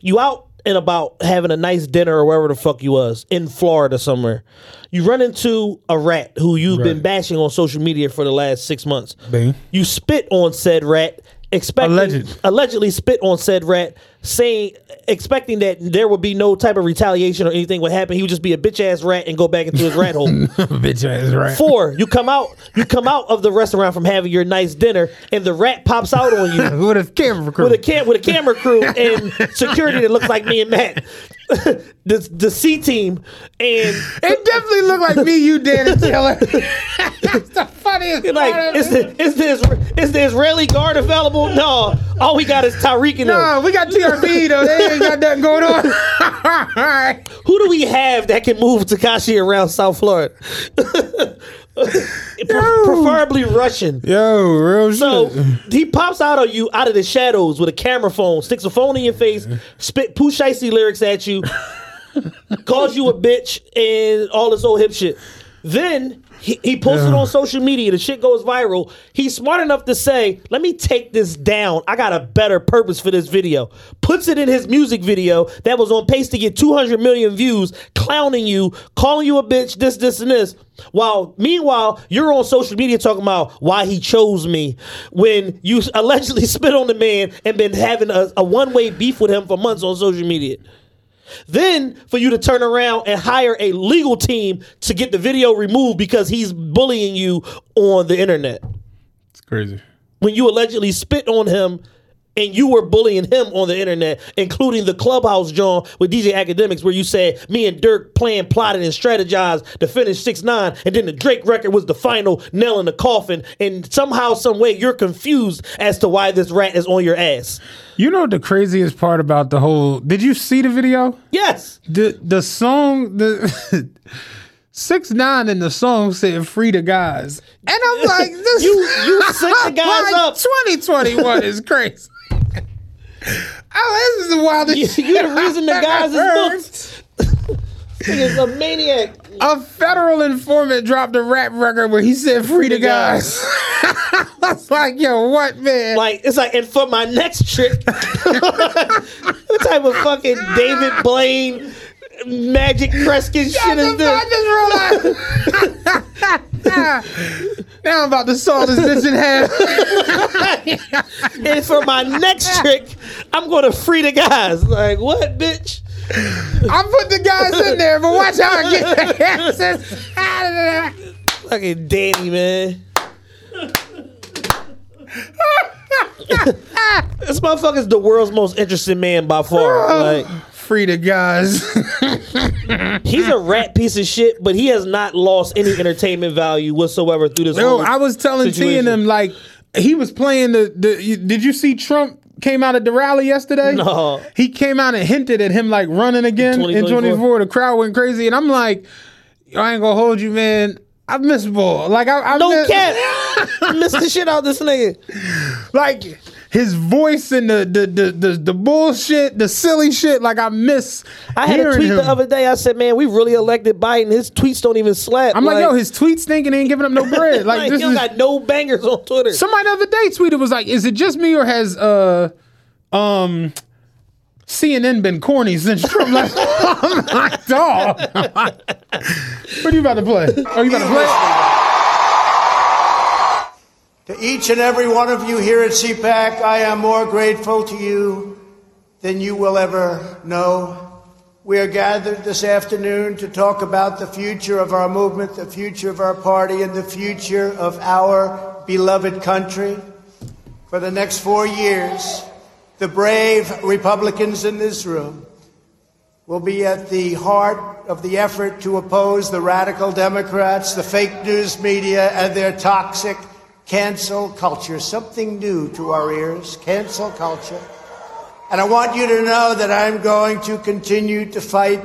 you out and about having a nice dinner or wherever the fuck you was in Florida somewhere. You run into a rat who you've right. been bashing on social media for the last six months. Bing. You spit on said rat. Expecting, Alleged. Allegedly spit on said rat, saying expecting that there would be no type of retaliation or anything would happen. He would just be a bitch ass rat and go back into his rat hole. Bitch ass rat. Four, you come out, you come out of the restaurant from having your nice dinner, and the rat pops out on you with a camera crew, with a cam- with a camera crew and security that looks like me and Matt, the the C team, and it definitely looked like me, you, Dan, and Taylor. That's the funniest. You're like, part of is the, is this is the Israeli guard available? No, all we got is Tyreek and No, them. We got T R B though. They ain't got nothing going on. All right. Who do we have that can move Tekashi around South Florida? Pre- preferably Russian. Yo, real so, shit. So he pops out on you out of the shadows with a camera phone, sticks a phone in your face, spit Pooh Shiesty lyrics at you, calls you a bitch, and all this old hip shit. Then he, he posts yeah. it on social media. The shit goes viral. He's smart enough to say, let me take this down. I got a better purpose for this video. Puts it in his music video that was on pace to get two hundred million views, clowning you, calling you a bitch, this, this, and this. While meanwhile, you're on social media talking about why he chose me when you allegedly spit on the man and been having a, a one-way beef with him for months on social media. Then for you to turn around and hire a legal team to get the video removed because he's bullying you on the internet. It's crazy. When you allegedly spit on him and you were bullying him on the internet, including the Clubhouse John with D J Academics where you said me and Dirk planned, plotted, and strategized to finish six nine, and then the Drake record was the final nail in the coffin, and somehow, some way, you're confused as to why this rat is on your ass. You know the craziest part about the whole... Did you see the video? Yes. The the song... the. six nine in the song said free the guys. And I'm like... This, you you set the guys like, up. twenty twenty-one is crazy. Oh, this is the wildest. You, you're the reason the guys is booked. He is a maniac. A federal informant dropped a rap record where he said free the guys. I was like, yo, what, man? Like, it's like, and for my next trick. What type of fucking David Blaine Magic Prescott yeah, shit is this? I just realized. Now I'm about to saw this bitch in half. And for my next trick, I'm going to free the guys. Like, what, bitch? I put the guys in there, but watch how I get the asses out of there. Fucking Danny, man. This motherfucker's the world's most interesting man by far. Like... Free the guys. He's a rat piece of shit, but he has not lost any entertainment value whatsoever through this. No, I was telling T and him, like, he was playing the, the. Did you see Trump came out at the rally yesterday? No. He came out and hinted at him, like, running again in twenty twenty-four. The crowd went crazy. And I'm like, I ain't gonna hold you, man. I miss ball. Like, I, I don't miss, care. I miss the shit out of this nigga. Like, his voice and the the the the, the bullshit, the silly shit. Like, I miss. I had a tweet him. the other day. I said, "Man, we really elected Biden. His tweets don't even slap." I'm like, like "Yo, his tweets thinking they ain't giving up no bread." Like, like this he is, got no bangers on Twitter. Somebody the other day tweeted was like, "Is it just me or has uh um C N N been corny since Trump left?" I'm like, dog. What are you about to play? Are you about to play? To each and every one of you here at C PAC, I am more grateful to you than you will ever know. We are gathered this afternoon to talk about the future of our movement, the future of our party, and the future of our beloved country. For the next four years, the brave Republicans in this room will be at the heart of the effort to oppose the radical Democrats, the fake news media, and their toxic cancel culture, something new to our ears, cancel culture. And I want you to know that I'm going to continue to fight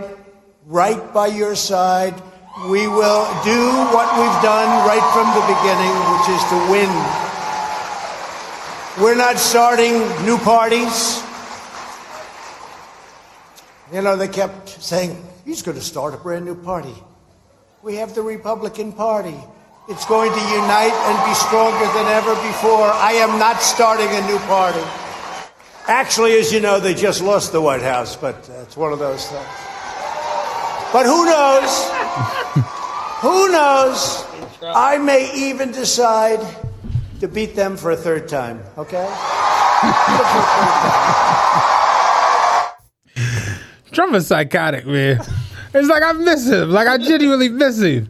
right by your side. We will do what we've done right from the beginning, which is to win. We're not starting new parties. You know, they kept saying, he's going to start a brand new party. We have the Republican Party. It's going to unite and be stronger than ever before. I am not starting a new party. Actually, as you know, they just lost the White House, but uh, it's one of those things. But who knows? Who knows? I may even decide to beat them for a third time, okay? Trump is psychotic, man. It's like I miss him. Like, I genuinely miss him.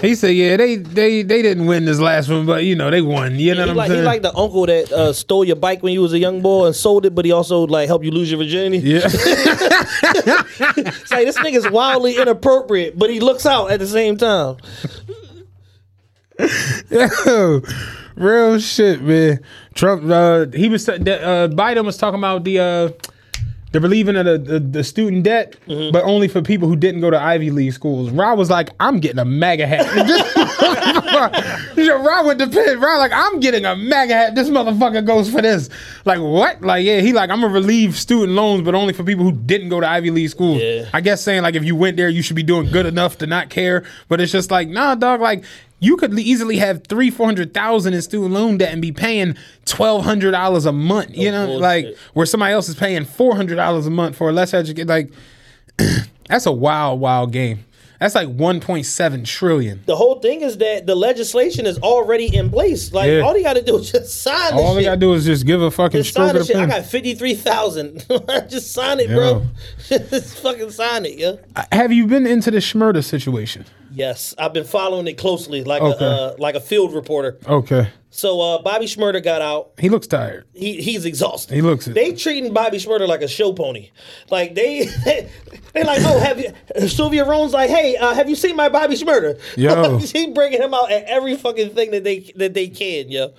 He said, yeah, they, they they didn't win this last one, but, you know, they won. You know yeah, what I'm like, saying? He like the uncle that uh, stole your bike when you was a young boy and sold it, but he also, like, helped you lose your virginity. Yeah. It's like, this nigga's wildly inappropriate, but he looks out at the same time. Yo, real shit, man. Trump, uh, he was, uh, Biden was talking about the, uh, the relieving of the, the, the student debt, mm-hmm. but only for people who didn't go to Ivy League schools. Ra was like, I'm getting a MAGA hat. Ra went to Penn. Ra like, I'm getting a MAGA hat. This motherfucker goes for this. Like, what? Like, yeah, he like, I'm going to relieve student loans, but only for people who didn't go to Ivy League schools. Yeah. I guess saying, like, if you went there, you should be doing good enough to not care. But it's just like, nah, dog, like, you could easily have three, four hundred thousand in student loan debt and be paying twelve hundred dollars a month. You know, like where somebody else is paying four hundred dollars a month for a less educated. Like that's a wild, wild game. That's like one point seven trillion. The whole thing is that the legislation is already in place. Like yeah. all you got to do is just sign. All they got to do is just give a fucking just sign the shit. I got fifty three thousand. Just sign it, yo. Bro. Just fucking sign it, yeah. Have you been into the Shmurda situation? Yes, I've been following it closely, like okay. a uh, like a field reporter. Okay. So uh, Bobby Shmurda got out. He looks tired. He he's exhausted. He looks. They it. treating Bobby Shmurda like a show pony. Like they they like, oh, have you? Sylvia Rome's like, hey, uh, have you seen my Bobby Shmurda? Yo, she bringing him out at every fucking thing that they that they can. Yo,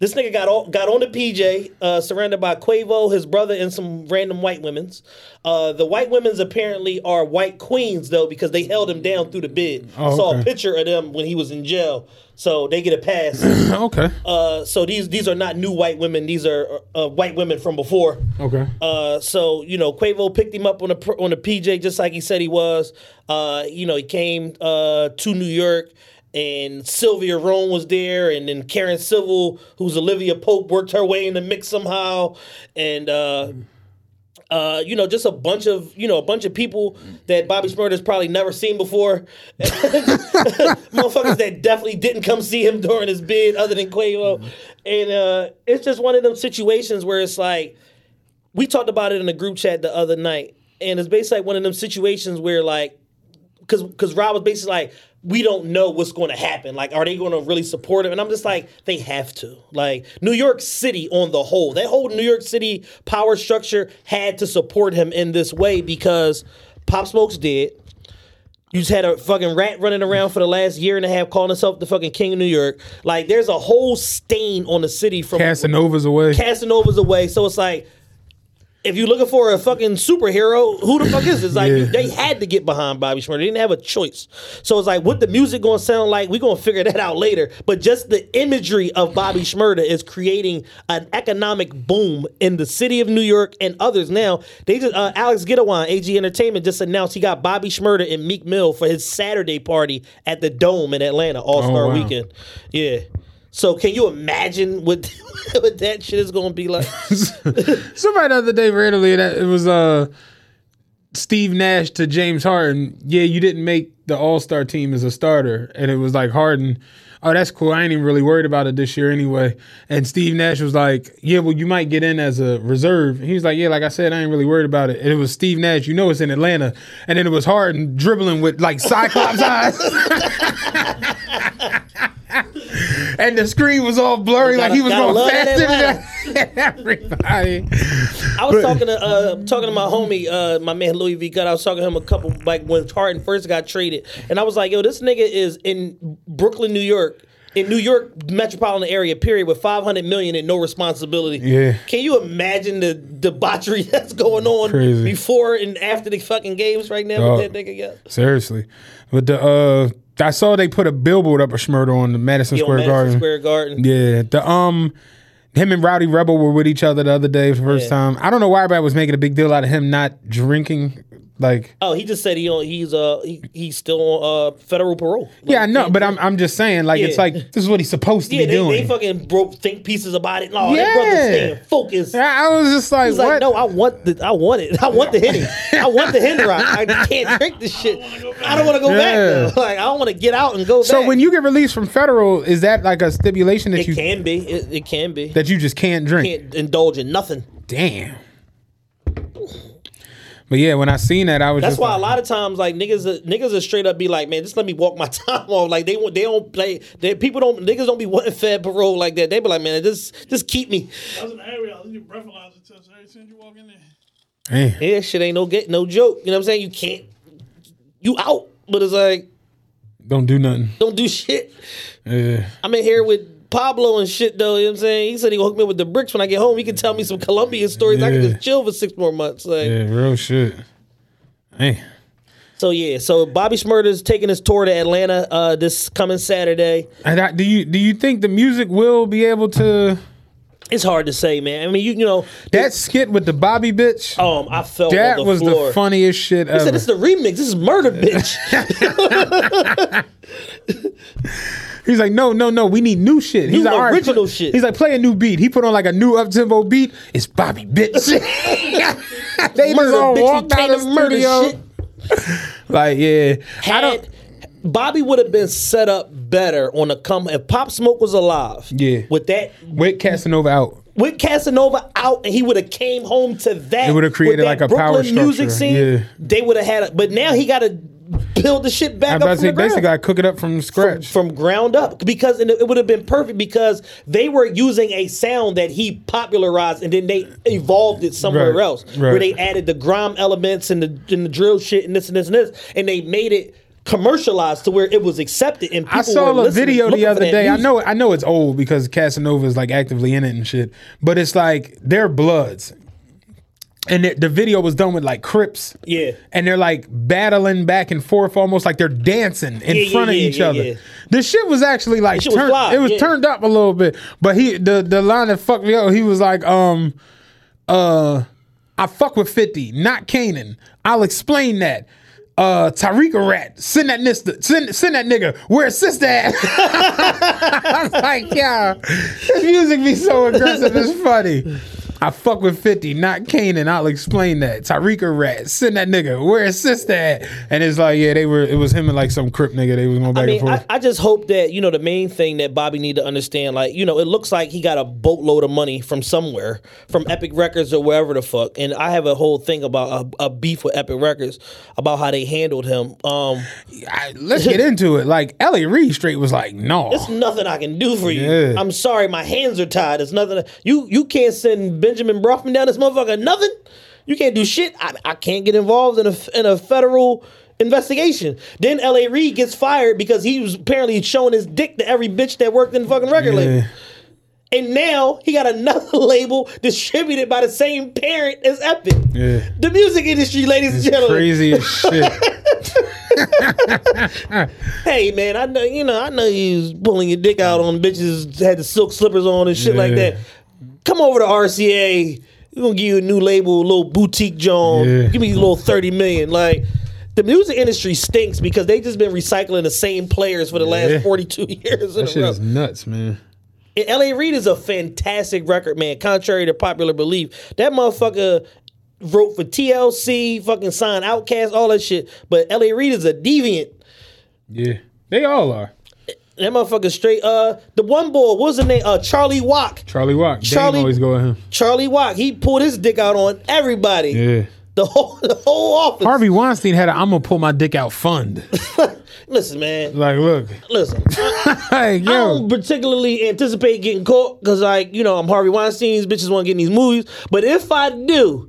this nigga got all, got on the P J, uh, surrounded by Quavo, his brother, and some random white women's. Uh, the white women's apparently are white queens though because they held him down through the bid. Oh, I okay. saw a picture of them when he was in jail, so they get a pass. Okay. Uh, so these these are not new white women; these are uh, white women from before. Okay. Uh, so you know, Quavo picked him up on the on the P J just like he said he was. Uh, you know, he came uh, to New York. And Sylvia Rome was there, and then Karen Civil, who's Olivia Pope, worked her way in the mix somehow, and uh, uh, you know, just a bunch of you know a bunch of people that Bobby Shmurda's probably never seen before, motherfuckers that definitely didn't come see him during his bid, other than Quavo, and uh, it's just one of them situations where it's like we talked about it in a group chat the other night, and it's basically like one of them situations where like. Because because Rob was basically like, we don't know what's going to happen. Like, are they going to really support him? And I'm just like, they have to. Like, New York City on the whole, that whole New York City power structure had to support him in this way because Pop Smoke's dead. You just had a fucking rat running around for the last year and a half calling himself the fucking king of New York. Like, there's a whole stain on the city from... Casanova's away. Casanova's away. So it's like... If you're looking for a fucking superhero, who the fuck is this? Like, yeah. They had to get behind Bobby Shmurda. They didn't have a choice. So it's like, what the music going to sound like? We're going to figure that out later. But just the imagery of Bobby Shmurda is creating an economic boom in the city of New York and others. Now, they just uh, Alex Gidewon, A G Entertainment, just announced he got Bobby Shmurda and Meek Mill for his Saturday party at the Dome in Atlanta, All-Star oh, wow. Weekend. Yeah. So can you imagine what, what that shit is gonna be like? Somebody the other day randomly that it was uh, Steve Nash to James Harden. Yeah, you didn't make the All-Star team as a starter, and it was like Harden. Oh, that's cool. I ain't even really worried about it this year anyway. And Steve Nash was like, yeah, well, you might get in as a reserve. And he was like, yeah, like I said, I ain't really worried about it. And it was Steve Nash. You know it's in Atlanta. And then it was Harden dribbling with, like, Cyclops eyes. And the screen was all blurry. Gotta, like, he was going faster than everybody. I was but, talking to uh, talking to my homie, uh, my man Louis V. Gut. I was talking to him a couple, like, when Harden first got traded. And I was like, yo, this nigga is in Brooklyn, New York, in New York metropolitan area, period, with five hundred million dollars and no responsibility. Yeah. Can you imagine the debauchery that's going on Crazy. before and after the fucking games right now oh, with that nigga? Yeah. Seriously. But the... Uh, I saw they put a billboard up a Shmurda on the Madison, Yo, Square, Madison Garden. Square Garden. Yeah. The um, him and Rowdy Rebel were with each other the other day for the first yeah. time. I don't know why everybody was making a big deal out of him not drinking. Like, oh, he just said he on, he's uh he, he's still on uh, federal parole. Like, yeah, I know, but I'm I'm just saying, like, yeah. it's like this is what he's supposed to yeah, be they, doing. Yeah, they fucking broke think pieces about it. No, yeah. that brother's staying focused. I was just like, he's what? Like, no, I want the, I want it. I want the Henny. I want the Henny rock. I can't drink this shit. I don't want to go back. Yeah. back like, I don't want to get out and go. So back. So when you get released from federal, is that like a stipulation that it you can be? It, it can be that you just can't drink, can't indulge in nothing. Damn. But yeah, when I seen that, I was. That's just why like, a lot of times, like niggas, niggas are straight up be like, man, just let me walk my time off. Like they want, they don't play. They, people don't, niggas don't be wanting fed parole like that. They be like, man, just, just keep me. That's an area. I need breathalyzer test every time you walk in there. Damn. Yeah, shit ain't no get, no joke. You know what I'm saying? You can't, you out. But it's like, don't do nothing. Don't do shit. Yeah. I'm in here with Pablo and shit, though, you know what I'm saying? He said he'll hook me up with the bricks when I get home. He can tell me some Colombian stories. Yeah. I can just chill for six more months. Like. Yeah, real shit. Hey. So, yeah. So, Bobby Shmurda's taking his tour to Atlanta uh, this coming Saturday. And I, do you do you think the music will be able to... It's hard to say, man. I mean, you you know... That it, skit with the Bobby bitch... Um, I fell That on the was floor. The funniest shit ever. He said, it's the remix. This is murder, bitch. He's like, no, no, no. We need new shit. He's new like, right, original play. shit. He's like, play a new beat. He put on like a new up-tempo beat. It's Bobby bitch. They murder, just all bitch, walked out of the studio. Shit. Like, yeah. Had I don't, Bobby would have been set up better on a come if Pop Smoke was alive. Yeah. With that with Casanova out. With Casanova out, and he would have came home to that. It would have created like a Brooklyn power structure. Music scene. Yeah. They would have had a, but now he got to build the shit back I'm up about from to say, the ground. Basically, I cook it up from scratch, from, from ground up, because and it would have been perfect because they were using a sound that he popularized and then they evolved it somewhere right, else, right. where they added the grime elements and the and the drill shit and this and this and this, and they made it commercialized to where it was accepted. And people I saw were a video the other day. I know, I know it's old because Casanova is like actively in it and shit, but it's like they're Bloods. And the, the video was done with like Crips. Yeah. And they're like battling back and forth almost like they're dancing in yeah, front yeah, of yeah, each yeah, other. Yeah. This shit was actually like, turned, was it was yeah. turned up a little bit. But he the, the line that fucked me up, he was like, um, uh, I fuck with fifty, not Kanan. I'll explain that. Uh, Tariq a rat. Send that nista. Send send that nigga. Where his sister at? I was like, yeah, this music be so aggressive. It's funny. I fuck with fifty, not Kanan. I'll explain that. Tariq a rat. Send that nigga. Where his sister at? And it's like, yeah, they were. It was him and like some Crip nigga. They was going back I mean, and forth. I, I just hope that you know the main thing that Bobby need to understand. Like you know, it looks like he got a boatload of money from somewhere, from Epic Records or wherever the fuck. And I have a whole thing about a, a beef with Epic Records about how they handled him. Um, I, let's get into it. Like Ellie Reed straight was like, no, there's nothing I can do for you. Yeah. I'm sorry, my hands are tied. There's nothing. You you can't send. Benjamin Brofman down this motherfucker. Nothing. You can't do shit. I, I can't get involved in a in a federal investigation. Then L A. Reid gets fired because he was apparently showing his dick to every bitch that worked in the fucking record yeah. label. And now he got another label distributed by the same parent as Epic. Yeah. The music industry, ladies it's and gentlemen, crazy as shit. Hey man, I know you know I know you was pulling your dick out on bitches had the silk slippers on and shit yeah. like that. Come over to R C A. We're going to give you a new label, a little boutique John. Yeah. Give me a little thirty million dollars. Like, the music industry stinks because they just been recycling the same players for the yeah. last forty-two years. That in shit a row. Is nuts, man. And L A. Reid is a fantastic record, man, contrary to popular belief. That motherfucker wrote for T L C, fucking signed Outkast, all that shit. But L A. Reid is a deviant. Yeah, they all are. That motherfucker straight. Uh, the one boy, what was his name? Uh, Charlie Wack. Charlie Wack. Charlie Dame always go at him. Charlie Wack. He pulled his dick out on everybody. Yeah. The whole, the whole office. Harvey Weinstein had a "I'm gonna pull my dick out" fund. Listen, man. Like, look. Listen. Hey, yo. I don't particularly anticipate getting caught because, like, you know, I'm Harvey Weinstein. These bitches want to get in these movies, but if I do.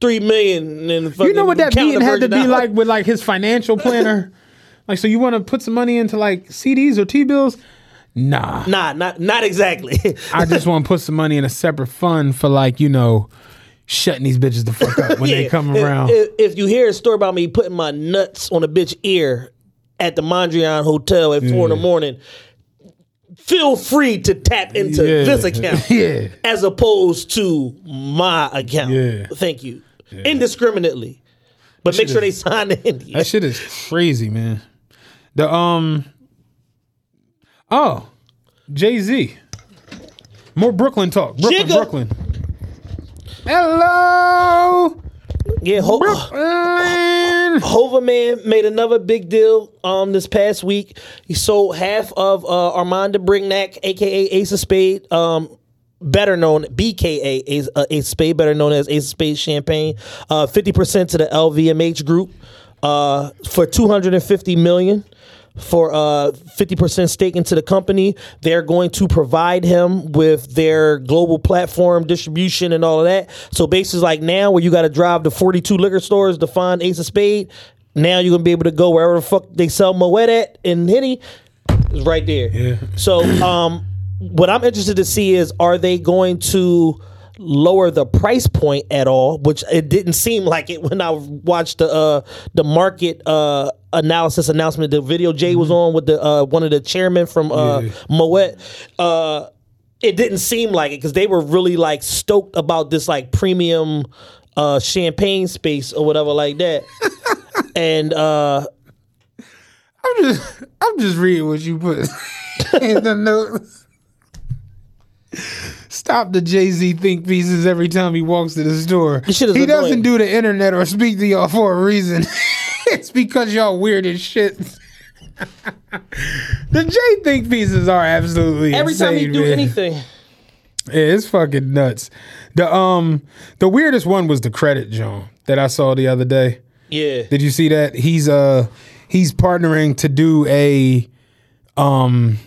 Three million and fucking. You know what that meeting had to be out. Like with like his financial planner. Like, so you want to put some money into, like, C Ds or T-bills? Nah. Nah, not not exactly. I just want to put some money in a separate fund for, like, you know, shutting these bitches the fuck up when yeah. they come if, around. If, if you hear a story about me putting my nuts on a bitch ear at the Mondrian Hotel at yeah. four in the morning, feel free to tap into yeah. this account yeah. as opposed to my account. Yeah. Thank you. Yeah. Indiscriminately. But that make sure is, they sign the N D A. That shit is crazy, man. The um, oh, Jay-Z, more Brooklyn talk. Brooklyn, Jigga. Brooklyn. Hello. Yeah, Ho- Brooklyn. Hoverman made another big deal um this past week. He sold half of uh, Armand de Brignac, aka Ace of Spade, um, better known B K A Ace, uh, Ace of Spade, better known as Ace of Spade Champagne, uh, fifty percent to the L V M H Group, uh, for two hundred and fifty million. For uh fifty percent stake into the company. They're going to provide him with their global platform distribution and all of that. So basically, like now where you got to drive to forty-two liquor stores to find Ace of Spade, now you're going to be able to go wherever the fuck they sell Moet at in Henny. It's right there. Yeah. So um, what I'm interested to see is, are they going to lower the price point at all? Which it didn't seem like it when I watched the uh, the market uh, analysis announcement. The video Jay was on with the uh, one of the chairmen from uh, yeah. Moet. Uh, it didn't seem like it because they were really like stoked about this like premium uh, champagne space or whatever like that. And uh, I'm just I'm just reading what you put in the notes. Stop the Jay-Z think pieces every time he walks to the store. He annoying. Doesn't do the internet or speak to y'all for a reason. It's because y'all weird as shit. The Jay think pieces are absolutely every insane, time he do man. Anything. Yeah, it's fucking nuts. The um the weirdest one was the credit John that I saw the other day. Yeah. Did you see that? He's uh he's partnering to do a um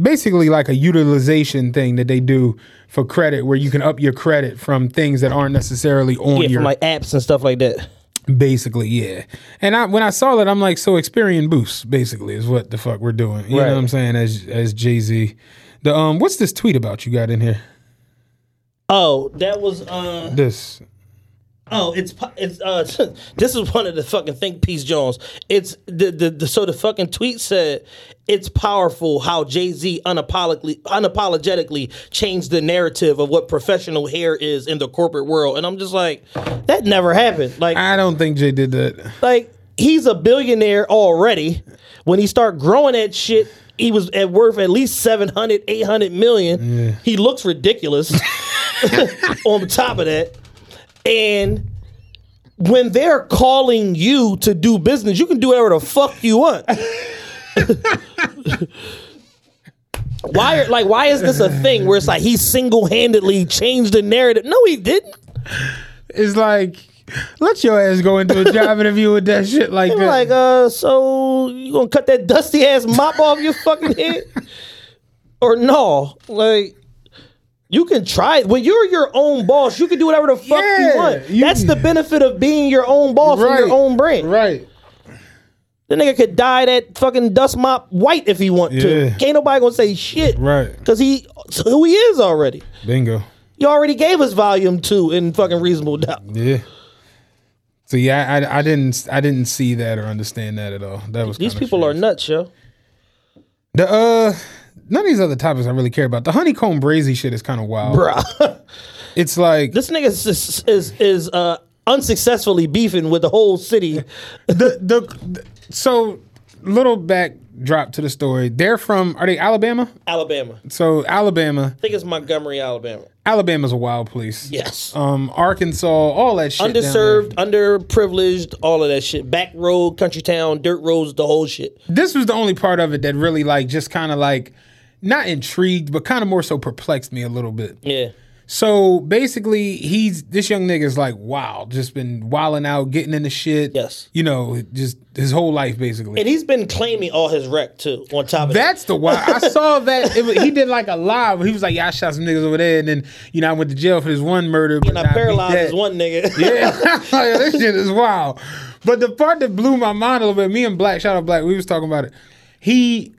basically like a utilization thing that they do for credit where you can up your credit from things that aren't necessarily on yeah, your... Yeah, like apps and stuff like that. Basically, yeah. And I, when I saw that, I'm like, so Experian Boost, basically, is what the fuck we're doing. You right. know what I'm saying? As as Jay-Z. The um, what's this tweet about you got in here? Oh, that was... Uh, this. Oh, it's... it's uh, this is one of the fucking think piece, Jones. It's... the, the, the So the fucking tweet said... It's powerful how Jay-Z unapologetically, unapologetically changed the narrative of what professional hair is in the corporate world. And I'm just like, that never happened. Like, I don't think Jay did that. Like, he's a billionaire already. When he started growing that shit, he was at worth at least seven hundred, eight hundred million. Yeah. He looks ridiculous on top of that. And... when they're calling you to do business, you can do whatever the fuck you want. Why are, like, why is this a thing where it's like he single-handedly changed the narrative? No, he didn't. It's like, let your ass go into a job interview with that shit like that. Like, uh, so you gonna cut that dusty ass mop off your fucking head? Or no? Like, you can try it. When you're your own boss, you can do whatever the fuck yeah, you want. You, That's the benefit of being your own boss right, and your own brand. Right. The nigga could dye that fucking dust mop white if he want yeah. to. Can't nobody gonna say shit. Right. Because he, who he is already. Bingo. You already gave us volume two in fucking Reasonable Doubt. Yeah. So yeah, I, I didn't I didn't see that or understand that at all. That was These people strange. Are nuts, yo. The uh, none of these other topics I really care about. The honeycomb brazy shit is kind of wild, bruh. It's like this nigga is is, is uh, unsuccessfully beefing with the whole city. the, the the so little backdrop to the story. They're from are they Alabama? Alabama. So Alabama. I think it's Montgomery, Alabama. Alabama's a wild place. Yes. Um, Arkansas, all that shit. Underserved, underprivileged, all of that shit. Back road, country town, dirt roads, the whole shit. This was the only part of it that really like just kind of like. Not intrigued, but kind of more so perplexed me a little bit. Yeah. So basically, he's this young nigga's like, wow, just been wilding out, getting into shit. Yes. You know, just his whole life basically. And he's been claiming all his wreck too. On top of that's that. the wild. I saw that it was, he did like a live. He was like, yeah, I shot some niggas over there, and then you know I went to jail for this one murder, and I paralyzed this one nigga. Yeah, like, this shit is wild. But the part that blew my mind a little bit, me and Black, shout out Black, we was talking about it. He.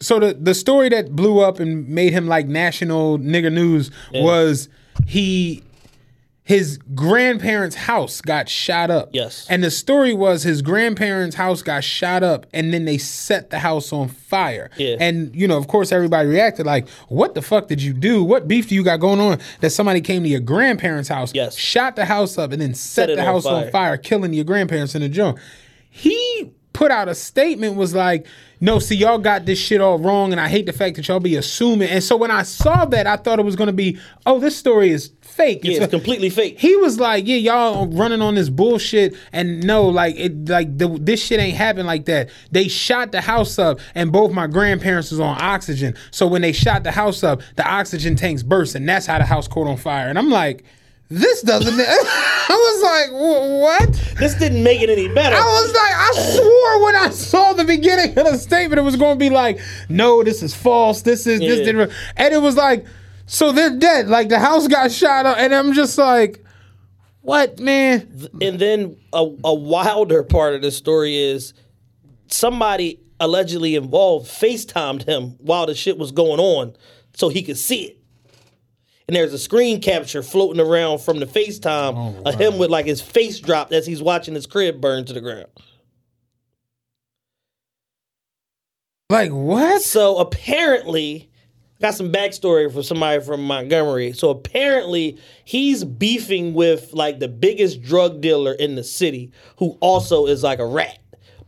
So the, the story that blew up and made him like national nigga news yeah. was he his grandparents' house got shot up. Yes. And the story was his grandparents' house got shot up and then they set the house on fire. Yeah. And, you know, of course, everybody reacted like, what the fuck did you do? What beef do you got going on that somebody came to your grandparents' house, yes. shot the house up and then set, set the house on fire. on fire, killing your grandparents in the joint? He... put out a statement was like, no, see, y'all got this shit all wrong, and I hate the fact that y'all be assuming. And so when I saw that, I thought it was going to be, oh, this story is fake. Yeah, it's, it's completely fake. He was like, yeah, y'all running on this bullshit, and no, like, it, like the, this shit ain't happened like that. They shot the house up, and both my grandparents was on oxygen. So when they shot the house up, the oxygen tanks burst, and that's how the house caught on fire. And I'm like... this doesn't... I was like, what? This didn't make it any better. I was like, I swore when I saw the beginning of the statement, it was going to be like, no, this is false. This is... Yeah. This didn't... And it was like, so they're dead. Like, the house got shot up. And I'm just like, what, man? And then a, a wilder part of the story is somebody... allegedly involved FaceTimed him while the shit was going on so he could see it. And there's a screen capture floating around from the FaceTime oh, of wow. him with like his face dropped as he's watching his crib burn to the ground. Like what? So apparently, got some backstory from somebody from Montgomery. So apparently he's beefing with like the biggest drug dealer in the city who also is like a rat.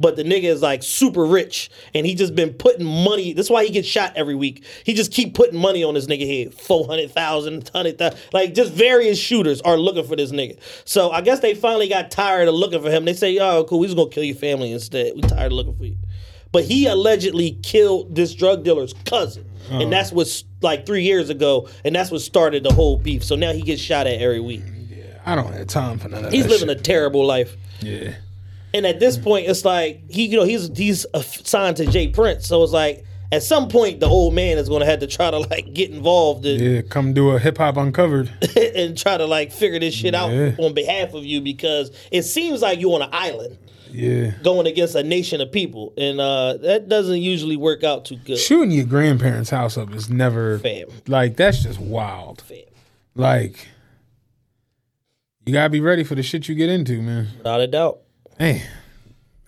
But the nigga is like super rich and he just been putting money. That's why he gets shot every week. He just keep putting money on this nigga head. four hundred thousand, one hundred thousand. Like just various shooters are looking for this nigga. So I guess they finally got tired of looking for him. They say, oh, cool, we just gonna kill your family instead. We tired of looking for you. But he allegedly killed this drug dealer's cousin. Uh-huh. And that's what's like three years ago. And that's what started the whole beef. So now he gets shot at every week. Yeah, I don't have time for none of He's that He's living shit. a terrible life. Yeah. And at this point, it's like, he, you know, he's he's signed to Jay Prince. So it's like, at some point, the old man is going to have to try to, like, get involved. And, yeah, come do a Hip Hop Uncovered. and try to, like, figure this shit yeah. out on behalf of you because it seems like you're on an island. Yeah. Going against a nation of people. And uh, that doesn't usually work out too good. Shooting your grandparents' house up is never, Fam. like, that's just wild. Fam. Like, you got to be ready for the shit you get into, man. Without a doubt. Man,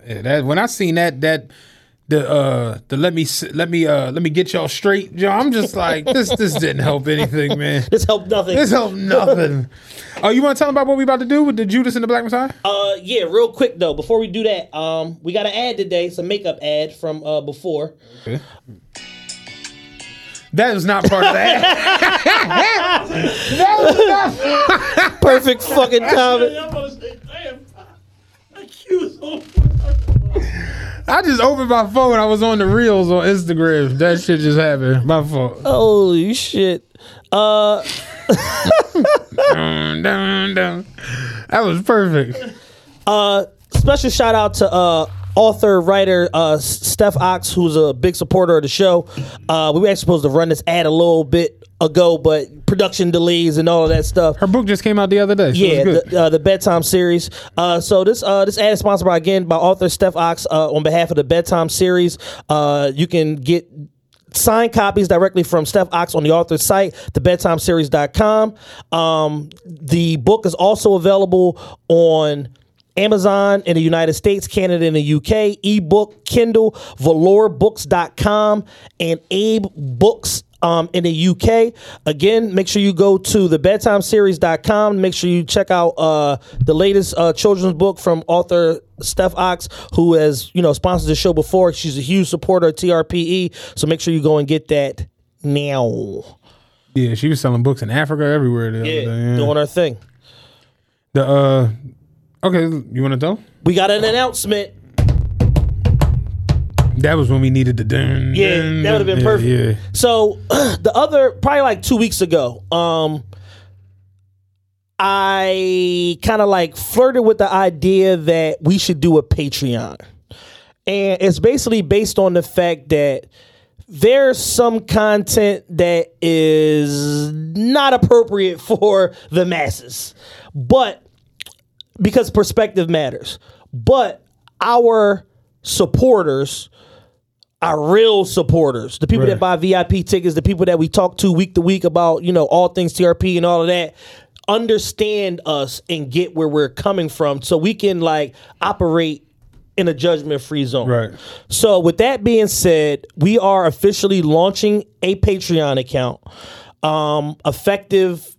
yeah, that when I seen that that the uh the let me let me uh let me get y'all straight, yo, I'm just like this this didn't help anything, man. This helped nothing. This helped nothing. Oh, uh, you want to tell them about what we about to do with the Judas and the Black Messiah? Uh, yeah, real quick though. Before we do that, um, we got an ad today. It's a makeup ad from uh before. Okay. That is not part of the ad. That was not perfect fucking comment. I just opened my phone. I was on the reels on Instagram. That shit just happened. My fault. Holy shit. Uh dun, dun, dun. That was perfect. Uh special shout out to uh author, writer, uh, Steph Ox, who's a big supporter of the show. Uh, we were actually supposed to run this ad a little bit ago, but production delays and all of that stuff. Her book just came out the other day. So yeah, the, uh, the bedtime series. Uh, so this uh, this ad is sponsored by, again, by author Steph Ox uh, on behalf of the bedtime series. Uh, you can get signed copies directly from Steph Ox on the author's site, the bedtime series dot com. Um, the book is also available on Amazon in the United States, Canada in the U K, ebook, Kindle, valor books dot com, and Abe Books um, in the U K. Again, make sure you go to the bedtime series dot com. Make sure you check out uh, the latest uh, children's book from author Steph Ox, who has, you know, sponsored the show before. She's a huge supporter of T R P E, so make sure you go and get that now. Yeah, she was selling books in Africa, everywhere. The yeah, other day, yeah, doing her thing. The uh. Okay, you want to tell? We got an announcement. That was when we needed the dun. Yeah, dun, that would have been yeah, perfect. Yeah. So the other, probably like two weeks ago, um, I kind of like flirted with the idea that we should do a Patreon. And it's basically based on the fact that there's some content that is not appropriate for the masses. But because perspective matters. But our supporters, our real supporters, the people right. that buy V I P tickets, the people that we talk to week to week about, you know, all things T R P and all of that, understand us and get where we're coming from so we can, like, operate in a judgment-free zone. Right. So with that being said, we are officially launching a Patreon account um, effective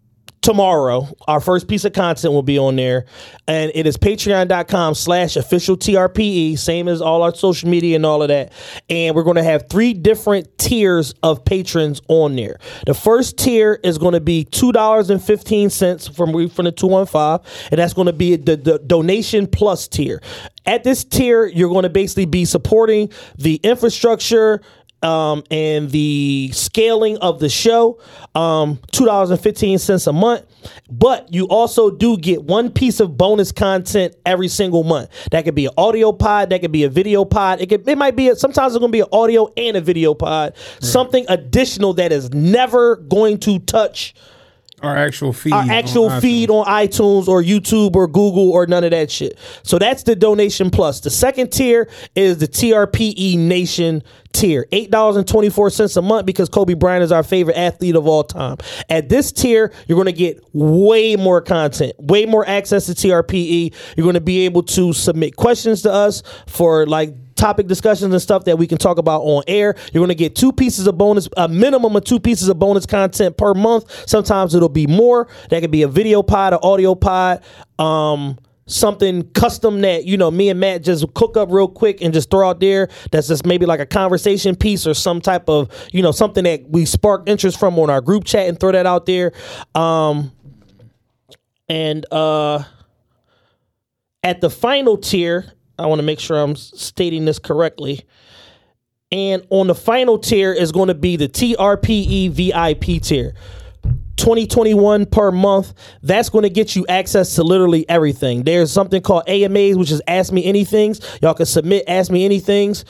tomorrow. Our first piece of content will be on there, and it is patreon dot com slash official T R P E, same as all our social media and all of that. And we're going to have three different tiers of patrons on there. The first tier is going to be two dollars and fifteen cents from from the two one five, and that's going to be the, the donation plus tier. At this tier, you're going to basically be supporting the infrastructure Um, and the scaling of the show, um, two dollars and fifteen cents a month. But you also do get one piece of bonus content every single month. That could be an audio pod. That could be a video pod. It could, it might be, a, sometimes it's going to be an audio and a video pod. Right. Something additional that is never going to touch Our actual feed. Our actual on feed iTunes. on iTunes or YouTube or Google or none of that shit. So that's the donation plus. The second tier is the T R P E Nation tier. eight dollars and twenty-four cents a month because Kobe Bryant is our favorite athlete of all time. At this tier, you're going to get way more content, way more access to T R P E. You're going to be able to submit questions to us for like topic discussions and stuff that we can talk about on air. You're going to get two pieces of bonus, a minimum of two pieces of bonus content per month. Sometimes it'll be more. That could be a video pod, an audio pod, um, something custom that, you know, me and Matt just cook up real quick and just throw out there. That's just maybe like a conversation piece or some type of, you know, something that we spark interest from on our group chat and throw that out there. Um, and uh, at the final tier, I want to make sure I'm stating this correctly. And on the final tier is going to be the T R P E V I P tier. twenty twenty-one per month. That's going to get you access to literally everything. There's something called A M As, which is Ask Me Anythings. Y'all can submit Ask Me Anythings.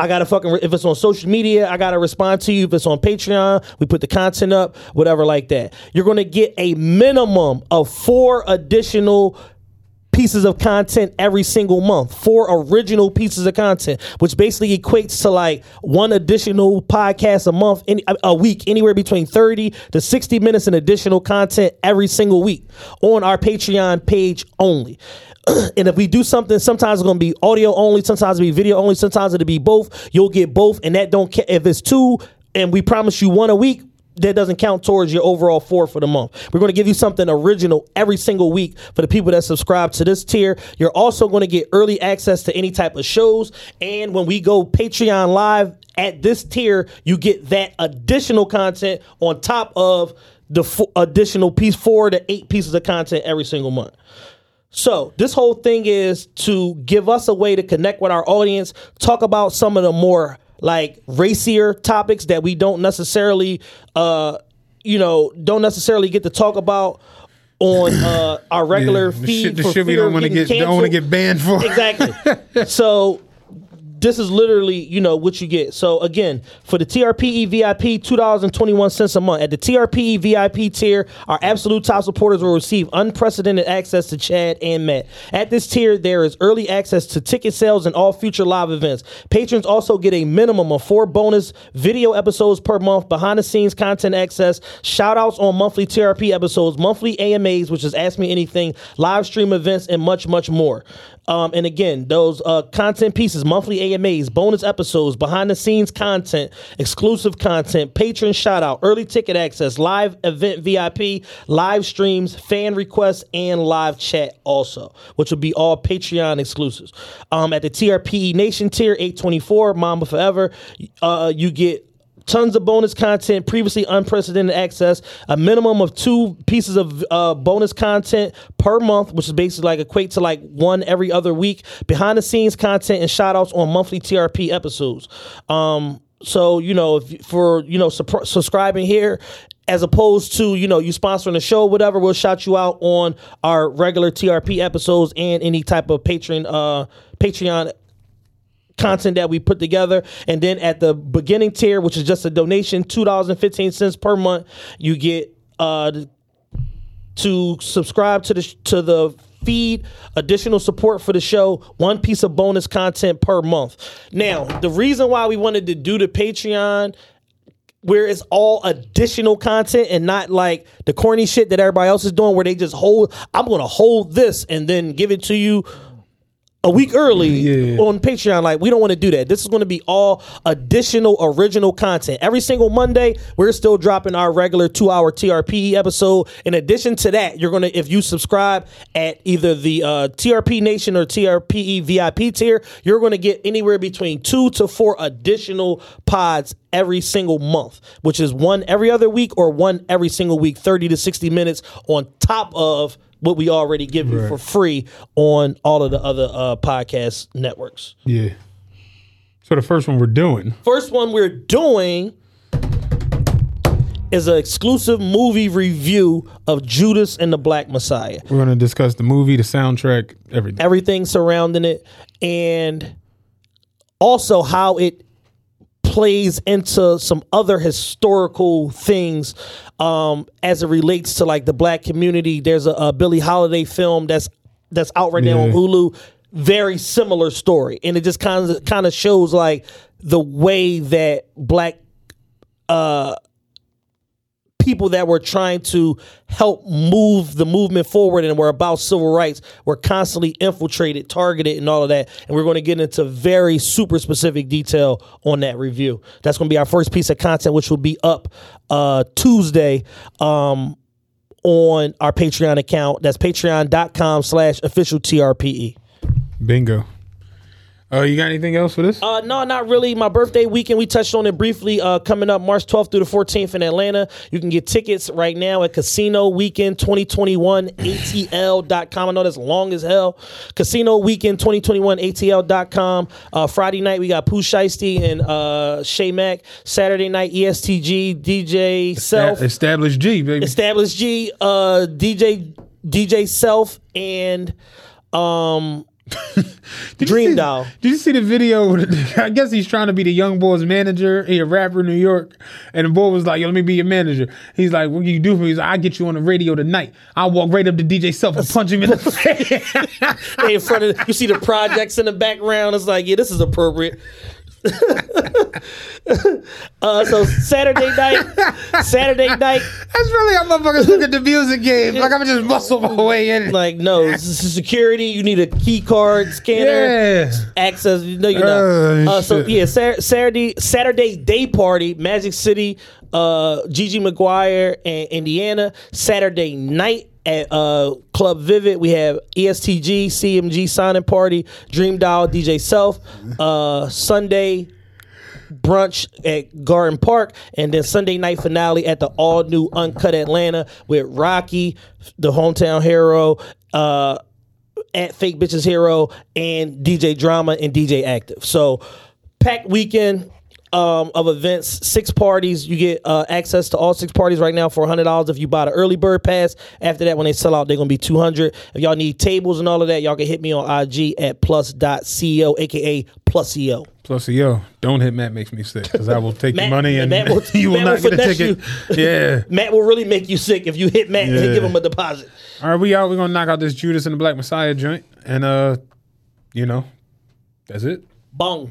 I gotta fucking, if it's on social media, I gotta respond to you. If it's on Patreon, we put the content up, whatever like that. You're going to get a minimum of four additional pieces of content every single month, four original pieces of content, which basically equates to like one additional podcast a month, any, a week, anywhere between thirty to sixty minutes in additional content every single week on our Patreon page only. And if we do something, sometimes it's going to be audio only, sometimes it'll be video only, sometimes it'll be both. You'll get both, and that don't care if it's two, and we promise you one a week. That doesn't count towards your overall four for the month. We're going to give you something original every single week for the people that subscribe to this tier. You're also going to get early access to any type of shows. And when we go Patreon live at this tier, you get that additional content on top of the f- additional piece, four to eight pieces of content every single month. So this whole thing is to give us a way to connect with our audience, talk about some of the more like racier topics that we don't necessarily, uh, you know, don't necessarily get to talk about on uh, our regular yeah, feed. The shit, the shit we don't want to get, canceled. don't want to get banned for. Exactly. So this is literally, you know, what you get. So again, for the T R P E V I P, two dollars and twenty-one cents a month. At the T R P E V I P tier, our absolute top supporters will receive unprecedented access to Chad and Matt. At this tier, there is early access to ticket sales and all future live events. Patrons also get a minimum of four bonus video episodes per month, behind-the-scenes content access, shout-outs on monthly T R P episodes, monthly A M As, which is Ask Me Anything, live stream events, and much, much more. Um, and again, those uh, content pieces, monthly A M As, bonus episodes, behind-the-scenes content, exclusive content, patron shout-out, early ticket access, live event V I P, live streams, fan requests, and live chat also, which will be all Patreon exclusives. Um, at the T R P E Nation tier, eight twenty-four, Mamba Forever, uh, you get tons of bonus content, previously unprecedented access, a minimum of two pieces of uh, bonus content per month, which is basically like equate to like one every other week, behind the scenes content and shout outs on monthly T R P episodes. Um, so, you know, if, for, you know, su- subscribing here, as opposed to, you know, you sponsoring the show, whatever, we'll shout you out on our regular T R P episodes and any type of patron, uh, Patreon content that we put together. And then at the beginning tier, which is just a donation, two dollars and fifteen cents per month, you get uh, to subscribe to the to the feed, additional support for the show, one piece of bonus content per month. Now, the reason why we wanted to do the Patreon where it's all additional content and not like the corny shit that everybody else is doing where they just hold, I'm going to hold this and then give it to you a week early yeah. on Patreon. Like, we don't want to do that. This is going to be all additional original content. Every single Monday, we're still dropping our regular two-hour T R P episode. In addition to that, you're going to, if you subscribe at either the uh, T R P Nation or T R P E V I P tier, you're going to get anywhere between two to four additional pods every single month, which is one every other week or one every single week, thirty to sixty minutes on top of what we already give you right. for free on all of the other uh, podcast networks. Yeah. So the first one we're doing. First one we're doing is an exclusive movie review of Judas and the Black Messiah. We're going to discuss the movie, the soundtrack, everything. Everything surrounding it, and also how it plays into some other historical things um, as it relates to like the black community. There's a, a Billie Holiday film that's that's out right yeah. now on Hulu. Very similar story, and it just kind of kind of shows like the way that black uh, people that were trying to help move the movement forward and were about civil rights were constantly infiltrated, targeted, and all of that. And we're going to get into very super specific detail on that review. That's going to be our first piece of content, which will be up uh, Tuesday. Um, on our Patreon account. That's patreon.com slash official TRPE. Bingo. Oh, uh, you got anything else for this? Uh, no, not really. My birthday weekend, we touched on it briefly, uh, coming up March twelfth through the fourteenth in Atlanta. You can get tickets right now at Casino Weekend twenty twenty-one, A T L dot com. I know that's long as hell. Casino Weekend twenty twenty-one, A T L dot com. Uh, Friday night, we got Pooh Shiesty and uh, Shay Mack. Saturday night, E S T G, D J Self. Established G, baby. Established G, uh, D J D J Self, and... Um, Dream see, Doll. Did you see the video? I guess he's trying to be the young boy's manager. He a rapper in New York, and the boy was like, "Yo, let me be your manager." He's like, "What can you do for me?" He's like, "I'll get you on the radio tonight." I walk right up to D J Self and punch him in the face. Hey, in front of you see the projects in the background. It's like, yeah, this is appropriate. uh, so Saturday night, Saturday night. That's really how motherfuckers look at the music game. Like I'm just muscle my way in. Like no, this is security. You need a key card scanner. Yeah. Access. No, you're uh, not. Uh, so yeah, sar- Saturday Saturday day party, Magic City, uh, Gigi McGuire and Indiana. Saturday night. At uh, Club Vivid, we have E S T G, C M G signing party, Dream Doll, D J Self, uh, Sunday brunch at Garden Park, and then Sunday night finale at the all-new Uncut Atlanta with Rocky, the hometown hero, uh, at Fake Bitches Hero, and D J Drama and D J Active. So, packed weekend. Um, of events, six parties. You get uh, access to all six parties right now for one hundred dollars if you buy the early bird pass. After that, when they sell out, they're going to be two hundred dollars. If y'all need tables and all of that, y'all can hit me on I G at plus dot co, a k a. Plus E O. Plus E O. Don't hit Matt makes me sick, because I will take Matt, your money and Matt will, you will Matt not will get a ticket. You. Yeah. Matt will really make you sick if you hit Matt yeah. and give him a deposit. All right, we out. We're going to knock out this Judas and the Black Messiah joint. And, uh, you know, that's it. Bong.